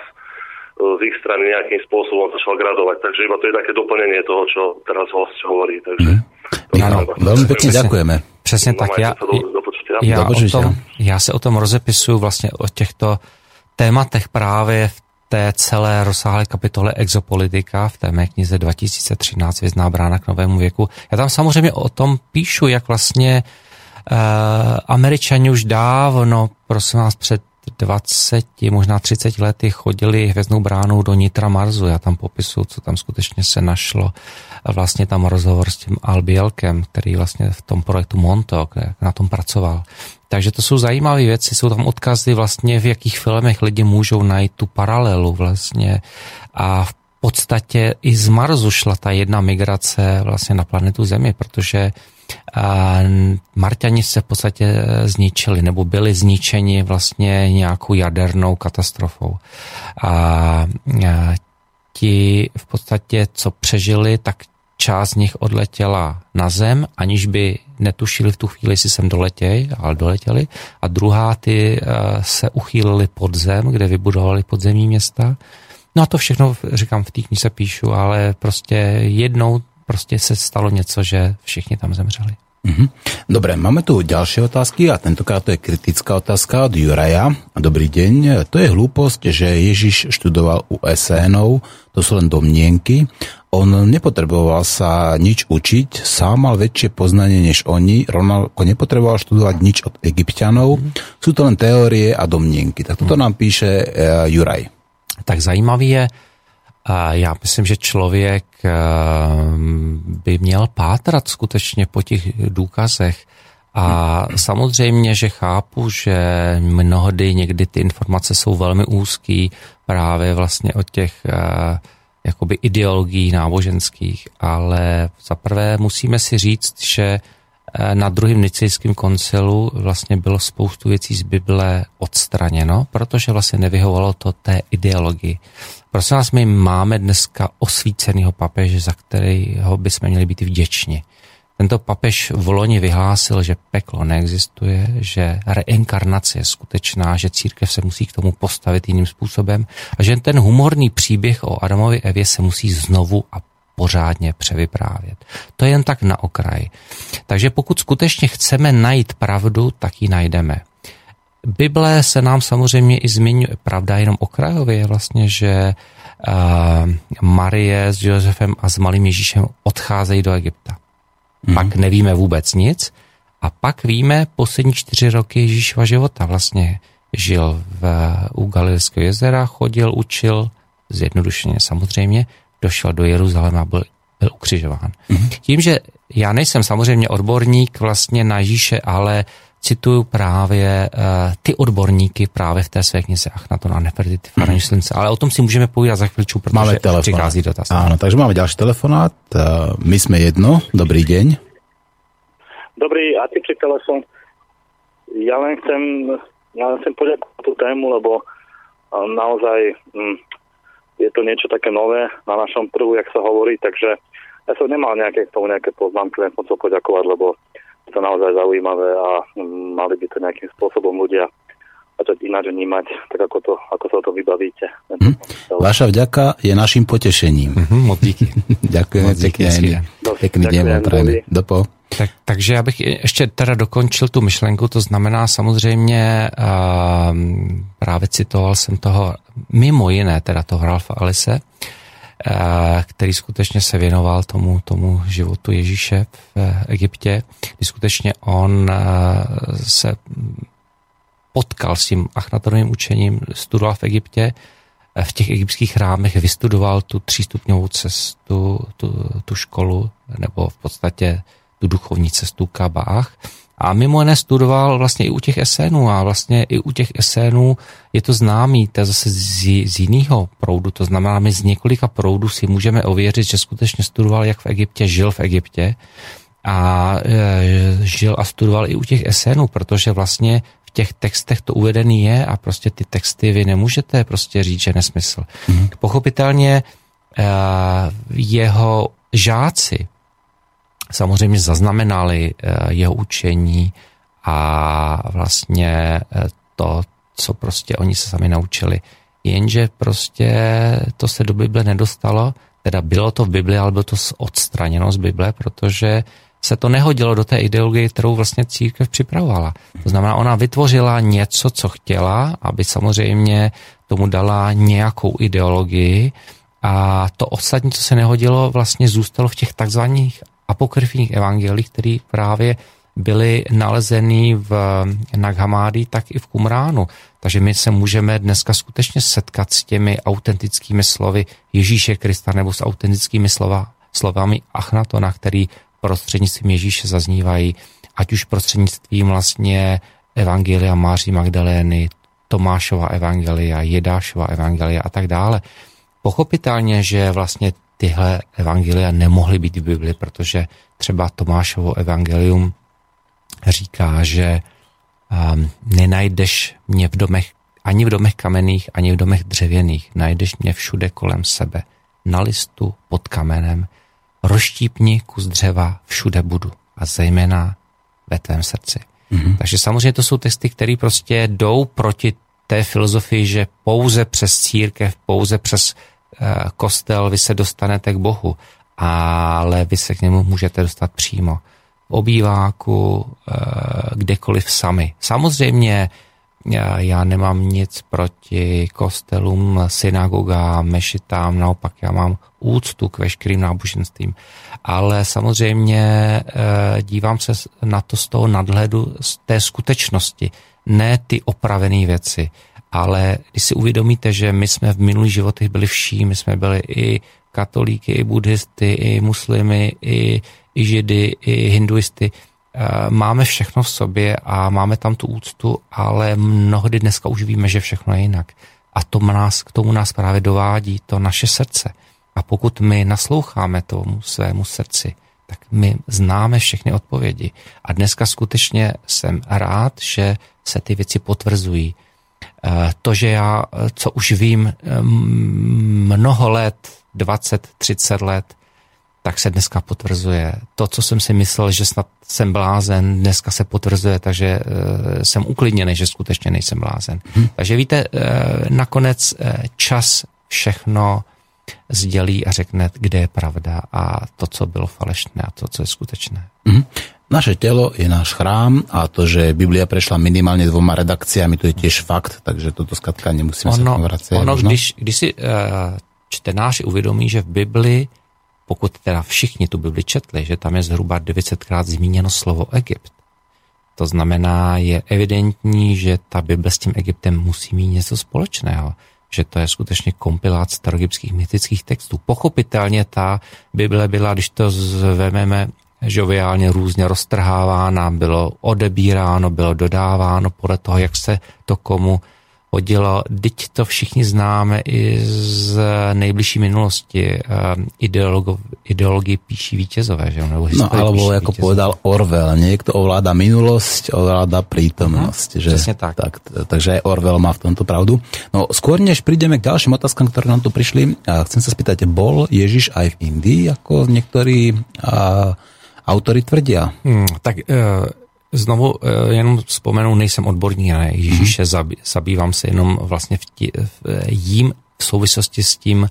z ich strany nejakým spôsobom začal gradovať. Takže iba to je také doplnenie toho, čo teraz host hovorí. Takže mm. ja, no, veľmi pekne ďakujeme. Přesne no, tak. Ja, do, do ja, do o tom, ja se o tom rozepisuju vlastne o těchto tématech právě v té celé rozsáhlé kapitole Exopolitika v té mé knize dva tisíce třináct Vězná brána k novému věku. Já tam samozřejmě o tom píšu, jak vlastně eh, Američani už dávno, prosím vás, před dvaceti, možná třiceti lety chodili Hvězdnou bránou do nitra Marsu. Já tam popisu, co tam skutečně se našlo. Vlastně tam rozhovor s tím Albielkem, který vlastně v tom projektu Monto, kde na tom pracoval. Takže to jsou zajímavé věci, jsou tam odkazy vlastně, v jakých filmech lidi můžou najít tu paralelu vlastně. A v podstatě i z Marsu šla ta jedna migrace vlastně na planetu Zemi, protože a Marťani se v podstatě zničili, nebo byli zničeni vlastně nějakou jadernou katastrofou. A ti v podstatě, co přežili, tak část z nich odletěla na zem, aniž by netušili v tu chvíli, jestli sem doletěj, ale doletěli. A druhá, ty se uchýlili pod zem, kde vybudovali podzemní města. No a to všechno, říkám, v té knize píšu, ale prostě jednou prostě se stalo něco, že všichni tam zemřeli. Mm-hmm. Dobre, máme tu ďalšie otázky a tentokrát to je kritická otázka od Juraja. Dobrý deň, to je hlúposť, že Ježiš študoval u Esenov, to sú len domnienky. On nepotreboval sa nič učiť, sám mal väčšie poznanie než oni, rovnako nepotreboval študovať nič od Egypťanov. Mm-hmm. Sú to len teórie a domnienky. Tak toto mm-hmm. nám píše uh, Juraj. Tak zaujímavý je, já myslím, že člověk by měl pátrat skutečně po těch důkazech A samozřejmě, že chápu, že mnohdy někdy ty informace jsou velmi úzký právě vlastně o těch jakoby ideologií náboženských, ale zaprvé musíme si říct, že na druhém nicejském koncilu vlastně bylo spoustu věcí z Bible odstraněno, protože vlastně nevyhovalo to té ideologii. Prosím vás, my máme dneska osvíceného papeže, za kterého bychom měli být vděční. Tento papež v loni vyhlásil, že peklo neexistuje, že reinkarnace je skutečná, že církev se musí k tomu postavit jiným způsobem a že ten humorný příběh o Adamovi Evě se musí znovu a pořádně převyprávět. To je jen tak na okraji. Takže pokud skutečně chceme najít pravdu, tak ji najdeme. Bible se nám samozřejmě i zmiňuje, pravda jenom okrajově je vlastně, že uh, Marie s Josefem a s malým Ježíšem odcházejí do Egypta. Mm. Pak nevíme vůbec nic a pak víme poslední čtyři roky Ježíšova života. Vlastně žil v, u Galilejského jezera, chodil, učil, zjednodušeně samozřejmě, došel do Jeruzaléma a byl, byl ukřižován. Mm. Tím, že já nejsem samozřejmě odborník vlastně na Ježíše, ale cituju právě uh, ty odborníky právě v té své knize Achnaton a Nefertiti, mm. ale o tom si můžeme povídat za chvíličku, protože přichází dotaz. Áno, takže máme ďalší telefonát. Uh, my jsme jedno. Dobrý deň. Dobrý, a ty pri telefon. Ja len chcem, ja len chcem poďakovať tú tému, lebo uh, naozaj um, je to niečo také nové na našom trhu, jak sa hovorí, takže ja som nemal nejaké k tomu nejaké poznámky, len som chcel poďakovať, lebo to naozaj zaujímavé a mali by to nejakým spôsobom ľudia začať ináč vnímať, tak ako, to, ako sa to vybavíte. Hm. Vaša vďaka je našim potešením. Moc díky. Ďakujem. Pekný deň vám prajeme. Dopo. Tak, takže já bych ještě teda dokončil tu myšlenku, to znamená samozřejmě, uh, právě citoval jsem toho, mimo jiné teda toho Ralpha Ellise, uh, který skutečně se věnoval tomu, tomu životu Ježíše v Egyptě, kdy skutečně on uh, se potkal s tím Achnatonovým učením, studoval v Egyptě, v těch egyptských chrámech vystudoval tu třístupňovou cestu, tu, tu školu, nebo v podstatě tu duchovní cestu Kabách. A mimo jiné studoval vlastně i u těch Esenů a vlastně i u těch Esenů je to známý, to je zase z, z jiného proudu, to znamená, my z několika proudů si můžeme ověřit, že skutečně studoval jak v Egyptě, žil v Egyptě a e, žil a studoval i u těch Esenů, protože vlastně těch textech to uvedený je a prostě ty texty vy nemůžete prostě říct, že nesmysl. Mm. Pochopitelně jeho žáci samozřejmě zaznamenali jeho učení a vlastně to, co prostě oni se sami naučili. Jenže prostě to se do Bible nedostalo, teda bylo to v Bibli, ale bylo to odstraněno z Bible, protože se to nehodilo do té ideologie, kterou vlastně církev připravovala. To znamená, ona vytvořila něco, co chtěla, aby samozřejmě tomu dala nějakou ideologii a to ostatní, co se nehodilo, vlastně zůstalo v těch takzvaných apokryfních evangelích, které právě byly nalezeny v Nag Hammadi, tak i v Kumránu. Takže my se můžeme dneska skutečně setkat s těmi autentickými slovy Ježíše Krista nebo s autentickými slova, slovami Achnatona, který prostřednictvím Ježíše zaznívají, ať už prostřednictvím vlastně evangelia Máří Magdalény, Tomášova evangelia, Jedášova evangelia a tak dále. Pochopitelně, že vlastně tyhle evangelia nemohly být v Bibli, protože třeba Tomášovo evangelium říká, že um, nenajdeš mě v domech, ani v domech kamenných, ani v domech dřevěných, najdeš mě všude kolem sebe, na listu, pod kamenem, rozštípni kus dřeva, všude budu a zejména ve tvém srdci. Mm-hmm. Takže samozřejmě to jsou texty, které prostě jdou proti té filozofii, že pouze přes církev, pouze přes uh, kostel vy se dostanete k Bohu, ale vy se k němu můžete dostat přímo. V obýváku, uh, kdekoliv sami. Samozřejmě uh, já nemám nic proti kostelům, synagogám, mešitám, naopak já mám úctu k veškerým náboženstvím. Ale samozřejmě dívám se na to z toho nadhledu, z té skutečnosti. Ne ty opravené věci, ale když si uvědomíte, že my jsme v minulých životech byli vší, my jsme byli i katolíky, i buddhisty, i muslimy, i, i židy, i hinduisty, máme všechno v sobě a máme tam tu úctu, ale mnohdy dneska už víme, že všechno je jinak. A to nás, k tomu nás právě dovádí to naše srdce. A pokud my nasloucháme tomu svému srdci, tak my známe všechny odpovědi. A dneska skutečně jsem rád, že se ty věci potvrzují. To, že já, co už vím, mnoho let, dvacet, třicet let, tak se dneska potvrzuje. To, co jsem si myslel, že snad jsem blázen, dneska se potvrzuje, takže jsem uklidněný, že skutečně nejsem blázen. Hmm. Takže víte, nakonec čas všechno sdělí a řekne, kde je pravda a to, co bylo falešné a to, co je skutečné. Mm-hmm. Naše telo je náš chrám a to, že Biblia prešla minimálně dvoma redakciami, to je tiež fakt, takže toto skatka nemusíme ono, se vracet. Ono, když, když si uh, čtenáři uvědomí, že v Biblii, pokud teda všichni tu Bibli četli, že tam je zhruba devětsetkrát zmíněno slovo Egypt, to znamená, je evidentní, že ta Bible s tím Egyptem musí mít něco společného, že to je skutečně kompilát staroegyptských mytických textů. Pochopitelně ta Bible byla, když to zvememe žoviálně, různě roztrhávána, bylo odebíráno, bylo dodáváno podle toho, jak se to komu hodilo. Vždyť to všichni známe i z nejbližší minulosti. Ideologo, ideologii píší vítězové, že? Nebo no, alebo jako povedal Orwell, někdo ovládá minulost, ovládá prítomnost. Že? Přesně tak. tak. Takže Orwell má v tomto pravdu. No, skôr než prídeme k dalším otázkám, které nám tu prišli, chcem se spýtať, bol Ježiš aj v Indii, jako některý a, autory tvrdia? Hmm, tak... E- Znovu jenom vzpomenu, nejsem odborník na Ježíše, zabývám se jenom vlastně v tí, v jím v souvislosti s tím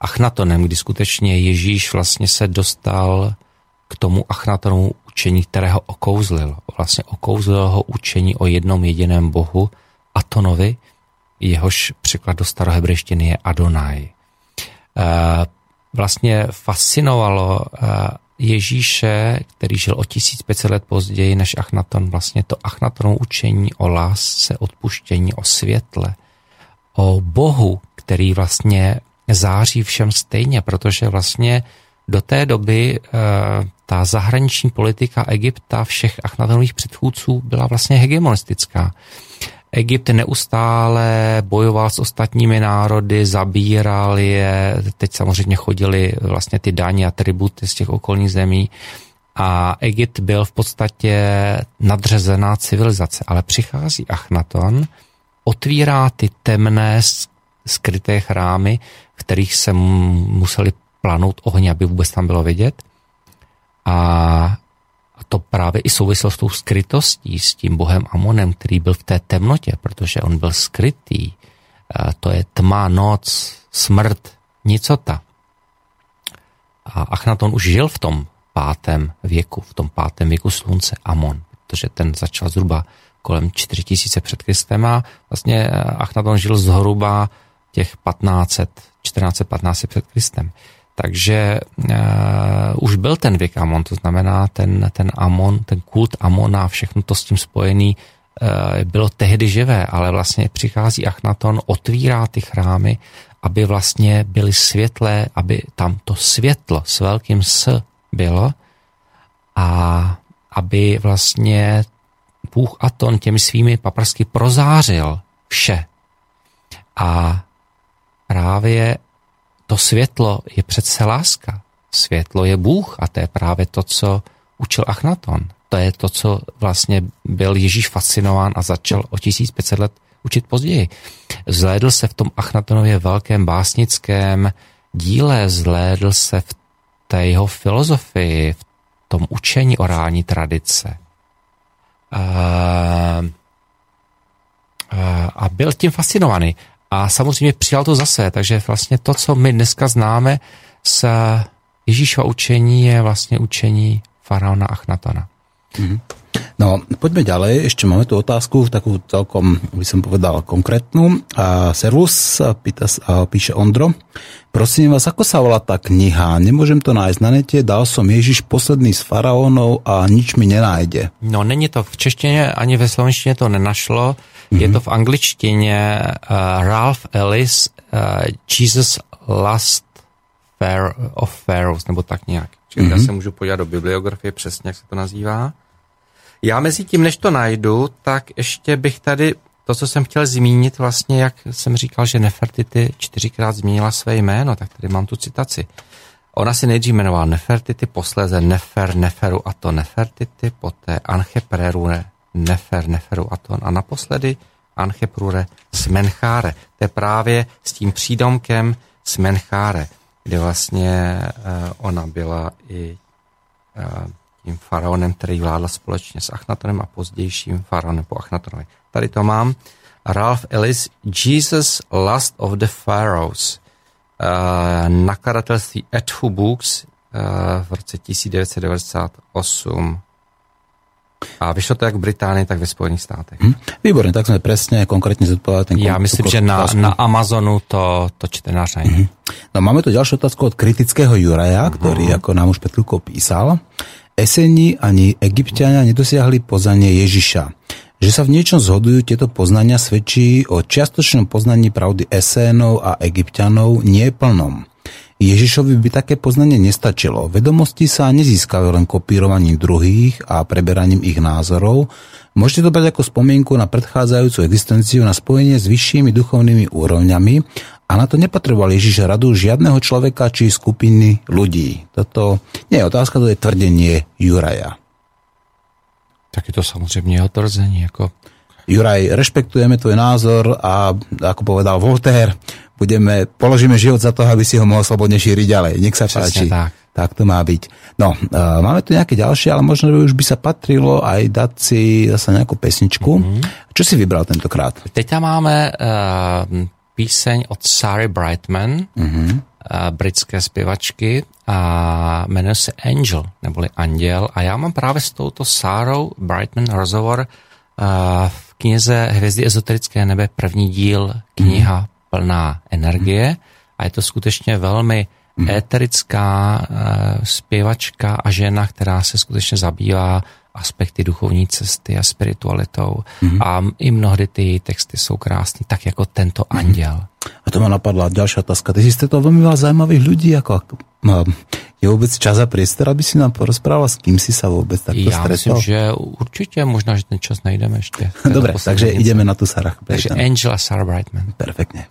Achnatonem, kdy skutečně Ježíš vlastně se dostal k tomu Achnatonovu učení, kterého okouzlil. Vlastně okouzlil ho učení o jednom jediném bohu, Atonovi, jehož překlad do starohebrejštiny je Adonai. Vlastně fascinovalo Ježíše, který žil o tisíc pět set let později než Achnaton, vlastně to Achnatonovo učení o lásce, odpuštění, o světle, o Bohu, který vlastně září všem stejně, protože vlastně do té doby e, ta zahraniční politika Egypta všech Achnatonových předchůdců byla vlastně hegemonistická. Egypt neustále bojoval s ostatními národy, zabíral je, teď samozřejmě chodili vlastně ty daně a tributy z těch okolních zemí a Egypt byl v podstatě nadřazená civilizace, ale přichází Achnaton, otvírá ty temné skryté chrámy, v kterých se museli planout ohně, aby vůbec tam bylo vidět a to právě i souvislo s tou skrytostí, s tím bohem Amonem, který byl v té temnotě, protože on byl skrytý. To je tma, noc, smrt, nicota. A Achnaton už žil v tom pátém věku, v tom pátém věku slunce Amon, protože ten začal zhruba kolem čtyři tisíce před Kristem a vlastně Achnaton žil zhruba těch patnáct set, čtrnáct set patnáct set před Kristem. Takže uh, už byl ten věk Amon, to znamená ten, ten Amon, ten kult Amona, všechno to s tím spojený uh, bylo tehdy živé, ale vlastně přichází Achnaton, otvírá ty chrámy, aby vlastně byly světlé, aby tam to světlo s velkým S bylo a aby vlastně Bůh Aton těmi svými paprsky prozářil vše. A právě to světlo je přece láska. Světlo je Bůh a to je právě to, co učil Achnaton. To je to, co vlastně byl Ježíš fascinován a začal o tisíc pět set let učit později. Zhlédl se v tom Achnatonově velkém básnickém díle, zhlédl se v té jeho filozofii, v tom učení orální tradice. A byl tím fascinovaný. A samozřejmě přijal to zase, takže vlastně to, co my dneska známe z Ježíšova učení, je vlastně učení faraona Achnatona. Mm-hmm. No, poďme ďalej, ešte máme tu otázku, takú celkom, by som povedal, konkrétnu. A servus, pýta, a píše Ondro. Prosím vás, ako sa volá tá kniha? Nemôžem to nájsť na nete, dal som Ježiš posledný z faraónov a nič mi nenájde. No, není to v češtině, ani ve slovenštině to nenašlo. Je to v angličtině uh, Ralph Ellis, uh, Jesus Last Fair of Pharaohs, nebo tak nějak. Čili mm-hmm. Já se můžu podívat do bibliografie přesně, jak se to nazývá. Já mezi tím, než to najdu, tak ještě bych tady to, co jsem chtěl zmínit, vlastně, jak jsem říkal, že Nefertiti čtyřikrát zmínila své jméno, tak tady mám tu citaci. Ona si nejdřív jmenovala Nefertiti, posléze Nefer, Neferu Aton, Nefertiti, poté Ancheprerure, Nefer, Neferu Aton a naposledy Ancheprure Smenkhkare. To je právě s tím přídomkem Smenkhkare, kde vlastně ona byla i tím faraonem, který vládl společně s Achnatonem a pozdějším faraonem po Achnatonovi. Tady to mám. Ralph Ellis, Jesus, Last of the Pharaohs. Uh, nakladatelství Edhu Books uh, v roce devätnásť deväťdesiatosem. A vyšlo to jak v Británii, tak ve Spojených státech. Hmm, výborně, tak jsme přesně konkrétně zodpověděli ten. Já myslím, že na, na Amazonu to, to čtenář najde. Hmm. No máme tu další otázku od kritického Juraja, hmm. který jako nám už před chvilkou písal. Eseni ani Egypťania nedosiahli poznanie Ježiša. Že sa v niečom zhodujú tieto poznania svedčí o čiastočnom poznaní pravdy Esénov a Egypťanov neplnom. Ježišovi by také poznanie nestačilo. Vedomosti sa nezískajú len kopírovaním druhých a preberaním ich názorov. Môžete to brať ako spomienku na predchádzajúcu existenciu, na spojenie s vyššími duchovnými úrovňami a na to nepotreboval Ježiš radu žiadneho človeka či skupiny ľudí. Toto nie je otázka, to je tvrdenie Juraja. Tak je to samozřejmě jeho tvrzení. Jako... Juraj, respektujeme tvoj názor a, ako povedal Voltaire, budeme, položíme život za to, aby si ho mohol slobodne šíriť ďalej. Nech sa páči. Tak. tak to má byť. No, uh, máme tu nejaké ďalšie, ale možno by už by sa patrilo aj dať si zase nejakú pesničku. Mm-hmm. Čo si vybral tentokrát? Teď tam máme uh, píseň od Sary Brightman, mm-hmm. uh, britské zpěvačky, a jmenuje se Angel, neboli Anděl. A já mám právě s touto Sarou Brightman rozhovor v knize Hvězdy ezoterické nebe, první díl, kniha plná energie. A je to skutečně velmi éterická zpěvačka a žena, která se skutečně zabývá aspekty duchovní cesty a spiritualitou. A i mnohdy ty texty jsou krásný, tak jako tento Anděl. A to ma napadla ďalšia otázka. Ty si ste to veľmi zaujímavých ľudí. Ako, je vôbec čas a priestor, aby si nám porozprával, s kým si sa vôbec takto ja stretol? Ja myslím, že určite, možno, že ten čas najdeme ešte. Dobre, takže něco. Ideme na tú Sarah Brightman. Takže Angel a Sarah Brightman. Perfektne.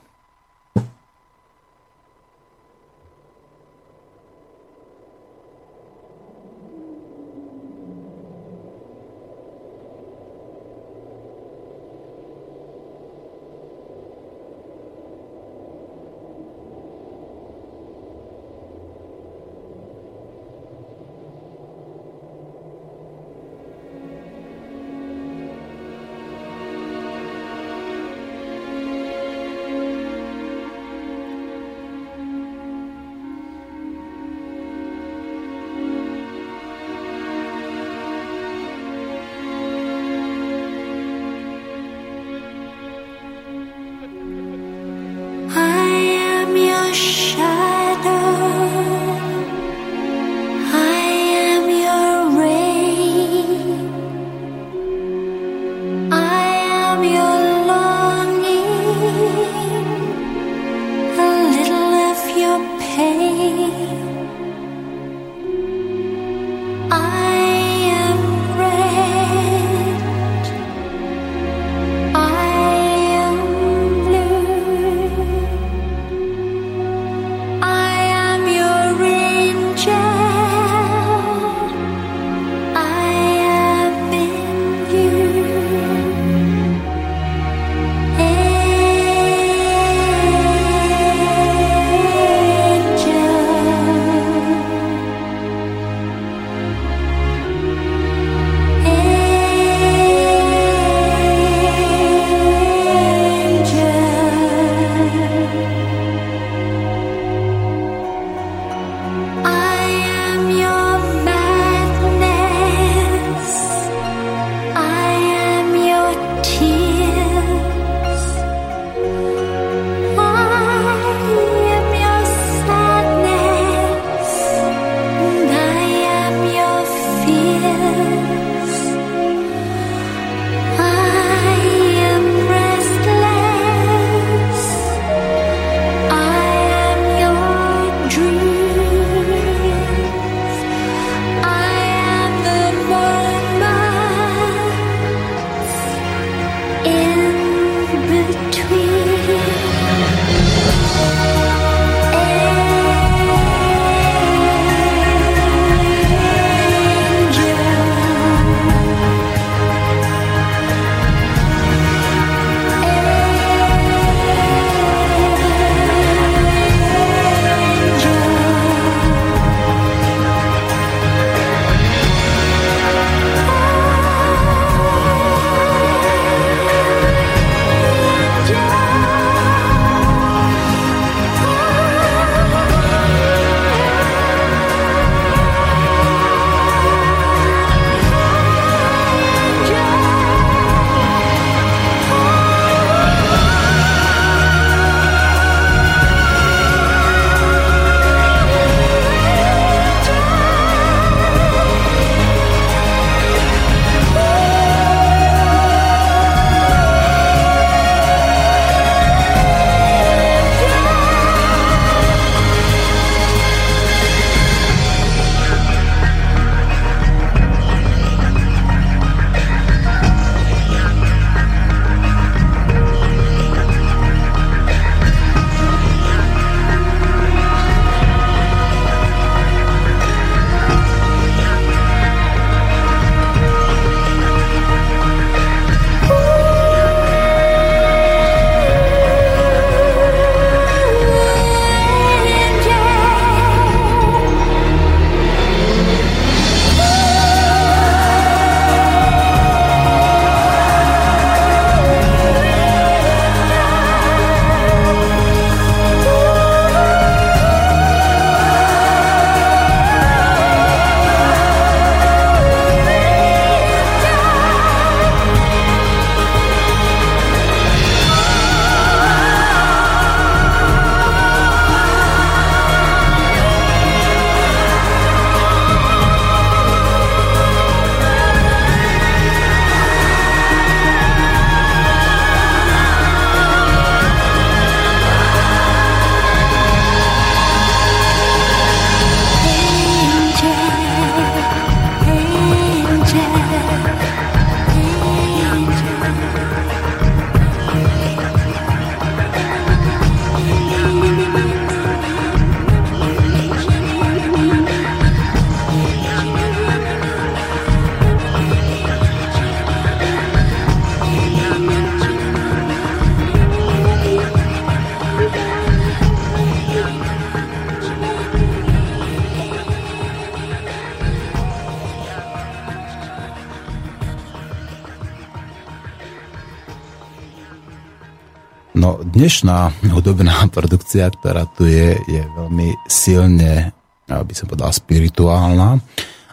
No, dnešná hudobná produkcia, ktorá tu je, je veľmi silne, aby som povedal, spirituálna.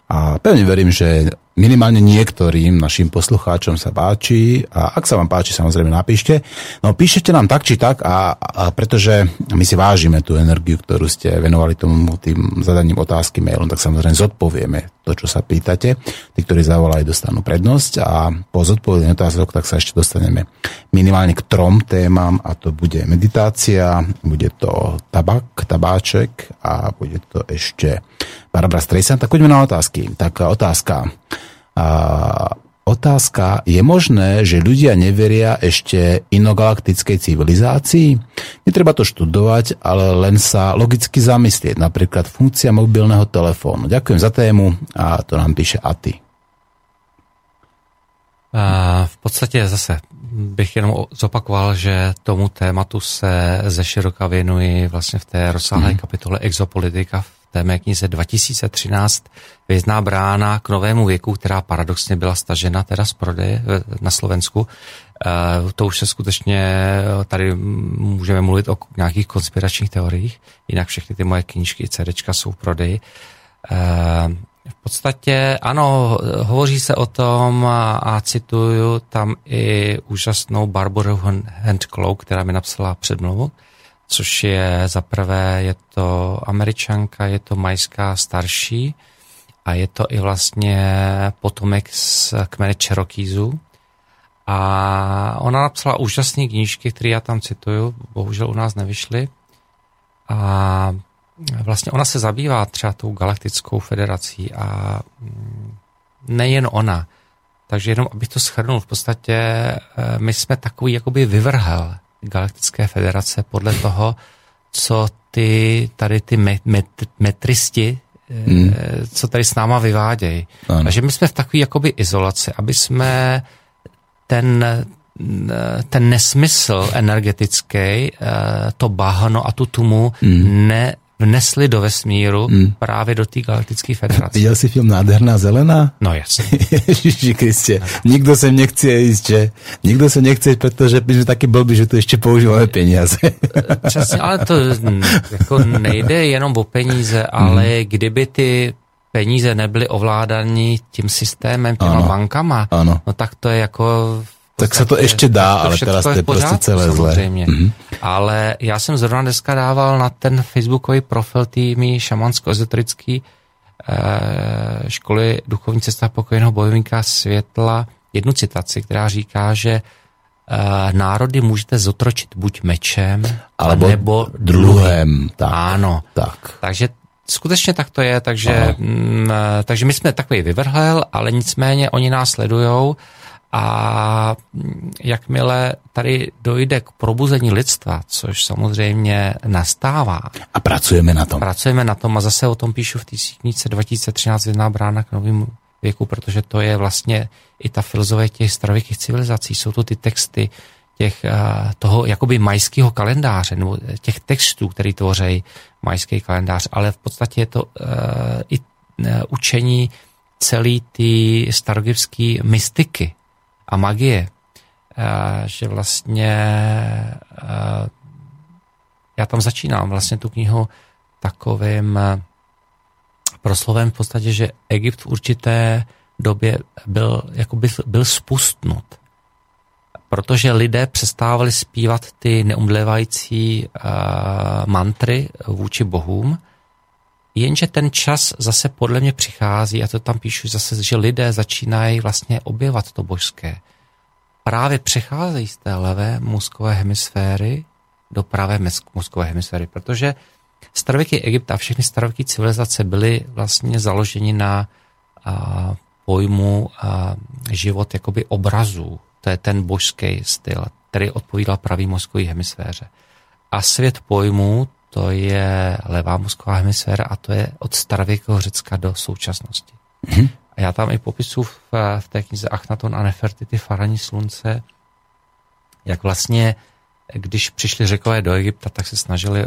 A pevne verím, že minimálne niektorým našim poslucháčom sa páči. A ak sa vám páči, samozrejme napíšte. No píšete nám tak či tak, a, a pretože my si vážime tú energiu, ktorú ste venovali tomu tým zadaním otázky mailom, tak samozrejme zodpovieme to, čo sa pýtate. Tí, ktorí zavolajú, dostanú prednosť a po zodpovedení otázok tak sa ešte dostaneme minimálne k trom témam, a to bude meditácia, bude to tabak, tabáček a bude to ešte Barbra Streisand. Tak poďme na otázky. Tak otázka. A otázka, je možné, že ľudia neveria ešte inogalaktickej civilizácii? Netreba to študovať, ale len sa logicky zamyslieť. Napríklad funkcia mobilného telefónu. Ďakujem za tému a to nám píše Aty. V podstatě zase bych jenom zopakoval, že tomu tématu se ze široka věnuji vlastně v té rozsáhlé hmm. kapitole Exopolitika v té mé knize dva tisíce třináct Vězná brána k novému věku, která paradoxně byla stažena teda z prodeje na Slovensku. To už se skutečně, tady můžeme mluvit o nějakých konspiračních teoriích, jinak všechny ty moje knížky, CDčka jsou v prodeji. V podstatě ano, hovoří se o tom a, a cituju tam i úžasnou Barbaru Handclaw, která mi napsala předmluvu, což je za prvé, je to Američanka, je to majská starší a je to i vlastně potomek z kmene Čerokýzů. A ona napsala úžasné knížky, které já tam cituju, bohužel u nás nevyšly. A vlastně ona se zabývá třeba tou galaktickou federací a nejen ona. Takže jenom, abych to shrnul, v podstatě my jsme takový jakoby vyvrhel galaktické federace podle toho, co ty tady ty met, met, metristi, hmm. co tady s náma vyvádějí. Ano. Takže my jsme v takový jakoby izolaci, aby jsme ten... ten nesmysl energetický, to bahno a tu tumu mm. ne vnesli do vesmíru mm. právě do té galaktické federace. Viděl jsi film Nádherná zelená? No jasně. Ježiši Kriste, nikdo sem nechce jít, že? Nikdo sem nechce, protože my jsme taky blbí, že tu ještě používáme peníze. Přesně, ale to jako nejde jenom o peníze, ale mm. kdyby ty peníze nebyly ovládaní tím systémem, těma bankama, ano. No tak to je jako... Tak se to ještě dá, to ale teraz to je prostě celé zlé. Mm-hmm. Ale já jsem zrovna dneska dával na ten facebookový profil týmy šamansko-ezoterický školy Duchovní cesta pokojného bojovníka světla jednu citaci, která říká, že národy můžete zotročit buď mečem, alebo nebo druhem. Tak, ano. Tak. Takže skutečně tak to je, takže, m, takže my jsme takový vyvrhlel, ale nicméně oni nás sledujou. A jakmile tady dojde k probuzení lidstva, což samozřejmě nastává. A pracujeme na tom. Pracujeme na tom a zase o tom píšu v té knize dva tisíce třináct Vězná brána k novému věku, protože to je vlastně i ta filozofie těch starověkých civilizací. Jsou to ty texty těch, toho jakoby majského kalendáře, nebo těch textů, který tvoří majský kalendář, ale v podstatě je to uh, i učení celý ty starověký mystiky a magie, že vlastně já tam začínám vlastně tu knihu takovým proslovem v podstatě, že Egypt v určité době byl, jakoby byl spustnut, protože lidé přestávali zpívat ty neumdlévající mantry vůči bohům, jenže ten čas zase podle mě přichází, a to tam píšu zase, že lidé začínají vlastně objevat to božské. Právě přecházejí z té levé mozkové hemisféry do pravé mozkové hemisféry, protože starověký Egypt a všechny starověké civilizace byly vlastně založeny na a, pojmu a, život jakoby obrazů. To je ten božský styl, který odpovídal pravý mozkové hemisféře. A svět pojmů, to je levá mozková hemisféra a to je od starověkého Řecka do současnosti. Mm-hmm. A já tam i popisuju v, v té knize Achnaton a Nefertiti, Faraní slunce, jak vlastně, když přišli Řekové do Egypta, tak se snažili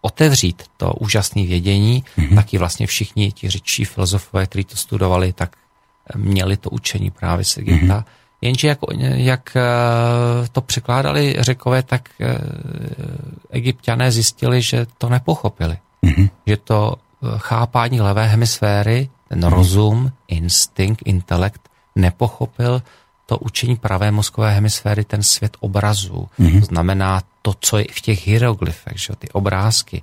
otevřít to úžasné vědění, mm-hmm. taky vlastně všichni ti řečtí filozofové, kteří to studovali, tak měli to učení právě z Egypta, mm-hmm. Jenže jak, jak to překládali Řekové, tak Egypťané zjistili, že to nepochopili. Mm-hmm. Že to chápání levé hemisféry, ten mm-hmm. rozum, instinkt, intelekt nepochopil to učení pravé mozkové hemisféry, ten svět obrazů. Mm-hmm. To znamená to, co je v těch hieroglyfech, že jo, ty obrázky.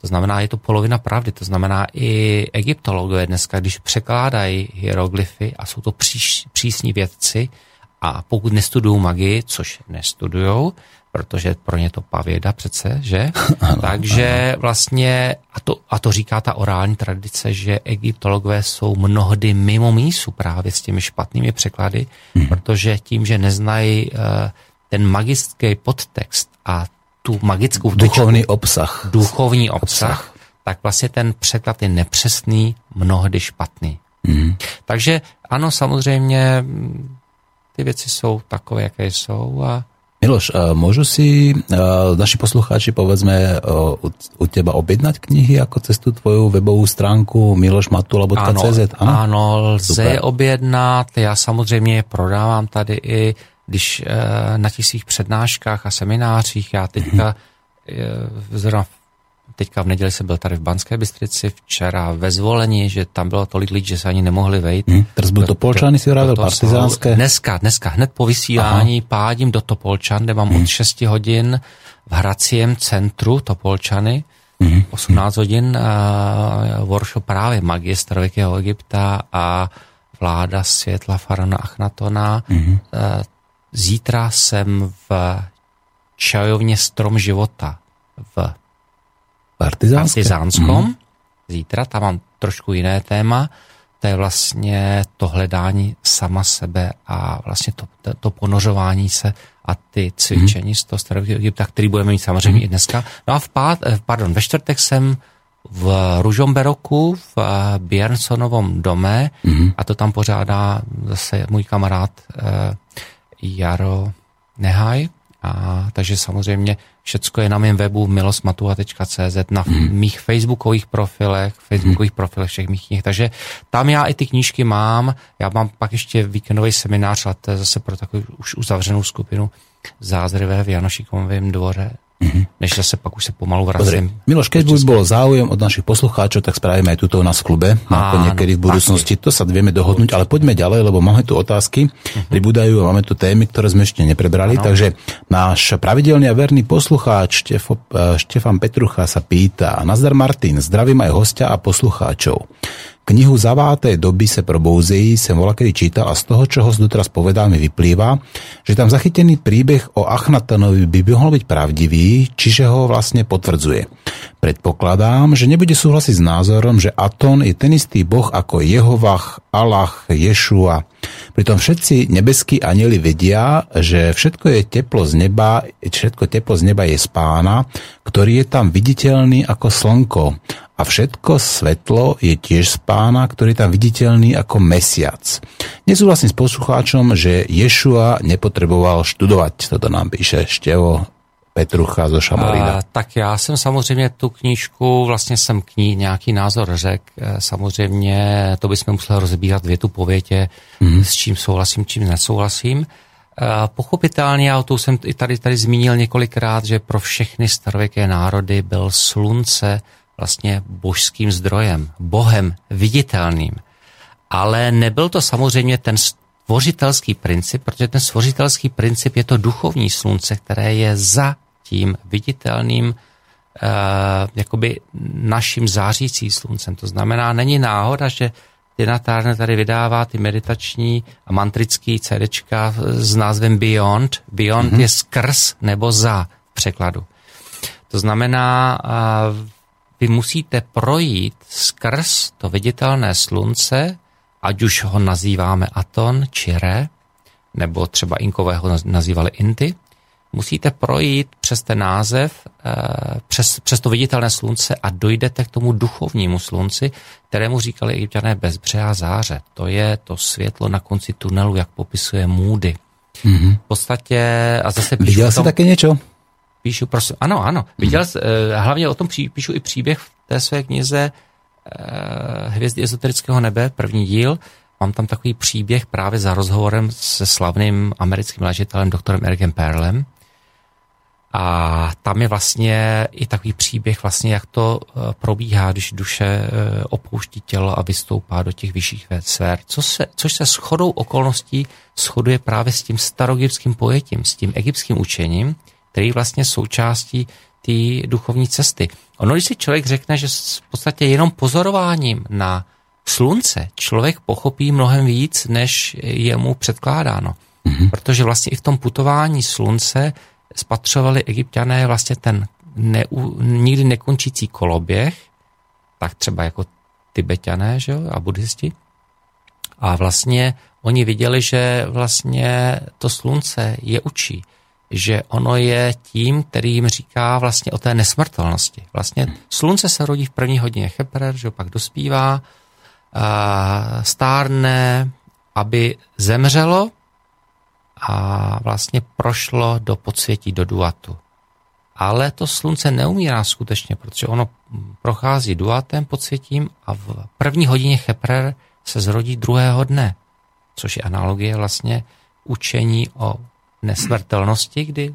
To znamená, je to polovina pravdy. To znamená, i egyptologové dneska, když překládají hieroglyfy a jsou to příš, přísní vědci, a pokud nestudují magii, což nestudují, protože pro ně to pavěda přece, že? Ano, takže ano. vlastně, a to, a to říká ta orální tradice, že egyptologové jsou mnohdy mimo mísu právě s těmi špatnými překlady, hmm. protože tím, že neznají uh, ten magický podtext a tu magickou duchovní tečku, obsah. Duchovní obsah, obsah, tak vlastně ten překlad je nepřesný, mnohdy špatný. Hmm. Takže ano, samozřejmě ty věci jsou takové, jaké jsou. A... Miloš, můžu si naši posluchači, povedzme, u teba objednat knihy jako cez tu tvoju webovou stránku miloš matula tečka cé zet? Ano, ano, lze super. Objednat. Já samozřejmě prodávám tady i když na těch svých přednáškách a seminářích, já teďka, zrovna teďka v neděli jsem byl tady v Banské Bystrici, včera ve Zvolení, že tam bylo tolik lidí, že se ani nemohli vejít. Hmm, teraz byl Topolčany, si vrátil partizánské. Dneska, dneska, hned po vysílání aha. pádím do Topolčan, kde mám hmm. od šest hodin v hracím centru Topolčany, hmm. osmnáct hodin uh, workshop právě magie starověkého Egypta a vláda světla faraona Achnatona. Hmm. Uh, Zítra jsem v čajovně Strom života v Partizánskom. Mm. Zítra, tam mám trošku jiné téma, to je vlastně to hledání sama sebe a vlastně to, to, to ponořování se a ty cvičení mm. z toho starověkého Egypta, který budeme mít samozřejmě mm. i dneska. No a v pát, pardon, ve čtvrtek jsem v Ružomberoku, v Bjernsonovom dome mm. a to tam pořádá zase můj kamarád Jaro Nehaj, a takže samozřejmě všecko je na mém webu miloš matula tečka cé zet, na hmm. mých facebookových profilech, facebookových hmm. profilech všech mých knih, takže tam já i ty knížky mám, já mám pak ještě víkendový seminář, ale to je zase pro takovou už uzavřenou skupinu Zázrivé v Janošíkovém dvoře, mm-hmm. než zase pak už se pomalu vracím. Miloš, keď by bol záujem od našich poslucháčov, tak spravíme aj tuto u nás v klube, ako niekedy v budúcnosti, to sa vieme dohodnúť, ale poďme ďalej, lebo máme tu otázky, mm-hmm. pribúdajú a máme tu témy, ktoré sme ešte neprebrali, ano. Takže náš pravidelný a verný poslucháč Štefo, Štefan Petrucha sa pýta, nazdar Martin, zdravím aj hostia a poslucháčov. Knihu Zaváté doby se probouzejí jsem volakedy čítal a z toho, čo host doteraz povedal, mi vyplývá, že tam zachytený príbeh o Achnatonovi by mohol byť pravdivý, čiže ho vlastne potvrdzuje. Predpokladám, že nebude súhlasiť s názorom, že Aton je ten istý boh ako Jehovah, Allah, Ješua. Pritom všetci nebeskí anjeli vedia, že všetko je teplo z neba, všetko teplo z neba je z Pána, ktorý je tam viditeľný ako slnko. A všetko svetlo je tiež z Pána, ktorý je tam viditeľný ako mesiac. Nesúhlasím s poslucháčom, že Ješua nepotreboval študovať. Toto nám píše Števo Petrucha zo Šamorína. Tak já jsem samozřejmě tu knížku, vlastně jsem k ní nějaký názor řekl. Samozřejmě to bychom museli rozbíhat větu po větě, mm. s čím souhlasím, čím nesouhlasím. Pochopitelně, já to jsem tady, tady zmínil několikrát, že pro všechny starověké národy byl slunce vlastně božským zdrojem, bohem viditelným. Ale nebyl to samozřejmě ten stvořitelský princip, protože ten stvořitelský princip je to duchovní slunce, které je za tím viditelným eh, jakoby naším zářící sluncem. To znamená, není náhoda, že Dinatárne tady vydává ty meditační a mantrický CDčka s názvem Beyond. Beyond mm-hmm. je skrz nebo za v překladu. To znamená, eh, vy musíte projít skrz to viditelné slunce, ať už ho nazýváme Aton či Re, nebo třeba Inkového nazývali Inty, musíte projít přes ten název, přes, přes to viditelné slunce a dojdete k tomu duchovnímu slunci, kterému říkali Egypťané bezbře a záře. To je to světlo na konci tunelu, jak popisuje Moody. Mm-hmm. V podstatě... A zase viděl jsi taky něco? Píšu, prosím, ano, ano. Viděl, mm-hmm. hlavně o tom pí, píšu i příběh v té své knize Hvězdy ezoterického nebe, první díl, mám tam takový příběh právě za rozhovorem se slavným americkým léčitelem doktorem Ericem Perlem. A tam je vlastně i takový příběh, vlastně, jak to probíhá, když duše opouští tělo a vystoupá do těch vyšších sfér, což se, což se shodou okolností shoduje právě s tím staroegyptským pojetím, s tím egyptským učením, který vlastně součástí té duchovní cesty. Ono, když si člověk řekne, že v podstatě jenom pozorováním na slunce člověk pochopí mnohem víc, než je mu předkládáno. Mhm. Protože vlastně i v tom putování slunce spatřovali Egypťané vlastně ten neu, nikdy nekončící koloběh, tak třeba jako Tibeťané, že jo, a buddhisti. A vlastně oni viděli, že vlastně to slunce je učí, že ono je tím, který jim říká vlastně o té nesmrtelnosti. Vlastně slunce se rodí v první hodině Cheperer, že jo, pak dospívá, stárne, aby zemřelo a vlastně prošlo do podsvětí, do duatu. Ale to slunce neumírá skutečně, protože ono prochází duatem, podsvětím a v první hodině Cheperer se zrodí druhého dne, což je analogie vlastně učení o nesmrtelnosti, kdy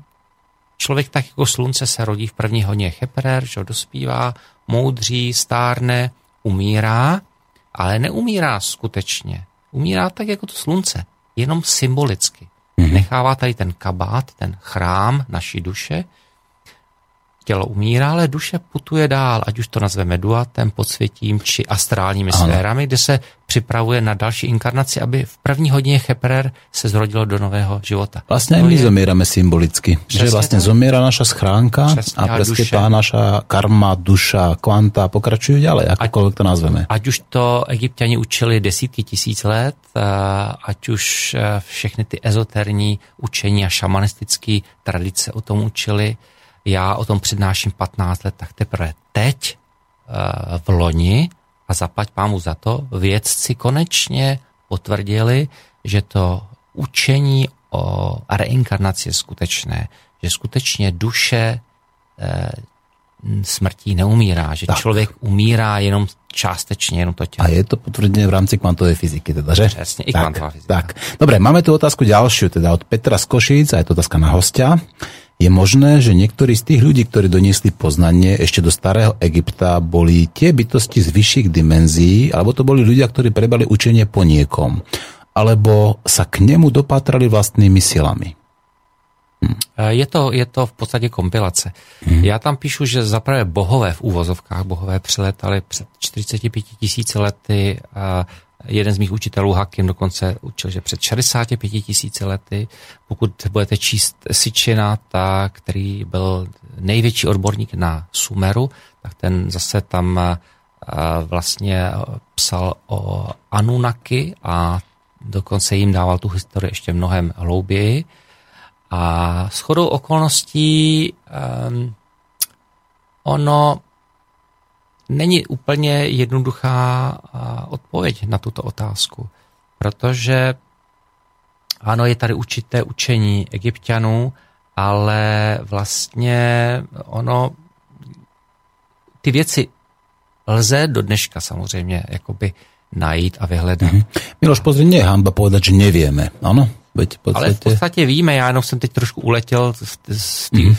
člověk tak jako slunce se rodí v první hodině Cheperer, že dospívá, moudří, stárne, umírá, ale neumírá skutečně. Umírá tak jako to slunce, jenom symbolicky. Nechává tady ten kabát, ten chrám naší duše. Tělo umírá, ale duše putuje dál, ať už to nazveme duatem, podsvětím či astrálními sférami, kde se připravuje na další inkarnaci, aby v první hodině Cheperer se zrodilo do nového života. Vlastně my je... zomíráme symbolicky. Přesně, že vlastně tak. Zomírá naša schránka přesně, a prostě ta naša karma, duša, kvanta pokračují dále, jakkoliv to nazveme. Ať už to Egypťani učili desítky tisíc let, ať už všechny ty ezoterní učení a šamanistické tradice o tom učili. Já o tom přednáším patnáct let, tak teprve teď v loni, a zaplať pámu za to, vědci konečně potvrdili, že to učení o reinkarnaci je skutečné, že skutečně duše smrtí neumírá, že tak. Člověk umírá jenom částečně, jenom to tělo. A je to potvrdené v rámci kvantové fyziky, teda, že? Přesně, i kvantová fyzika. Tak. Dobre, máme tu otázku ďalšiu, teda od Petra z Košíc, a je to otázka na hostia. Je možné, že niektorí z tých ľudí, ktorí doniesli poznanie ešte do starého Egypta, boli tie bytosti z vyšších dimenzií, alebo to boli ľudia, ktorí prebrali učenie po niekom, alebo sa k nemu dopátrali vlastnými silami? Hm. Je to, je to v podstate kompilace. Hm. Ja tam píšu, že zaprvé bohové v úvozovkách, bohové přiletali před čtyřiceti pěti tisíci lety, a jeden z mých učitelů, Hakim, dokonce učil, že před šedesáti pěti tisíci lety, pokud budete číst Sičina, tak, který byl největší odborník na Sumeru, tak ten zase tam vlastně psal o Anunnaki a dokonce jim dával tu historii ještě mnohem hlouběji. A shodou okolností um, ono není úplně jednoduchá odpověď na tuto otázku, protože ano, je tady určité učení Egypťanů, ale vlastně ono, ty věci lze do dneška samozřejmě jakoby najít a vyhledat. Mm-hmm. Miloš, pozri, nie je hanba povedať, že nevieme, ano? Podstate... Ale v podstatě víme, já jenom jsem teď trošku uletěl, mm-hmm.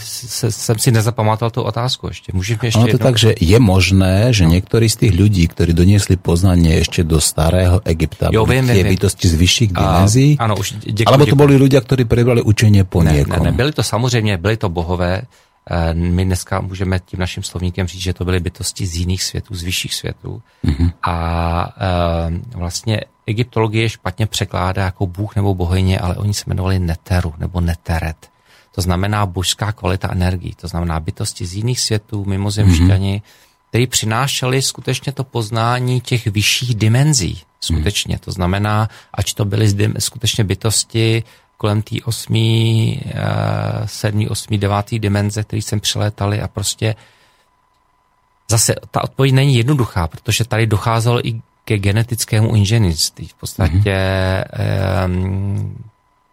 jsem si nezapamatoval tu otázku ještě. Můžeme ještě jednou... tak, že je možné, že no. Niektorí z tých ľudí, ktorí doniesli poznanie ešte do starého Egypta, jo, viem, tie viem, bytosti viem. Z vyšších dimenzií, a, áno, už děkuji, alebo to děkuji. Boli ľudia, ktorí prebrali učenie po ne, niekom. Ne, ne, byli to samozřejmě, byli to bohové. My dneska můžeme tím naším slovníkem říct, že to byly bytosti z jiných světů, z vyšších světů. Mm-hmm. A e, vlastně egyptologie špatně překládá jako bůh nebo bohyně, ale oni se jmenovali neteru nebo neteret. To znamená božská kvalita energií, to znamená bytosti z jiných světů, mimozemšťani, mm-hmm. kteří přinášeli skutečně to poznání těch vyšších dimenzí. Skutečně, mm-hmm. to znamená, ač to byly skutečně bytosti kolem té osmý, sedmý, osmý, devátý dimenze, který jsem přilétali a prostě zase ta odpověď není jednoduchá, protože tady docházelo i ke genetickému inženýrství. V podstatě mm-hmm.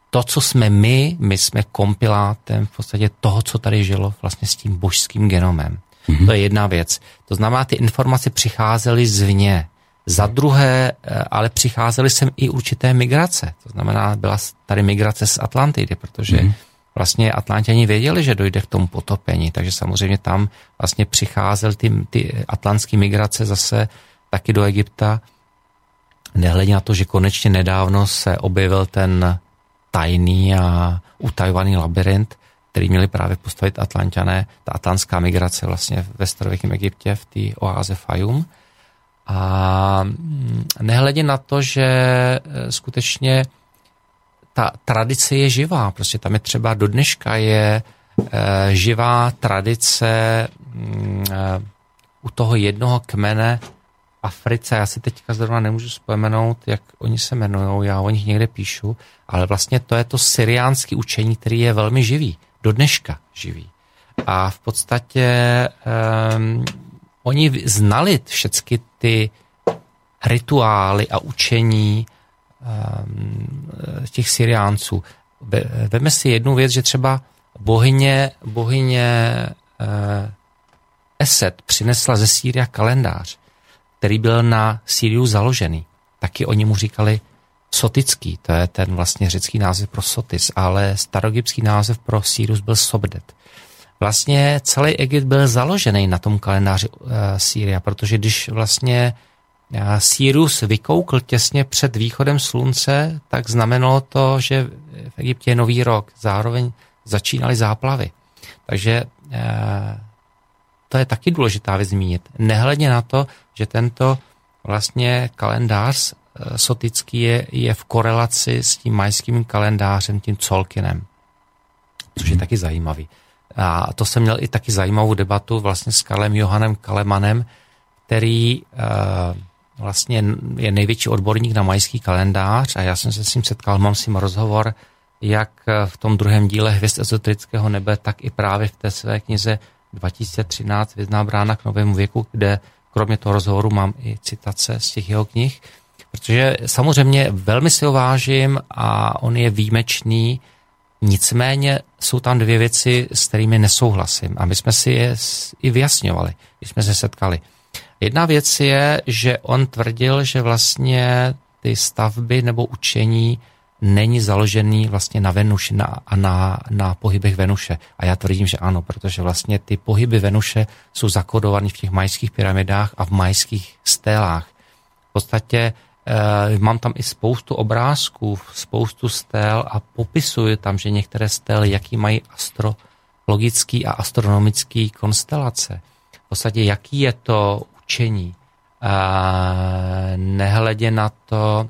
to, co jsme my, my jsme kompilátem v podstatě toho, co tady žilo vlastně s tím božským genomem. Mm-hmm. To je jedna věc. To znamená, ty informace přicházely zvně. Za druhé, ale přicházely sem i určité migrace. To znamená, byla tady migrace z Atlantidy, protože mm. vlastně Atlantiani věděli, že dojde k tomu potopení, takže samozřejmě tam vlastně přicházely ty, ty atlantské migrace zase taky do Egypta. Nehledě na to, že konečně nedávno se objevil ten tajný a utajovaný labirint, který měli právě postavit Atlantiané, ta atlantská migrace vlastně ve starověkém Egyptě v té oáze Fajum. A nehledě na to, že skutečně ta tradice je živá, prostě tam je třeba do dneška je živá tradice u toho jednoho kmene Africe, já si teďka zrovna nemůžu vzpomenout, jak oni se jmenují, já o nich někde píšu, ale vlastně to je to syriánské učení, který je velmi živý, do dneška živý. A v podstatě um, oni znali všechny ty rituály a učení um, těch Syriánců. Veme si jednu věc, že třeba bohyně, bohyně uh, Eset přinesla ze Sýria kalendář, který byl na Siriu založený. Taky oni mu říkali Sotický, to je ten vlastně řecký název pro Sotis, ale staroegyptský název pro Sirius byl Sobdet. Vlastně celý Egypt byl založený na tom kalendáři Síria, protože když vlastně Sirius vykoukl těsně před východem slunce, tak znamenalo to, že v Egyptě je nový rok, zároveň začínaly záplavy. Takže to je taky důležitá věc zmínit. Nehledě na to, že tento vlastně kalendář sotický je, je v korelaci s tím majským kalendářem, tím Colkinem, což je taky zajímavý. A to jsem měl i taky zajímavou debatu vlastně s Karlem Johanem Kalemanem, který e, vlastně je největší odborník na majský kalendář, a já jsem se s ním setkal, mám s ním rozhovor, jak v tom druhém díle Hvězd ezoterického nebe, tak i právě v té své knize dva tisíce třináct Vězná brána k novému věku, kde kromě toho rozhovoru mám i citace z těch jeho knih, protože samozřejmě velmi si ho vážím a on je výjimečný, nicméně jsou tam dvě věci, s kterými nesouhlasím, a my jsme si je i vyjasňovali, když jsme se setkali. Jedna věc je, že on tvrdil, že vlastně ty stavby nebo učení není založený vlastně na Venuši a na, na, na pohybech Venuše. A já tvrdím, že ano, protože vlastně ty pohyby Venuše jsou zakodované v těch majských pyramidách a v majských stélách. V podstatě e, mám tam i spoustu obrázků, spoustu stél a popisuju tam, že některé stély, jaký mají astrologický a astronomický konstelace. V podstatě, jaký je to učení. E, nehledě na to,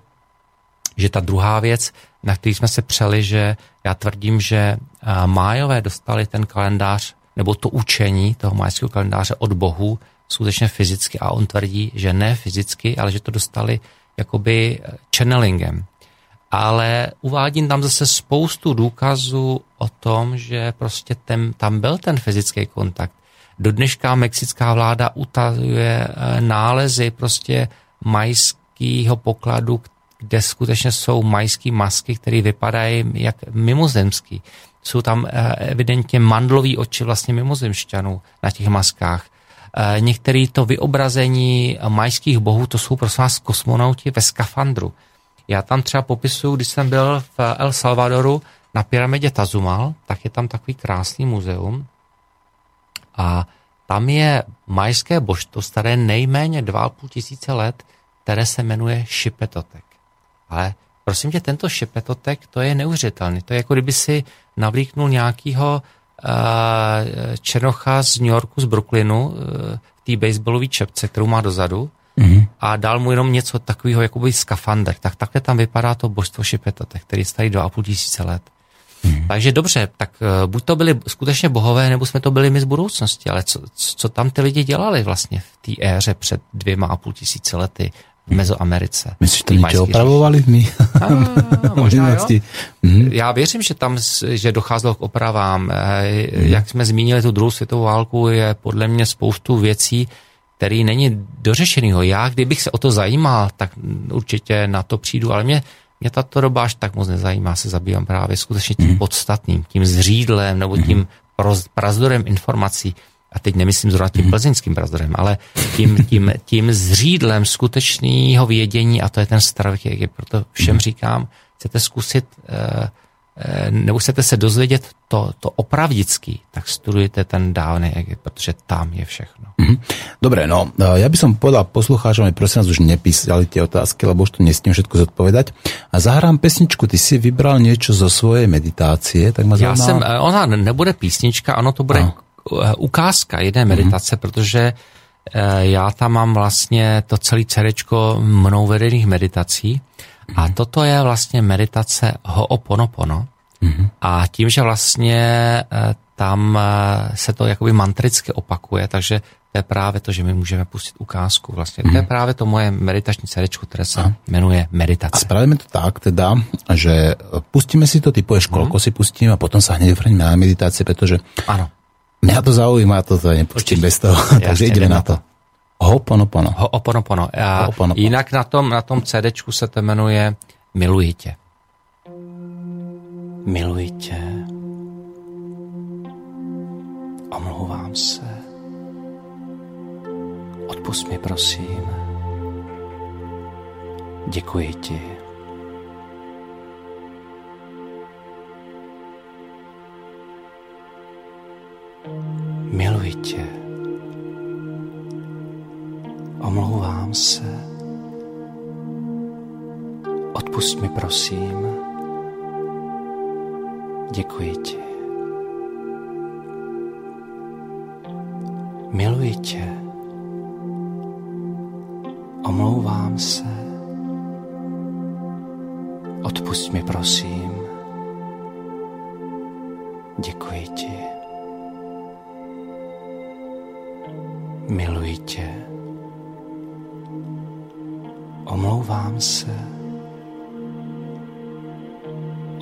že ta druhá věc, na který jsme se přeli, že já tvrdím, že Májové dostali ten kalendář, nebo to učení toho májského kalendáře od bohů, skutečně fyzicky, a on tvrdí, že ne fyzicky, ale že to dostali jakoby channelingem. Ale uvádím tam zase spoustu důkazů o tom, že prostě ten, tam byl ten fyzický kontakt. Do dneška mexická vláda utajuje nálezy prostě majského pokladu, kde skutečně jsou majský masky, které vypadají jak mimozemský. Jsou tam evidentně mandlový oči vlastně mimozemšťanů na těch maskách. Některé to vyobrazení majských bohů, to jsou prosím vás kosmonauti ve skafandru. Já tam třeba popisuju, když jsem byl v El Salvadoru na pyramidě Tazumal, tak je tam takový krásný muzeum a tam je majské božstvo staré nejméně dva a půl tisíce let, které se jmenuje Šipetotek. Ale prosím tě, tento šepetotek, to je neuvěřitelný. To je jako kdyby si navlíknul nějakýho uh, černocha z New Yorku, z Brooklynu, uh, té baseballové čepce, kterou má dozadu, mm-hmm. a dal mu jenom něco takového, jakoby skafander. Tak takhle tam vypadá to božstvo šepetotek, který je starý dva a půl tisíce let. Mm-hmm. Takže dobře, tak uh, buď to byli skutečně bohové, nebo jsme to byli my z budoucnosti, ale co, co tam ty lidi dělali vlastně v té éře před dvěma a půl tisíce lety v Mezoamerice? Myslíš, že to opravovali my? A, možná jo. Mm-hmm. Já věřím, že tam že docházelo k opravám. Mm-hmm. Jak jsme zmínili tu druhou světovou válku, je podle mě spoustu věcí, který není dořešenýho. Já, kdybych se o to zajímal, tak určitě na to přijdu, ale mě, mě tato doba až tak moc nezajímá. Se zabývám právě skutečně tím mm-hmm. podstatným, tím zřídlem nebo tím mm-hmm. prazdorem informací. A a teď nemyslím zrovna tím plzeňským prazorem, ale tím, tím, tím zřídlem skutečného vědění, a to je ten starověk, je proto všem říkám, chcete zkusit, nebo chcete se dozvědět to, to opravdický, tak studujte ten dávny Egypt, protože tam je všechno. Mm-hmm. Dobre, no, ja by som povedal poslucháčom, že prosím nás už nepísali tie otázky, lebo už to nesmiem všetko zodpovedať. A zahrám pesničku, ty si vybral niečo zo svojej meditácie, tak ma zaujímá... Ja som, ona nebude písnička, ano, to bude a. ukázka jedné meditace, mm-hmm. protože já tam mám vlastně to celé cerečko mnou vedených meditací. A toto je vlastně meditace Ho'oponopono. Mm-hmm. A tím, že vlastně tam se to jakoby mantricky opakuje, takže to je právě to, že my můžeme pustit ukázku. Vlastně. Mm-hmm. To je právě to moje meditační cerečko, které se a. jmenuje meditace. A spravíme to tak teda, že pustíme si to, typuješ, koľko mm-hmm. si pustíme a potom se hned vrhneme na meditaci, protože ano. Mňa to zaujíma, toto nepustím bez toho, takže ideme na to. Ho'oponopono. Ho'oponopono. A Ho'oponopono. Jinak na tom, na tom CDčku se to jmenuje Miluji tě. Miluji tě. Omlouvám se. Odpusť mi, prosím. Děkuji ti. Miluji tě. Omlouvám se. Odpusť mi, prosím. Děkuji ti. Miluji tě. Omlouvám se. Odpusť mi, prosím. Děkuji ti. Miluji tě. Omlouvám se.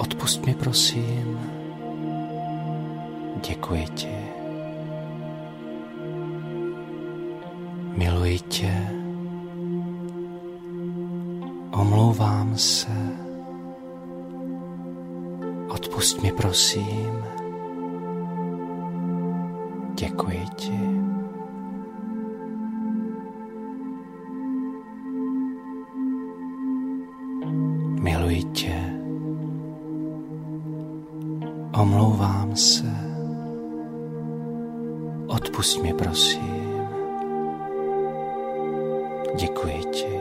Odpusť mi, prosím. Děkuji ti. Miluji tě. Omlouvám se. Odpusť mi, prosím. Děkuji ti. Miluji tě. Omlouvám se. Odpusť mi, prosím. Děkuji ti.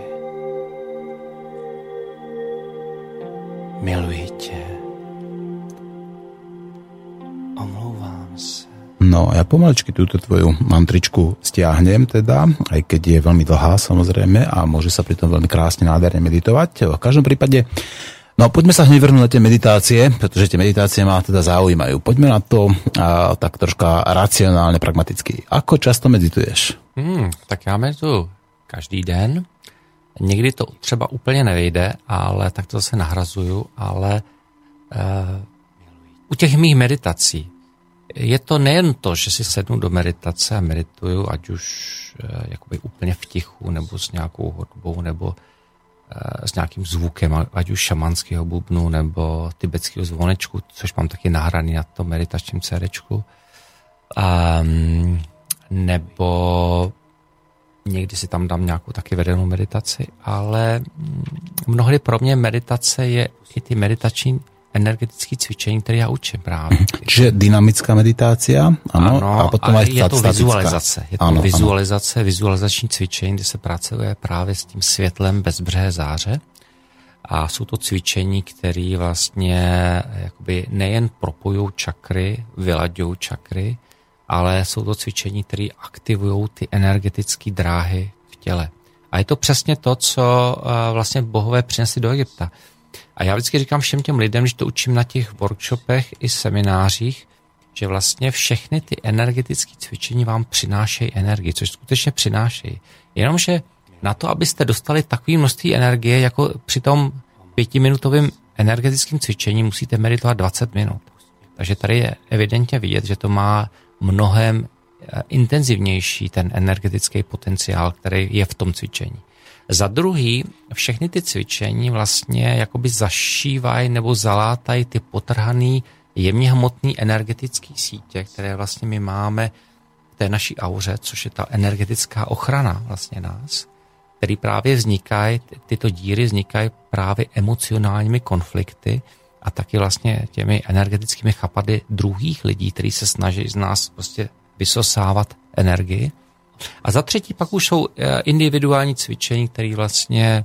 Miluji tě. Omlouvám se. No, ja pomaličky túto tvoju mantričku stiahnem teda, aj keď je veľmi dlhá samozrejme a môže sa pri tom veľmi krásne, nádherne meditovať. V každom prípade, no poďme sa hneď vrhnúť na tie meditácie, pretože tie meditácie ma teda zaujímajú. Poďme na to a, tak troška racionálne, pragmaticky. Ako často medituješ? Hmm, tak ja medituju každý den. Někdy to třeba úplně nevejde, ale tak to zase nahrazuju, ale uh, u těch mých meditací je to nejen to, že si sednu do meditace a medituju, ať už eh, jakoby úplně v tichu, nebo s nějakou hudbou, nebo eh, s nějakým zvukem, ať už šamanského bubnu, nebo tibetského zvonečku, což mám taky nahraný na tom meditačním CDčku. Um, nebo někdy si tam dám nějakou taky vedenou meditaci, ale mnohdy pro mě meditace je i ty meditační energetické cvičení, které já učím právě. Čiže dynamická meditácia, ano, ano a potom a aj je to statická. Vizualizace. Je to ano, vizualizace, ano. Vizualizační cvičení, kde se pracuje právě s tím světlem bezbřehé záře. A jsou to cvičení, které vlastně jakoby nejen propojují čakry, vylaďují čakry, ale jsou to cvičení, které aktivují ty energetické dráhy v těle. A je to přesně to, co vlastně bohové přinesli do Egypta. A já vždycky říkám všem těm lidem, že to učím na těch workshopech i seminářích, že vlastně všechny ty energetické cvičení vám přinášejí energii, což skutečně přinášejí. Jenomže na to, abyste dostali takové množství energie, jako při tom pětiminutovém energetickém cvičení, musíte meditovat dvacet minut. Takže tady je evidentně vidět, že to má mnohem intenzivnější ten energetický potenciál, který je v tom cvičení. Za druhý, všechny ty cvičení vlastně jakoby zašívají nebo zalátají ty potrhaný jemně hmotný energetický sítě, které vlastně my máme té naší auře, což je ta energetická ochrana vlastně nás, který právě vznikají, tyto díry vznikají právě emocionálními konflikty a taky vlastně těmi energetickými chapady druhých lidí, kteří se snaží z nás prostě vysosávat energii. A za třetí pak už jsou individuální cvičení, které vlastně,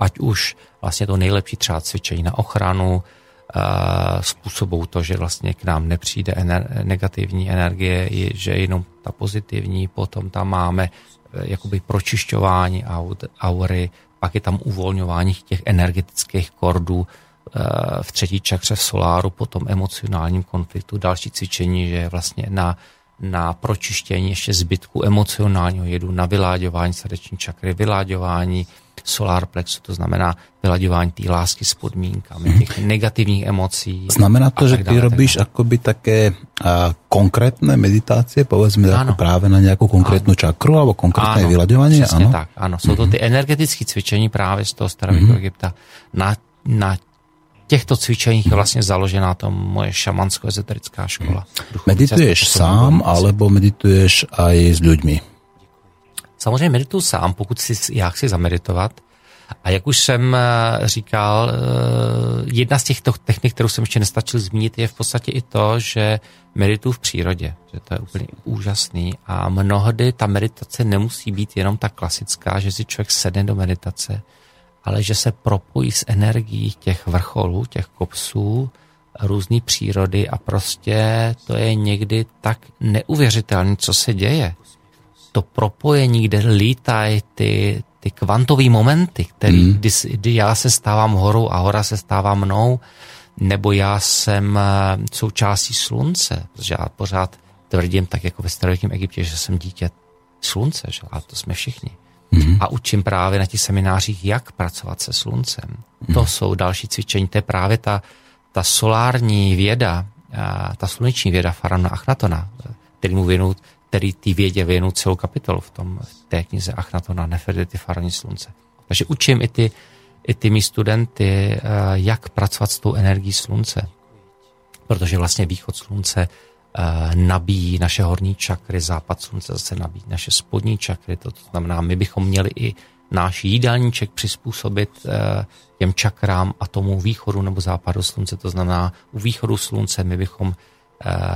ať už vlastně to nejlepší třeba cvičení na ochranu, způsobou to, že vlastně k nám nepřijde ener- negativní energie, že jenom ta pozitivní, potom tam máme jakoby pročišťování aury, pak je tam uvolňování těch energetických kordů v třetí čakře v soláru, potom emocionálním konfliktu, další cvičení, že je vlastně na, na pročištění ještě zbytku emocionálního jedu, na vyláďování srdeční čakry, vyláďování solar plexu, to znamená vylaďování té lásky s podmínkami, těch negativních emocí. Znamená to, že ty dále, robíš tak akoby také a, konkrétné meditácie, povedzme ako práve na nejakú konkrétnu ano. čakru alebo konkrétne vylaďovanie? Přesně ano, tak, ano. Jsou to ty energetické cvičení právě z toho starého mm-hmm. Egypta. Na, na těchto cvičeních je vlastně založená to moje šamansko-ezoterická škola. Mm. Medituješ sám alebo medituješ aj s ľuďmi? Samozřejmě medituju sám, pokud si, já chci zameditovat. A jak už jsem říkal, jedna z těchto technik, kterou jsem ještě nestačil zmínit, je v podstatě i to, že medituju v přírodě. Že to je úplně úžasný. A mnohdy ta meditace nemusí být jenom ta klasická, že si člověk sedne do meditace, ale že se propojí s energií těch vrcholů, těch kopců, různý přírody a prostě to je někdy tak neuvěřitelné, co se děje. To propojení, kde lítají ty, ty kvantové momenty, který, mm. kdy, kdy já se stávám horou a hora se stává mnou, nebo já jsem součástí slunce, protože já pořád tvrdím, tak jako ve starověkém Egyptě, že jsem dítě slunce, že? A to jsme všichni. Mm. A učím právě na těch seminářích, jak pracovat se sluncem. Mm. To jsou další cvičení, to je právě ta, ta solární věda, ta sluneční věda faraona Achnatona, který mu věnují který ty vědě věnu celou kapitolu v, tom, v té knize Achnatona, Nefertiti, Faraoni slunce. Takže učím i ty, i ty mý studenty, jak pracovat s tou energií slunce. Protože vlastně východ slunce nabíjí naše horní čakry, západ slunce zase nabíjí naše spodní čakry. To znamená, my bychom měli i náš jídelníček přizpůsobit těm čakrám a tomu východu nebo západu slunce. To znamená, u východu slunce my bychom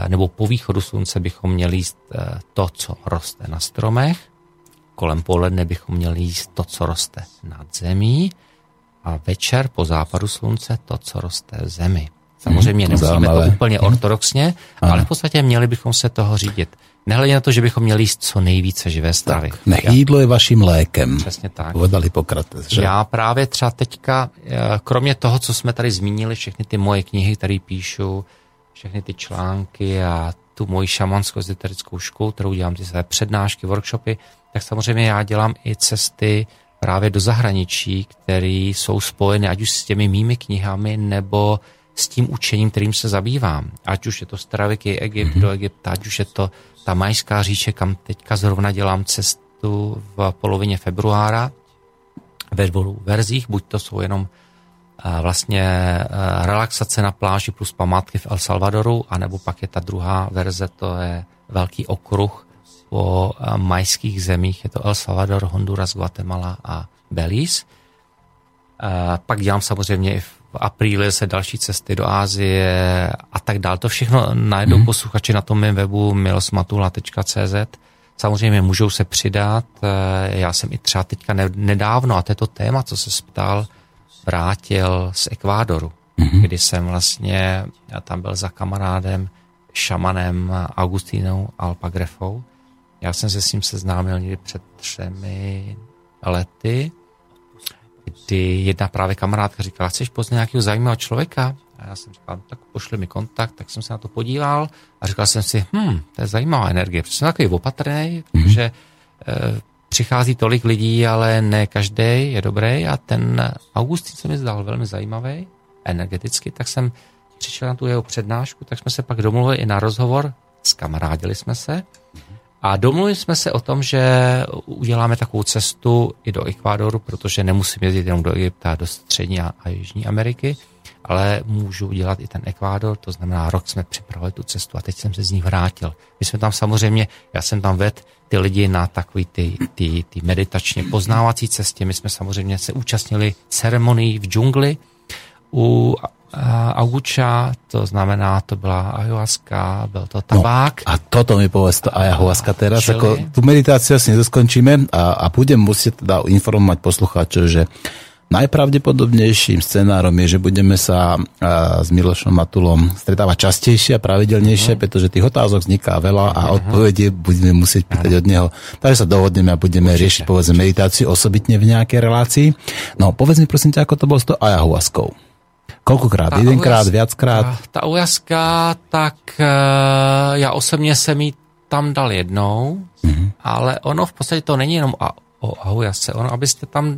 nebo po východu slunce bychom měli jíst to, co roste na stromech, kolem poledne bychom měli jíst to, co roste nad zemí a večer po západu slunce to, co roste v zemi. Samozřejmě hmm, nemusíme to úplně hmm. ortodoxně, Aha. ale v podstatě měli bychom se toho řídit. Nehledě na to, že bychom měli jíst co nejvíce živé stravy. Nech jídlo je vaším lékem. Přesně tak. Povedal Hippokrates, že? Já právě třeba teďka, kromě toho, co jsme tady zmínili, všechny ty moje knihy, které píšu, všechny ty články a tu moji šamanskou ezoterickou školu, kterou dělám ty své přednášky, workshopy, tak samozřejmě já dělám i cesty právě do zahraničí, které jsou spojeny ať už s těmi mými knihami nebo s tím učením, kterým se zabývám. Ať už je to starověký Egypt do Egypta, ať už je to ta majská říše, kam teďka zrovna dělám cestu v polovině februára ve dvou verzích, buď to jsou jenom vlastně relaxace na pláži plus památky v El Salvadoru, anebo pak je ta druhá verze, to je velký okruh po majských zemích, je to El Salvador, Honduras, Guatemala a Belize. Pak dělám samozřejmě i v apríli se další cesty do Asie a tak dále. To všechno najdou mm-hmm. posluchači na tom mém webu miloš matula tečka cé zet. Samozřejmě můžou se přidat. Já jsem i třeba teďka nedávno, a to je to téma, co se ptal, vrátil z Ekvádoru, mm-hmm. kdy jsem vlastně, já tam byl za kamarádem, šamanem Augustínou Alpagrefou. Já jsem se s ním seznámil někdy před třemi lety, kdy jedna právě kamarádka říkala, chceš poznat nějakého zajímavého člověka? A já jsem říkal, tak pošli mi kontakt, tak jsem se na to podíval a říkal jsem si, hm, to je zajímavá energie, protože jsem takový opatrnej, mm-hmm. protože e, přichází tolik lidí, ale ne každý je dobrý a ten Augustín se mi zdal velmi zajímavý energeticky, tak jsem přišel na tu jeho přednášku, tak jsme se pak domluvili i na rozhovor, skamarádili jsme se a domluvili jsme se o tom, že uděláme takovou cestu i do Ekvádoru, protože nemusím jezdit jenom do Egypta, do Střední a Jižní Ameriky ale můžu dělat i ten Ekvádor, to znamená rok jsme připravili tu cestu a teď jsem se z ní vrátil. My jsme tam samozřejmě, já jsem tam vedl ty lidi na takový ty, ty, ty meditačně poznávací cestě. My jsme samozřejmě se účastnili ceremonií v džungli u Auguča, to znamená, to byla ayahuasca, byl to tabák. No, a toto mi povedz, to ayahuasca teraz, čili... ako tú meditáciu asi nezaskončíme a, a budem musieť teda informovať poslucháčov, že najpravdepodobnejším scenárom je, že budeme sa a, s Milošom Matulom stretávať častejšie a pravidelnejšie, mm. pretože tých otázok vzniká veľa a odpovedie budeme musieť pýtať mm. od neho. Takže sa dohodneme a budeme Určite. riešiť, povedzme, meditáciu osobitne v nejakej relácii. No, povedz mi, prosím ťa, ako to bolo s to ayahuaskou? Kolkokrát? Ta Jedenkrát? Viackrát? Ta, ta ujaska, tak e, já osobně jsem ji tam dal jednou, mm-hmm. ale ono v podstatě to není jenom a, o ahujasce. Ono, abyste tam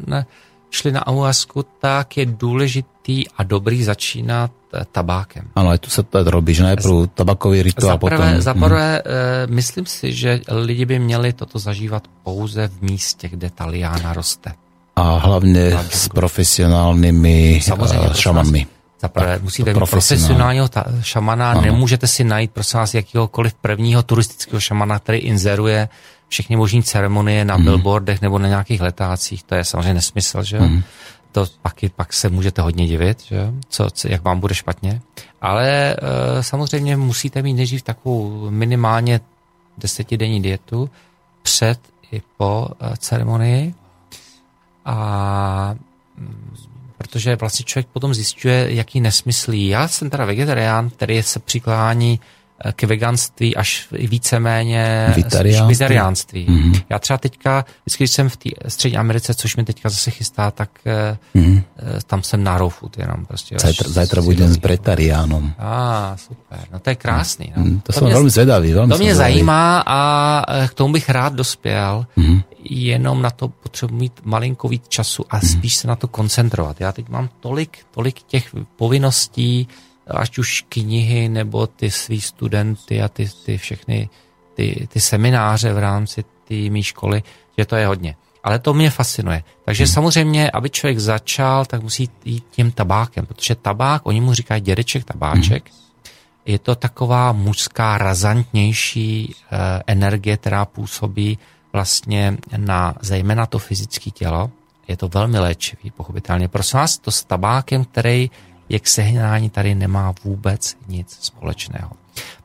šli na ahujasku, tak je důležitý a dobrý začínat tabákem. Ano, ale tu se to robí, že najprv tabakový rituál zaprvé, potom... Zaprvé, mm-hmm. e, myslím si, že lidi by měli toto zažívat pouze v místě, kde ta liána roste. A hlavně s profesionálnymi šamanmi. Zaprvé musíte mít profesionálního šamana, Aha. nemůžete si najít, prosím vás, jakýhokoliv prvního turistického šamana, který inzeruje všechny možné ceremonie na mm. billboardech nebo na nějakých letácích. To je samozřejmě nesmysl, že mm. To pak, pak se můžete hodně divit, že? Co, jak vám bude špatně. Ale e, samozřejmě musíte mít nejdřív takovou minimálně desetidenní dietu před i po e, ceremonii. A protože vlastně člověk potom zjišťuje, jaký nesmyslí. Já jsem teda vegetarián, který se přiklání k veganství až víceméně špizariánství. Mm-hmm. Já třeba teďka, vždycky, když jsem v té Střední Americe, což mi teďka zase chystá, tak mm-hmm. tam jsem na raw food jenom prostě. Zajtra budem s bretariánom. Á, ah, super, no to je krásný. No. Mm, to, to jsem velmi zvedavý. Velmi to mě zvedavý. zajímá a k tomu bych rád dospěl, mm-hmm. jenom na to potřebuji mít malinko víc času a mm-hmm. spíš se na to koncentrovat. Já teď mám tolik, tolik těch povinností, ať už knihy, nebo ty svý studenty a ty, ty všechny ty, ty semináře v rámci té mý školy, že to je hodně. Ale to mě fascinuje. Takže hmm. samozřejmě, aby člověk začal, tak musí jít tím tabákem, protože tabák, oni mu říkají dědeček tabáček, hmm. je to taková mužská, razantnější eh, energie, která působí vlastně na zejména to fyzické tělo. Je to velmi léčivý, pochopitelně. Prosím vás, to s tabákem, který je k sehnání, tady nemá vůbec nic společného.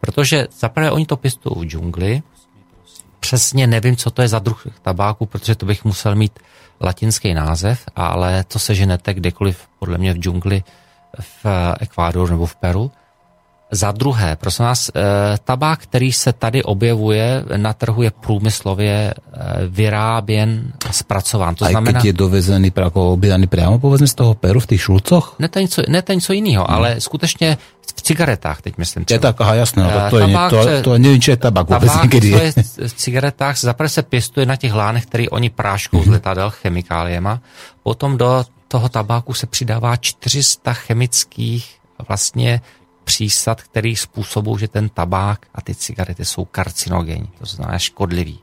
Protože zaprvé oni to pěstují v džungli, přesně nevím, co to je za druh tabáku, protože to bych musel mít latinský název, ale to seženete kdekoliv, podle mě v džungli, v Ekvádoru nebo v Peru. Za druhé, prosím vás, tabák, který se tady objevuje na trhu, je průmyslově vyráběn a zpracován. To znamená, a když je dovezený, jako objednaný přímo povedzme z toho Peru v těch šulcoch? Ne to něco, ne to něco jiného, hmm. ale skutečně v cigaretách teď myslím. Je tak, aha, jasné, no, to, tabák, je, to, to nevím, či je tabák, tabák vůbec někdy je. Tabák, co je v cigaretách, zaprvé se pěstuje na těch lánech, který oni práškou z letadel chemikáliema. Potom do toho tabáku se přidává čtyři sta chemických vlastně přísad, který způsobují, že ten tabák a ty cigarety jsou karcinogenní, to znamená škodlivý.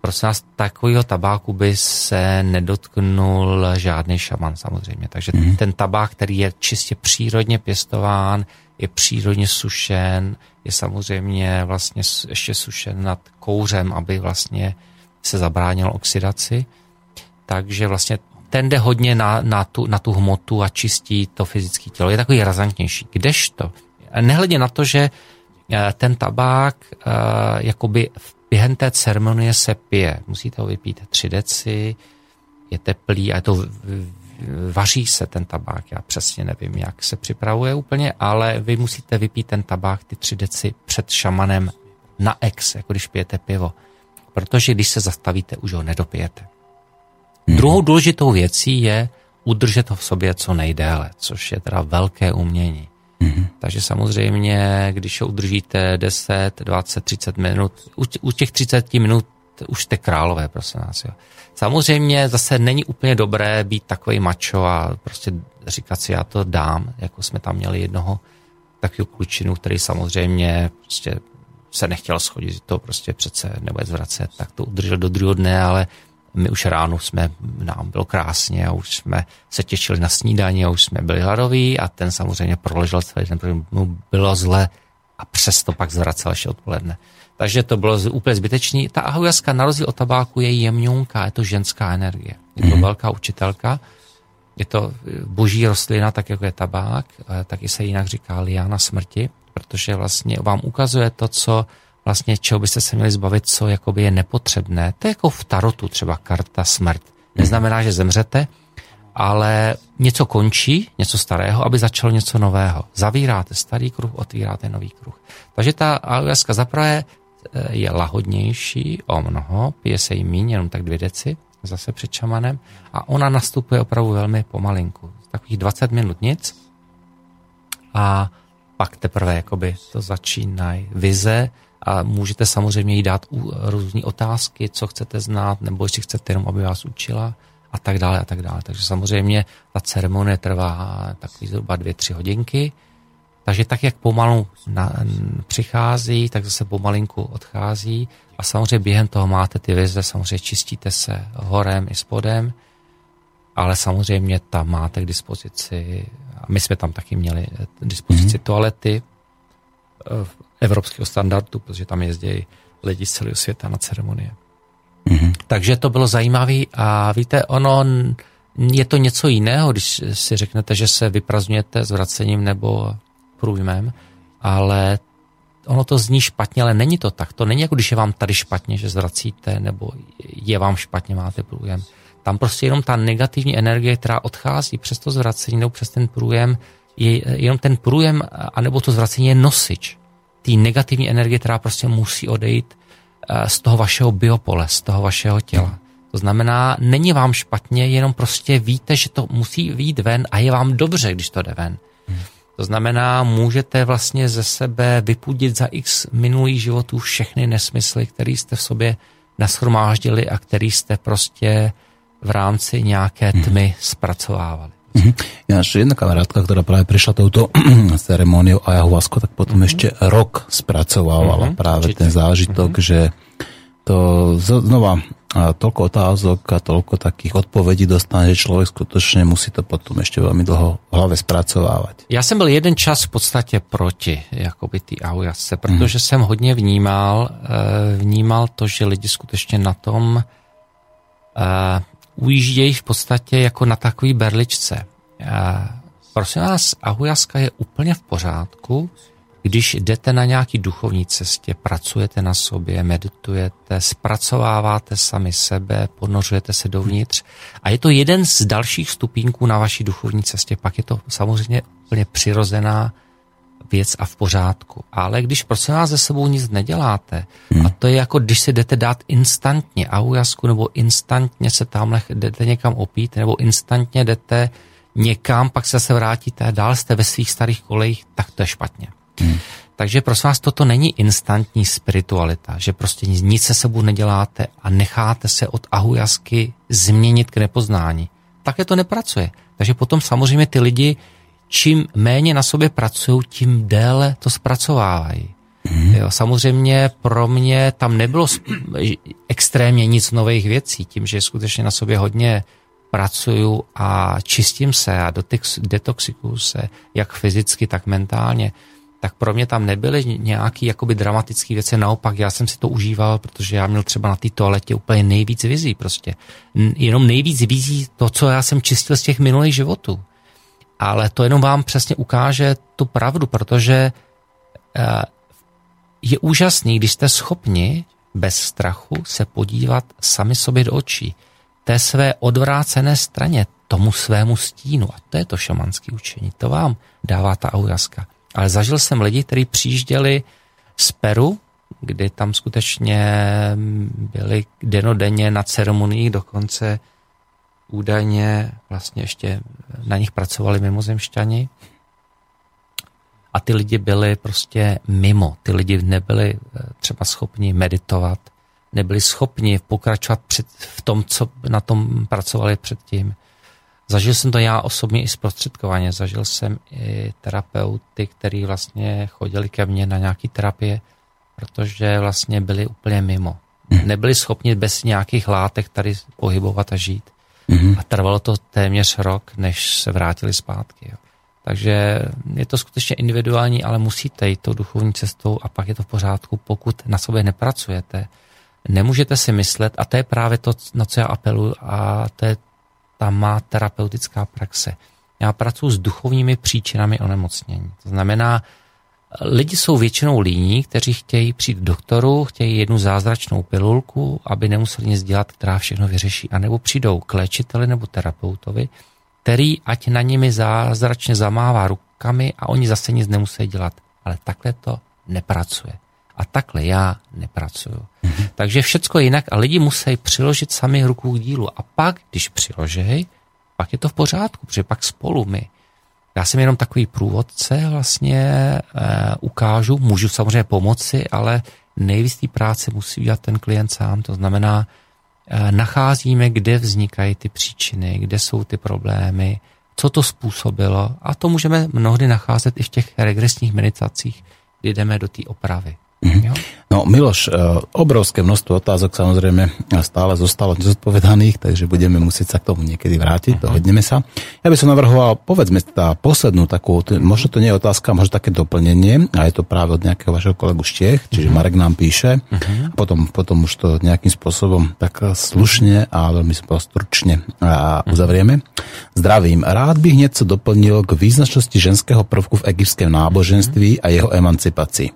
Prosím vás, takovýho tabáku by se nedotknul žádný šaman samozřejmě, takže mm. ten tabák, který je čistě přírodně pěstován, je přírodně sušen, je samozřejmě vlastně ještě sušen nad kouřem, aby vlastně se zabránilo oxidaci, takže vlastně ten jde hodně na, na, tu, na tu hmotu a čistí to fyzické tělo. Je takový razantnější. Kdežto? Nehledě na to, že ten tabák uh, jakoby během té ceremonie se pije. Musíte ho vypít tři deci, je teplý a je to vaří se ten tabák. Já přesně nevím, jak se připravuje úplně, ale vy musíte vypít ten tabák, ty tři deci před šamanem na ex, jako když pijete pivo. Protože když se zastavíte, už ho nedopijete. Hmm. Druhou důležitou věcí je udržet ho v sobě co nejdéle, což je teda velké umění. Hmm. Takže samozřejmě, když ho udržíte deset, dvacet, třicet minut, u těch třicet minut už jste králové, prosím nás. Jo. Samozřejmě zase není úplně dobré být takovej mačo a prostě říkat si, já to dám, jako jsme tam měli jednoho takového klučinu, který samozřejmě prostě se nechtěl schodit, to prostě přece nebude zvracet, tak to udržel do druhého dne, ale My už ráno jsme, nám bylo krásně a už jsme se těšili na snídani a už jsme byli hladoví a ten samozřejmě proležel celý den, protože mu bylo zle a přesto pak zvracel ještě odpoledne. Takže to bylo úplně zbytečný. Ta ahujaska na rozdíl od tabáku je jemňonká, je to ženská energie. Je to velká učitelka, je to boží rostlina, tak jako je tabák, taky se jinak říká liána smrti, protože vlastně vám ukazuje to, co vlastně čeho byste se měli zbavit, co jakoby je nepotřebné. To je jako v tarotu třeba karta smrt. Neznamená, že zemřete, ale něco končí, něco starého, aby začalo něco nového. Zavíráte starý kruh, otvíráte nový kruh. Takže ta ahujaska zaprvé je lahodnější o mnoho, pije se jí míň, jenom tak dvě deci, zase před šamanem, a ona nastupuje opravdu velmi pomalinku. Takových dvacet minut nic a pak teprve jakoby to začínají vize. A můžete samozřejmě jí dát různé otázky, co chcete znát, nebo jestli chcete jenom, aby vás učila a tak dále a tak dále. Takže samozřejmě ta ceremonie trvá takový zhruba dvě, tři hodinky. Takže tak, jak pomalu na, přichází, tak zase pomalinku odchází a samozřejmě během toho máte ty vize, samozřejmě čistíte se horem i spodem, ale samozřejmě tam máte k dispozici, a my jsme tam taky měli k dispozici mm-hmm. toalety, evropského standardu, protože tam jezdí lidi z celého světa na ceremonie. Mm-hmm. Takže to bylo zajímavé a víte, ono je to něco jiného, když si řeknete, že se vyprazňujete zvracením nebo průjmem, ale ono to zní špatně, ale není to tak. To není jako, když je vám tady špatně, že zvracíte, nebo je vám špatně, máte průjem. Tam prostě jenom ta negativní energie, která odchází přes to zvracení nebo přes ten průjem, je jenom ten průjem, anebo to zvracení je nosič té negativní energie, která prostě musí odejít z toho vašeho biopole, z toho vašeho těla. To znamená, není vám špatně, jenom prostě víte, že to musí vyjít ven a je vám dobře, když to jde ven. To znamená, můžete vlastně ze sebe vypudit za x minulých životů všechny nesmysly, které jste v sobě nashromáždili a které jste prostě v rámci nějaké tmy zpracovávali. Ja, naša jedna kamarátka, ktorá práve prišla touto ceremoniou ayahuasku, tak potom mm-hmm. ešte rok spracovávala mm-hmm. práve Čiči. ten zážitok, mm-hmm. že to znova toľko otázok a toľko takých odpovedí dostane, že človek skutočne musí to potom ešte veľmi dlho v hlave spracovávať. Ja som bol jeden čas v podstate proti jakoby tý ahujasce, pretože mm-hmm. som hodne vnímal, vnímal to, že lidi skutečne na tom ujíždějí v podstatě jako na takový berličce. Prosím vás, ahujaska je úplně v pořádku, když jdete na nějaký duchovní cestě, pracujete na sobě, meditujete, zpracováváte sami sebe, ponořujete se dovnitř a je to jeden z dalších stupínků na vaší duchovní cestě, pak je to samozřejmě úplně přirozená věc a v pořádku. Ale když prosím vás ze sebou nic neděláte, hmm. a to je jako když si jdete dát instantně ahujasku, nebo instantně se tamhle jdete někam opít, nebo instantně jdete někam, pak se zase vrátíte a dál jste ve svých starých kolejích, tak to je špatně. Hmm. Takže prosím vás, toto není instantní spiritualita, že prostě nic se sebou neděláte a necháte se od ahujasky změnit k nepoznání. Také to nepracuje. Takže potom samozřejmě ty lidi čím méně na sobě pracují, tím déle to zpracovávají. Mm. Jo, samozřejmě pro mě tam nebylo extrémně nic nových věcí, tím, že skutečně na sobě hodně pracuju a čistím se a detoxikuju se, jak fyzicky, tak mentálně, tak pro mě tam nebyly nějaké jakoby dramatické věci, naopak já jsem si to užíval, protože já měl třeba na té toaletě úplně nejvíc vizí prostě. Jenom nejvíc vizí to, co já jsem čistil z těch minulých životů. Ale to jenom vám přesně ukáže tu pravdu, protože je úžasný, když jste schopni bez strachu se podívat sami sobě do očí. Té své odvrácené straně, tomu svému stínu. A to je to šamanské učení. To vám dává ta ahujaska. Ale zažil jsem lidi, kteří přijížděli z Peru, kdy tam skutečně byli denodenně na ceremoniích, dokonce údajně vlastně ještě na nich pracovali mimozemšťani a ty lidi byli prostě mimo, ty lidi nebyli třeba schopni meditovat, nebyli schopni pokračovat před, v tom, co na tom pracovali předtím. Zažil jsem to já osobně i zprostředkovaně, zažil jsem i terapeuty, který vlastně chodili ke mně na nějaký terapie, protože vlastně byli úplně mimo. mm-hmm. nebyli schopni bez nějakých látek tady pohybovat a žít. Mm-hmm. A trvalo to téměř rok, než se vrátili zpátky. Jo. Takže je to skutečně individuální, ale musíte jít tou duchovní cestou a pak je to v pořádku, pokud na sobě nepracujete. Nemůžete si myslet, a to je právě to, na co já apeluju, a to je ta má terapeutická praxe. Já pracuji s duchovními příčinami onemocnění. To znamená, lidi jsou většinou líní, kteří chtějí přijít k doktoru, chtějí jednu zázračnou pilulku, aby nemuseli nic dělat, která všechno vyřeší. A nebo přijdou k léčiteli nebo terapeutovi, který ať na nimi zázračně zamává rukami a oni zase nic nemusí dělat. Ale takhle to nepracuje. A takhle já nepracuju. Mm-hmm. Takže všecko jinak a lidi musí přiložit sami ruku k dílu. A pak, když přiložej, pak je to v pořádku, protože pak spolu my. Já jsem jenom takový průvodce vlastně e, ukážu, můžu samozřejmě pomoci, ale nejvíc té práce musí udělat ten klient sám. To znamená, e, nacházíme, kde vznikají ty příčiny, kde jsou ty problémy, co to způsobilo. A to můžeme mnohdy nacházet i v těch regresních meditacích, kdy jdeme do té opravy. No Miloš, obrovské množstvo otázok samozrejme stále zostalo nezodpovedaných, takže budeme musieť sa k tomu niekedy vrátiť, dohodneme sa. Ja by som navrhoval, povedzme tá poslednú takú, možno to nie je otázka, možno také doplnenie, a je to práve od nejakého vašeho kolegu z Čiech, čiže Marek nám píše, a potom, potom už to nejakým spôsobom tak slušne a veľmi stručne uzavrieme. Zdravím, rád bych niečo doplnil k význačnosti ženského prvku v egyptskom náboženství a jeho emancipacii.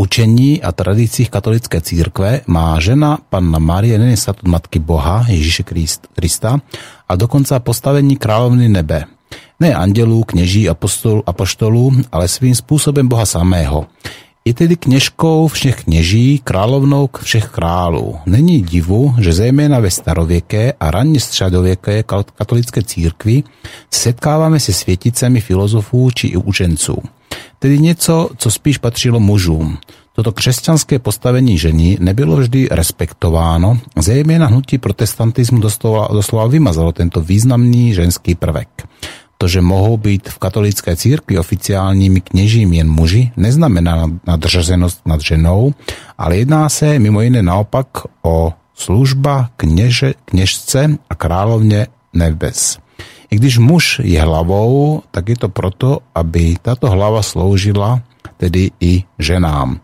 Učení a tradicích katolické církve má žena Panna Marie není statut matky Boha, Ježíše Krista, a dokonce postavení královny nebe. Ne andělů, kněží, apostolů, apoštolů, ale svým způsobem Boha samého. Je tedy kněžkou všech kněží, královnou k všech králů. Není divu, že zejména ve starověké a ranně středověké katolické církvi setkáváme se světicemi filozofů či i učenců. Tedy něco, co spíš patřilo mužům. Toto křesťanské postavení ženy nebylo vždy respektováno, zejména hnutí protestantismu doslova, doslova vymazalo tento významný ženský prvek. To, že mohou být v katolické církvi oficiálními kněžím jen muži, neznamená nadřazenost nad ženou, ale jedná se mimo jiné naopak o služba kněže, kněžce a královně nebes. I když muž je hlavou, tak je to proto, aby tato hlava sloužila tedy i ženám.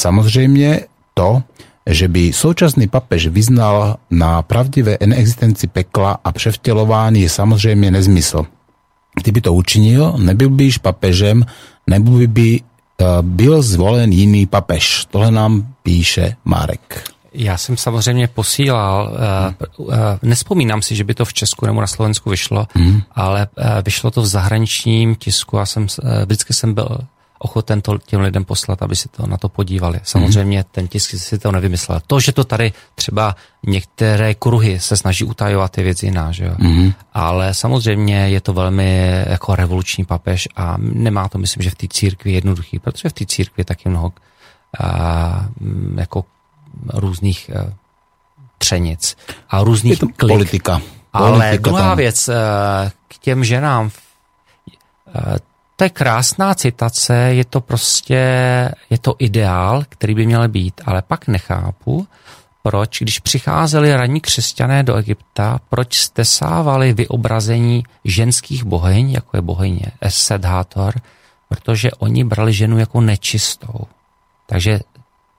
Samozřejmě to, že by současný papež vyznal na pravdivé neexistenci pekla a převtělování, je samozřejmě nezmysl. Kdyby to učinil, nebyl by již papežem, nebo by, by byl zvolen jiný papež. Tohle nám píše Marek. Já jsem samozřejmě posílal, hmm. nespomínám si, že by to v Česku nebo na Slovensku vyšlo, hmm. ale vyšlo to v zahraničním tisku a jsem, vždycky jsem byl ochoten to těm lidem poslat, aby si to na to podívali. Samozřejmě hmm. ten tisk si to nevymyslel. To, že to tady třeba některé kruhy se snaží utajovat, je věc jiná, že jo. Hmm. Ale samozřejmě je to velmi jako revoluční papež a nemá to, myslím, že v té církvi jednoduchý, protože v té církvi taky mnoho a, jako různých uh, třenic a různých klik. Politika. Ale politika druhá tam. Věc uh, k těm ženám. Uh, to je krásná citace, je to prostě, je to ideál, který by měl být, ale pak nechápu, proč, když přicházeli ranní křesťané do Egypta, proč stesávali vyobrazení ženských bohyň, jako je bohyně Eset, Hátor, protože oni brali ženu jako nečistou. Takže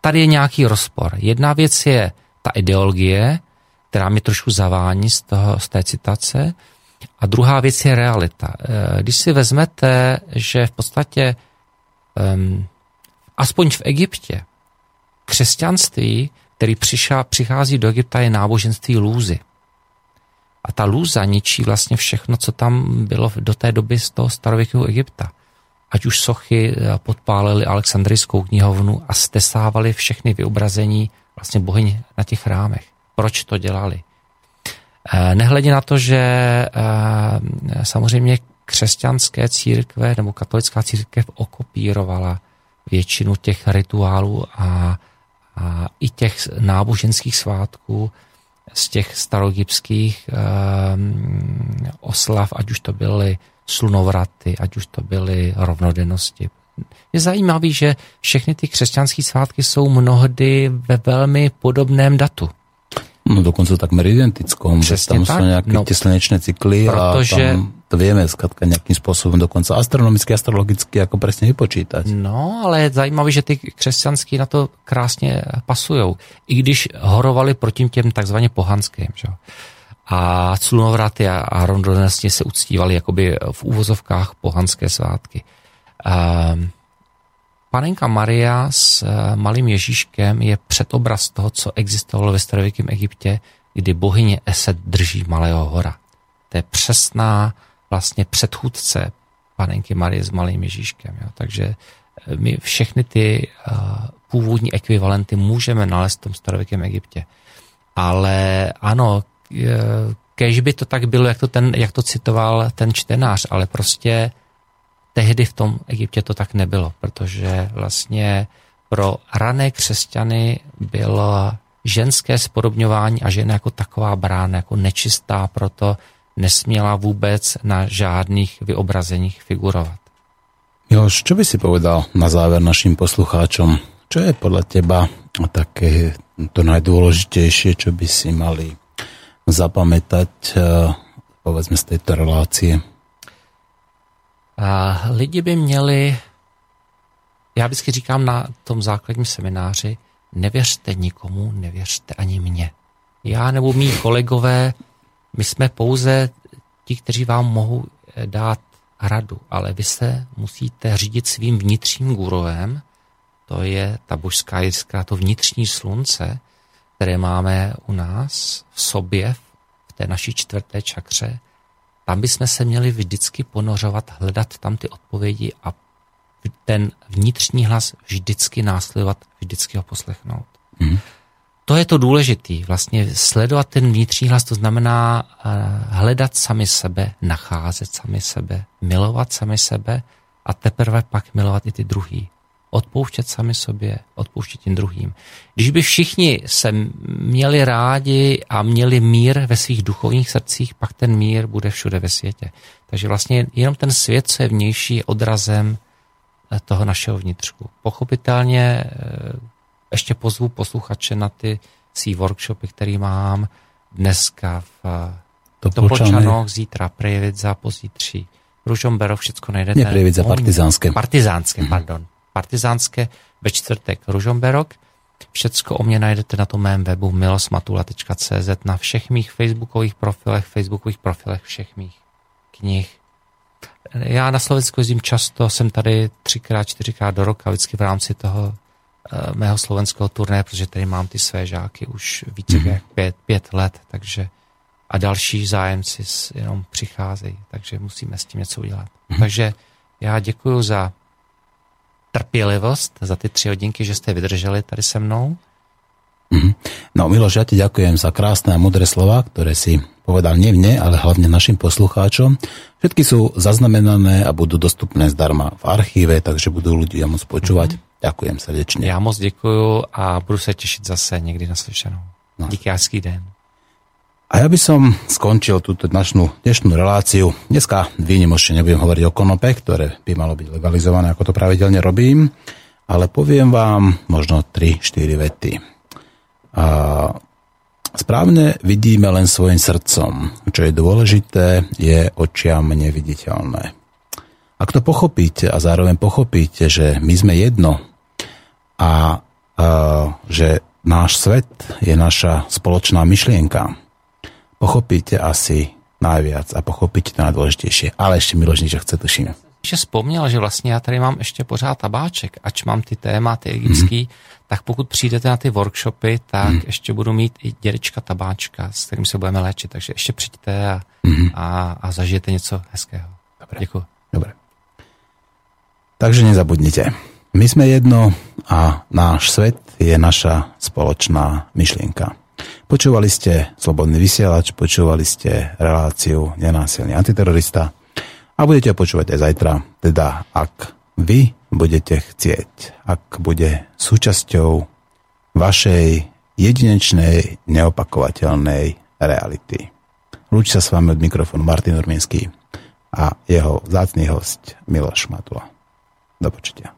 tady je nějaký rozpor. Jedna věc je ta ideologie, která mi trošku zavání z, toho, z té citace, a druhá věc je realita. Když si vezmete, že v podstatě, um, aspoň v Egyptě, křesťanství, který přišla, přichází do Egypta, je náboženství lůzy. A ta lůza ničí vlastně všechno, co tam bylo do té doby z toho starověkého Egypta. Ať už sochy podpálili Alexandrijskou knihovnu a stesávali všechny vyobrazení vlastně bohyň na těch chrámech. Proč to dělali? Nehledě na to, že samozřejmě křesťanské církve nebo katolická církev okopírovala většinu těch rituálů a, a i těch náboženských svátků z těch staroegyptských oslav, ať už to byly slunovraty, ať už to byly rovnodennosti, je zajímavý, že všechny ty křesťanské svátky jsou mnohdy ve velmi podobném datu. No dokonce takmer identickom. Přesně tam tak. Jsou nějaké no, ty slnečné cykly protože... a tam to vieme zkrátka nějakým způsobem dokonce astronomicky, astrologicky jako přesně vypočítat. No, ale je zajímavé, že ty křesťanský na to krásně pasujou. I když horovali proti těm takzvaně pohanským. Že? A slunovraty a rondonesně se uctívali jakoby v úvozovkách pohanské svátky. Um, Panenka Maria s malým Ježíškem je předobraz toho, co existovalo ve starověkém Egyptě, kdy bohyně Eset drží malého hora. To je přesná vlastně předchůdce Panenky Marie s malým Ježíškem. Jo. Takže my všechny ty uh, původní ekvivalenty můžeme nalézt v tom starověkém Egyptě. Ale ano, kéž by to tak bylo, jak to, ten, jak to citoval ten čtenář, ale prostě tehdy v tom Egyptě to tak nebylo, protože vlastně pro rané křesťany bylo ženské spodobňování a žena jako taková brána, jako nečistá, proto nesměla vůbec na žádných vyobrazeních figurovat. Miloš, čo by si povedal na záver našim poslucháčom? Čo je podle teba také to najdôležitejšie, čo by si mali zapamätať, povedzme, z tejto relácie? A lidi by měli, já vždycky říkám na tom základním semináři, nevěřte nikomu, nevěřte ani mně. Já nebo mí kolegové, my jsme pouze ti, kteří vám mohou dát radu, ale vy se musíte řídit svým vnitřním gurovem, to je ta božská jiskra, to vnitřní slunce, které máme u nás v sobě, v té naší čtvrté čakře. Tam bychom se měli vždycky ponořovat, hledat tam ty odpovědi a ten vnitřní hlas vždycky následovat, vždycky ho poslechnout. Mm. To je to důležitý, vlastně sledovat ten vnitřní hlas, to znamená hledat sami sebe, nacházet sami sebe, milovat sami sebe a teprve pak milovat i ty druhý. Odpouštět sami sobě, odpouštět tím druhým. Když by všichni se měli rádi a měli mír ve svých duchovních srdcích, pak ten mír bude všude ve světě. Takže vlastně jenom ten svět, co je vnější, odrazem toho našeho vnitřku. Pochopitelně ještě pozvu posluchače na ty svý workshopy, který mám dneska v Topolčanoch, zítra Prievidza, pozítří Ružomberov, všecko najdete. Ne Prievidza, Partizánské. Partizánské, pardon. Partizánské ve čtvrtek Ružomberok. Všecko o mě najdete na tom mém webu milos matula tečka cé zet, na všech mých facebookových profilech, facebookových profilech všech mých knih. Já na Slovensku jezdím často, jsem tady třikrát, čtyřikrát do roka, vždycky v rámci toho e, mého slovenského turné, protože tady mám ty své žáky už více jak pět, pět let, takže a další zájemci jenom přicházejí, takže musíme s tím něco udělat. Mm-hmm. Takže já děkuju za trpělivost, za ty tři hodinky, že jste vydrželi tady se mnou. Mm-hmm. No Miloš, ja ti ďakujem za krásne a mudré slova, ktoré si povedal nie mne, ale hlavne našim poslucháčom. Všetky sú zaznamenané a budú dostupné zdarma v archíve, takže budú ľudia môcť počúvať. Mm-hmm. Ďakujem srdečne. Ja moc ďakujem a budu sa tešiť zase niekdy na slyšenou. No. Díky, hezký den. A ja by som skončil túto našu dnešnú reláciu. Dneska výnimočne nebudem hovoriť o konope, ktoré by malo byť legalizované, ako to pravidelne robím, ale poviem vám možno tri štyri vety. A správne vidíme len svojim srdcom. Čo je dôležité, je očiam neviditeľné. Ak to pochopíte a zároveň pochopíte, že my sme jedno a, a že náš svet je naša spoločná myšlienka, pochopíte asi najviac a pochopíte to najdôležitejšie. Ale ešte Miloš niečo chce, tuším. Ještě vzpomněl, že vlastně já tady mám ještě pořád tabáček, ač mám ty tématy egyptský, mm. tak pokud přijdete na ty workshopy, tak mm. ještě budu mít i dědečka tabáčka, s kterým se budeme léčit, takže ještě přijďte a, mm. a, a zažijete něco hezkého. Dobre. Děkuji. Dobre. Takže nezabudnite. My jsme jedno a náš svět je naša společná myšlienka. Počúvali ste Slobodný vysielač, počúvali ste reláciu Nenásilný antiterorista a budete ho počúvať aj zajtra. Teda, ak vy budete chcieť, ak bude súčasťou vašej jedinečnej, neopakovateľnej reality. Lúči sa s vami od mikrofónu Martin Urmínsky a jeho vzácny host Miloš Matula. Do počutia.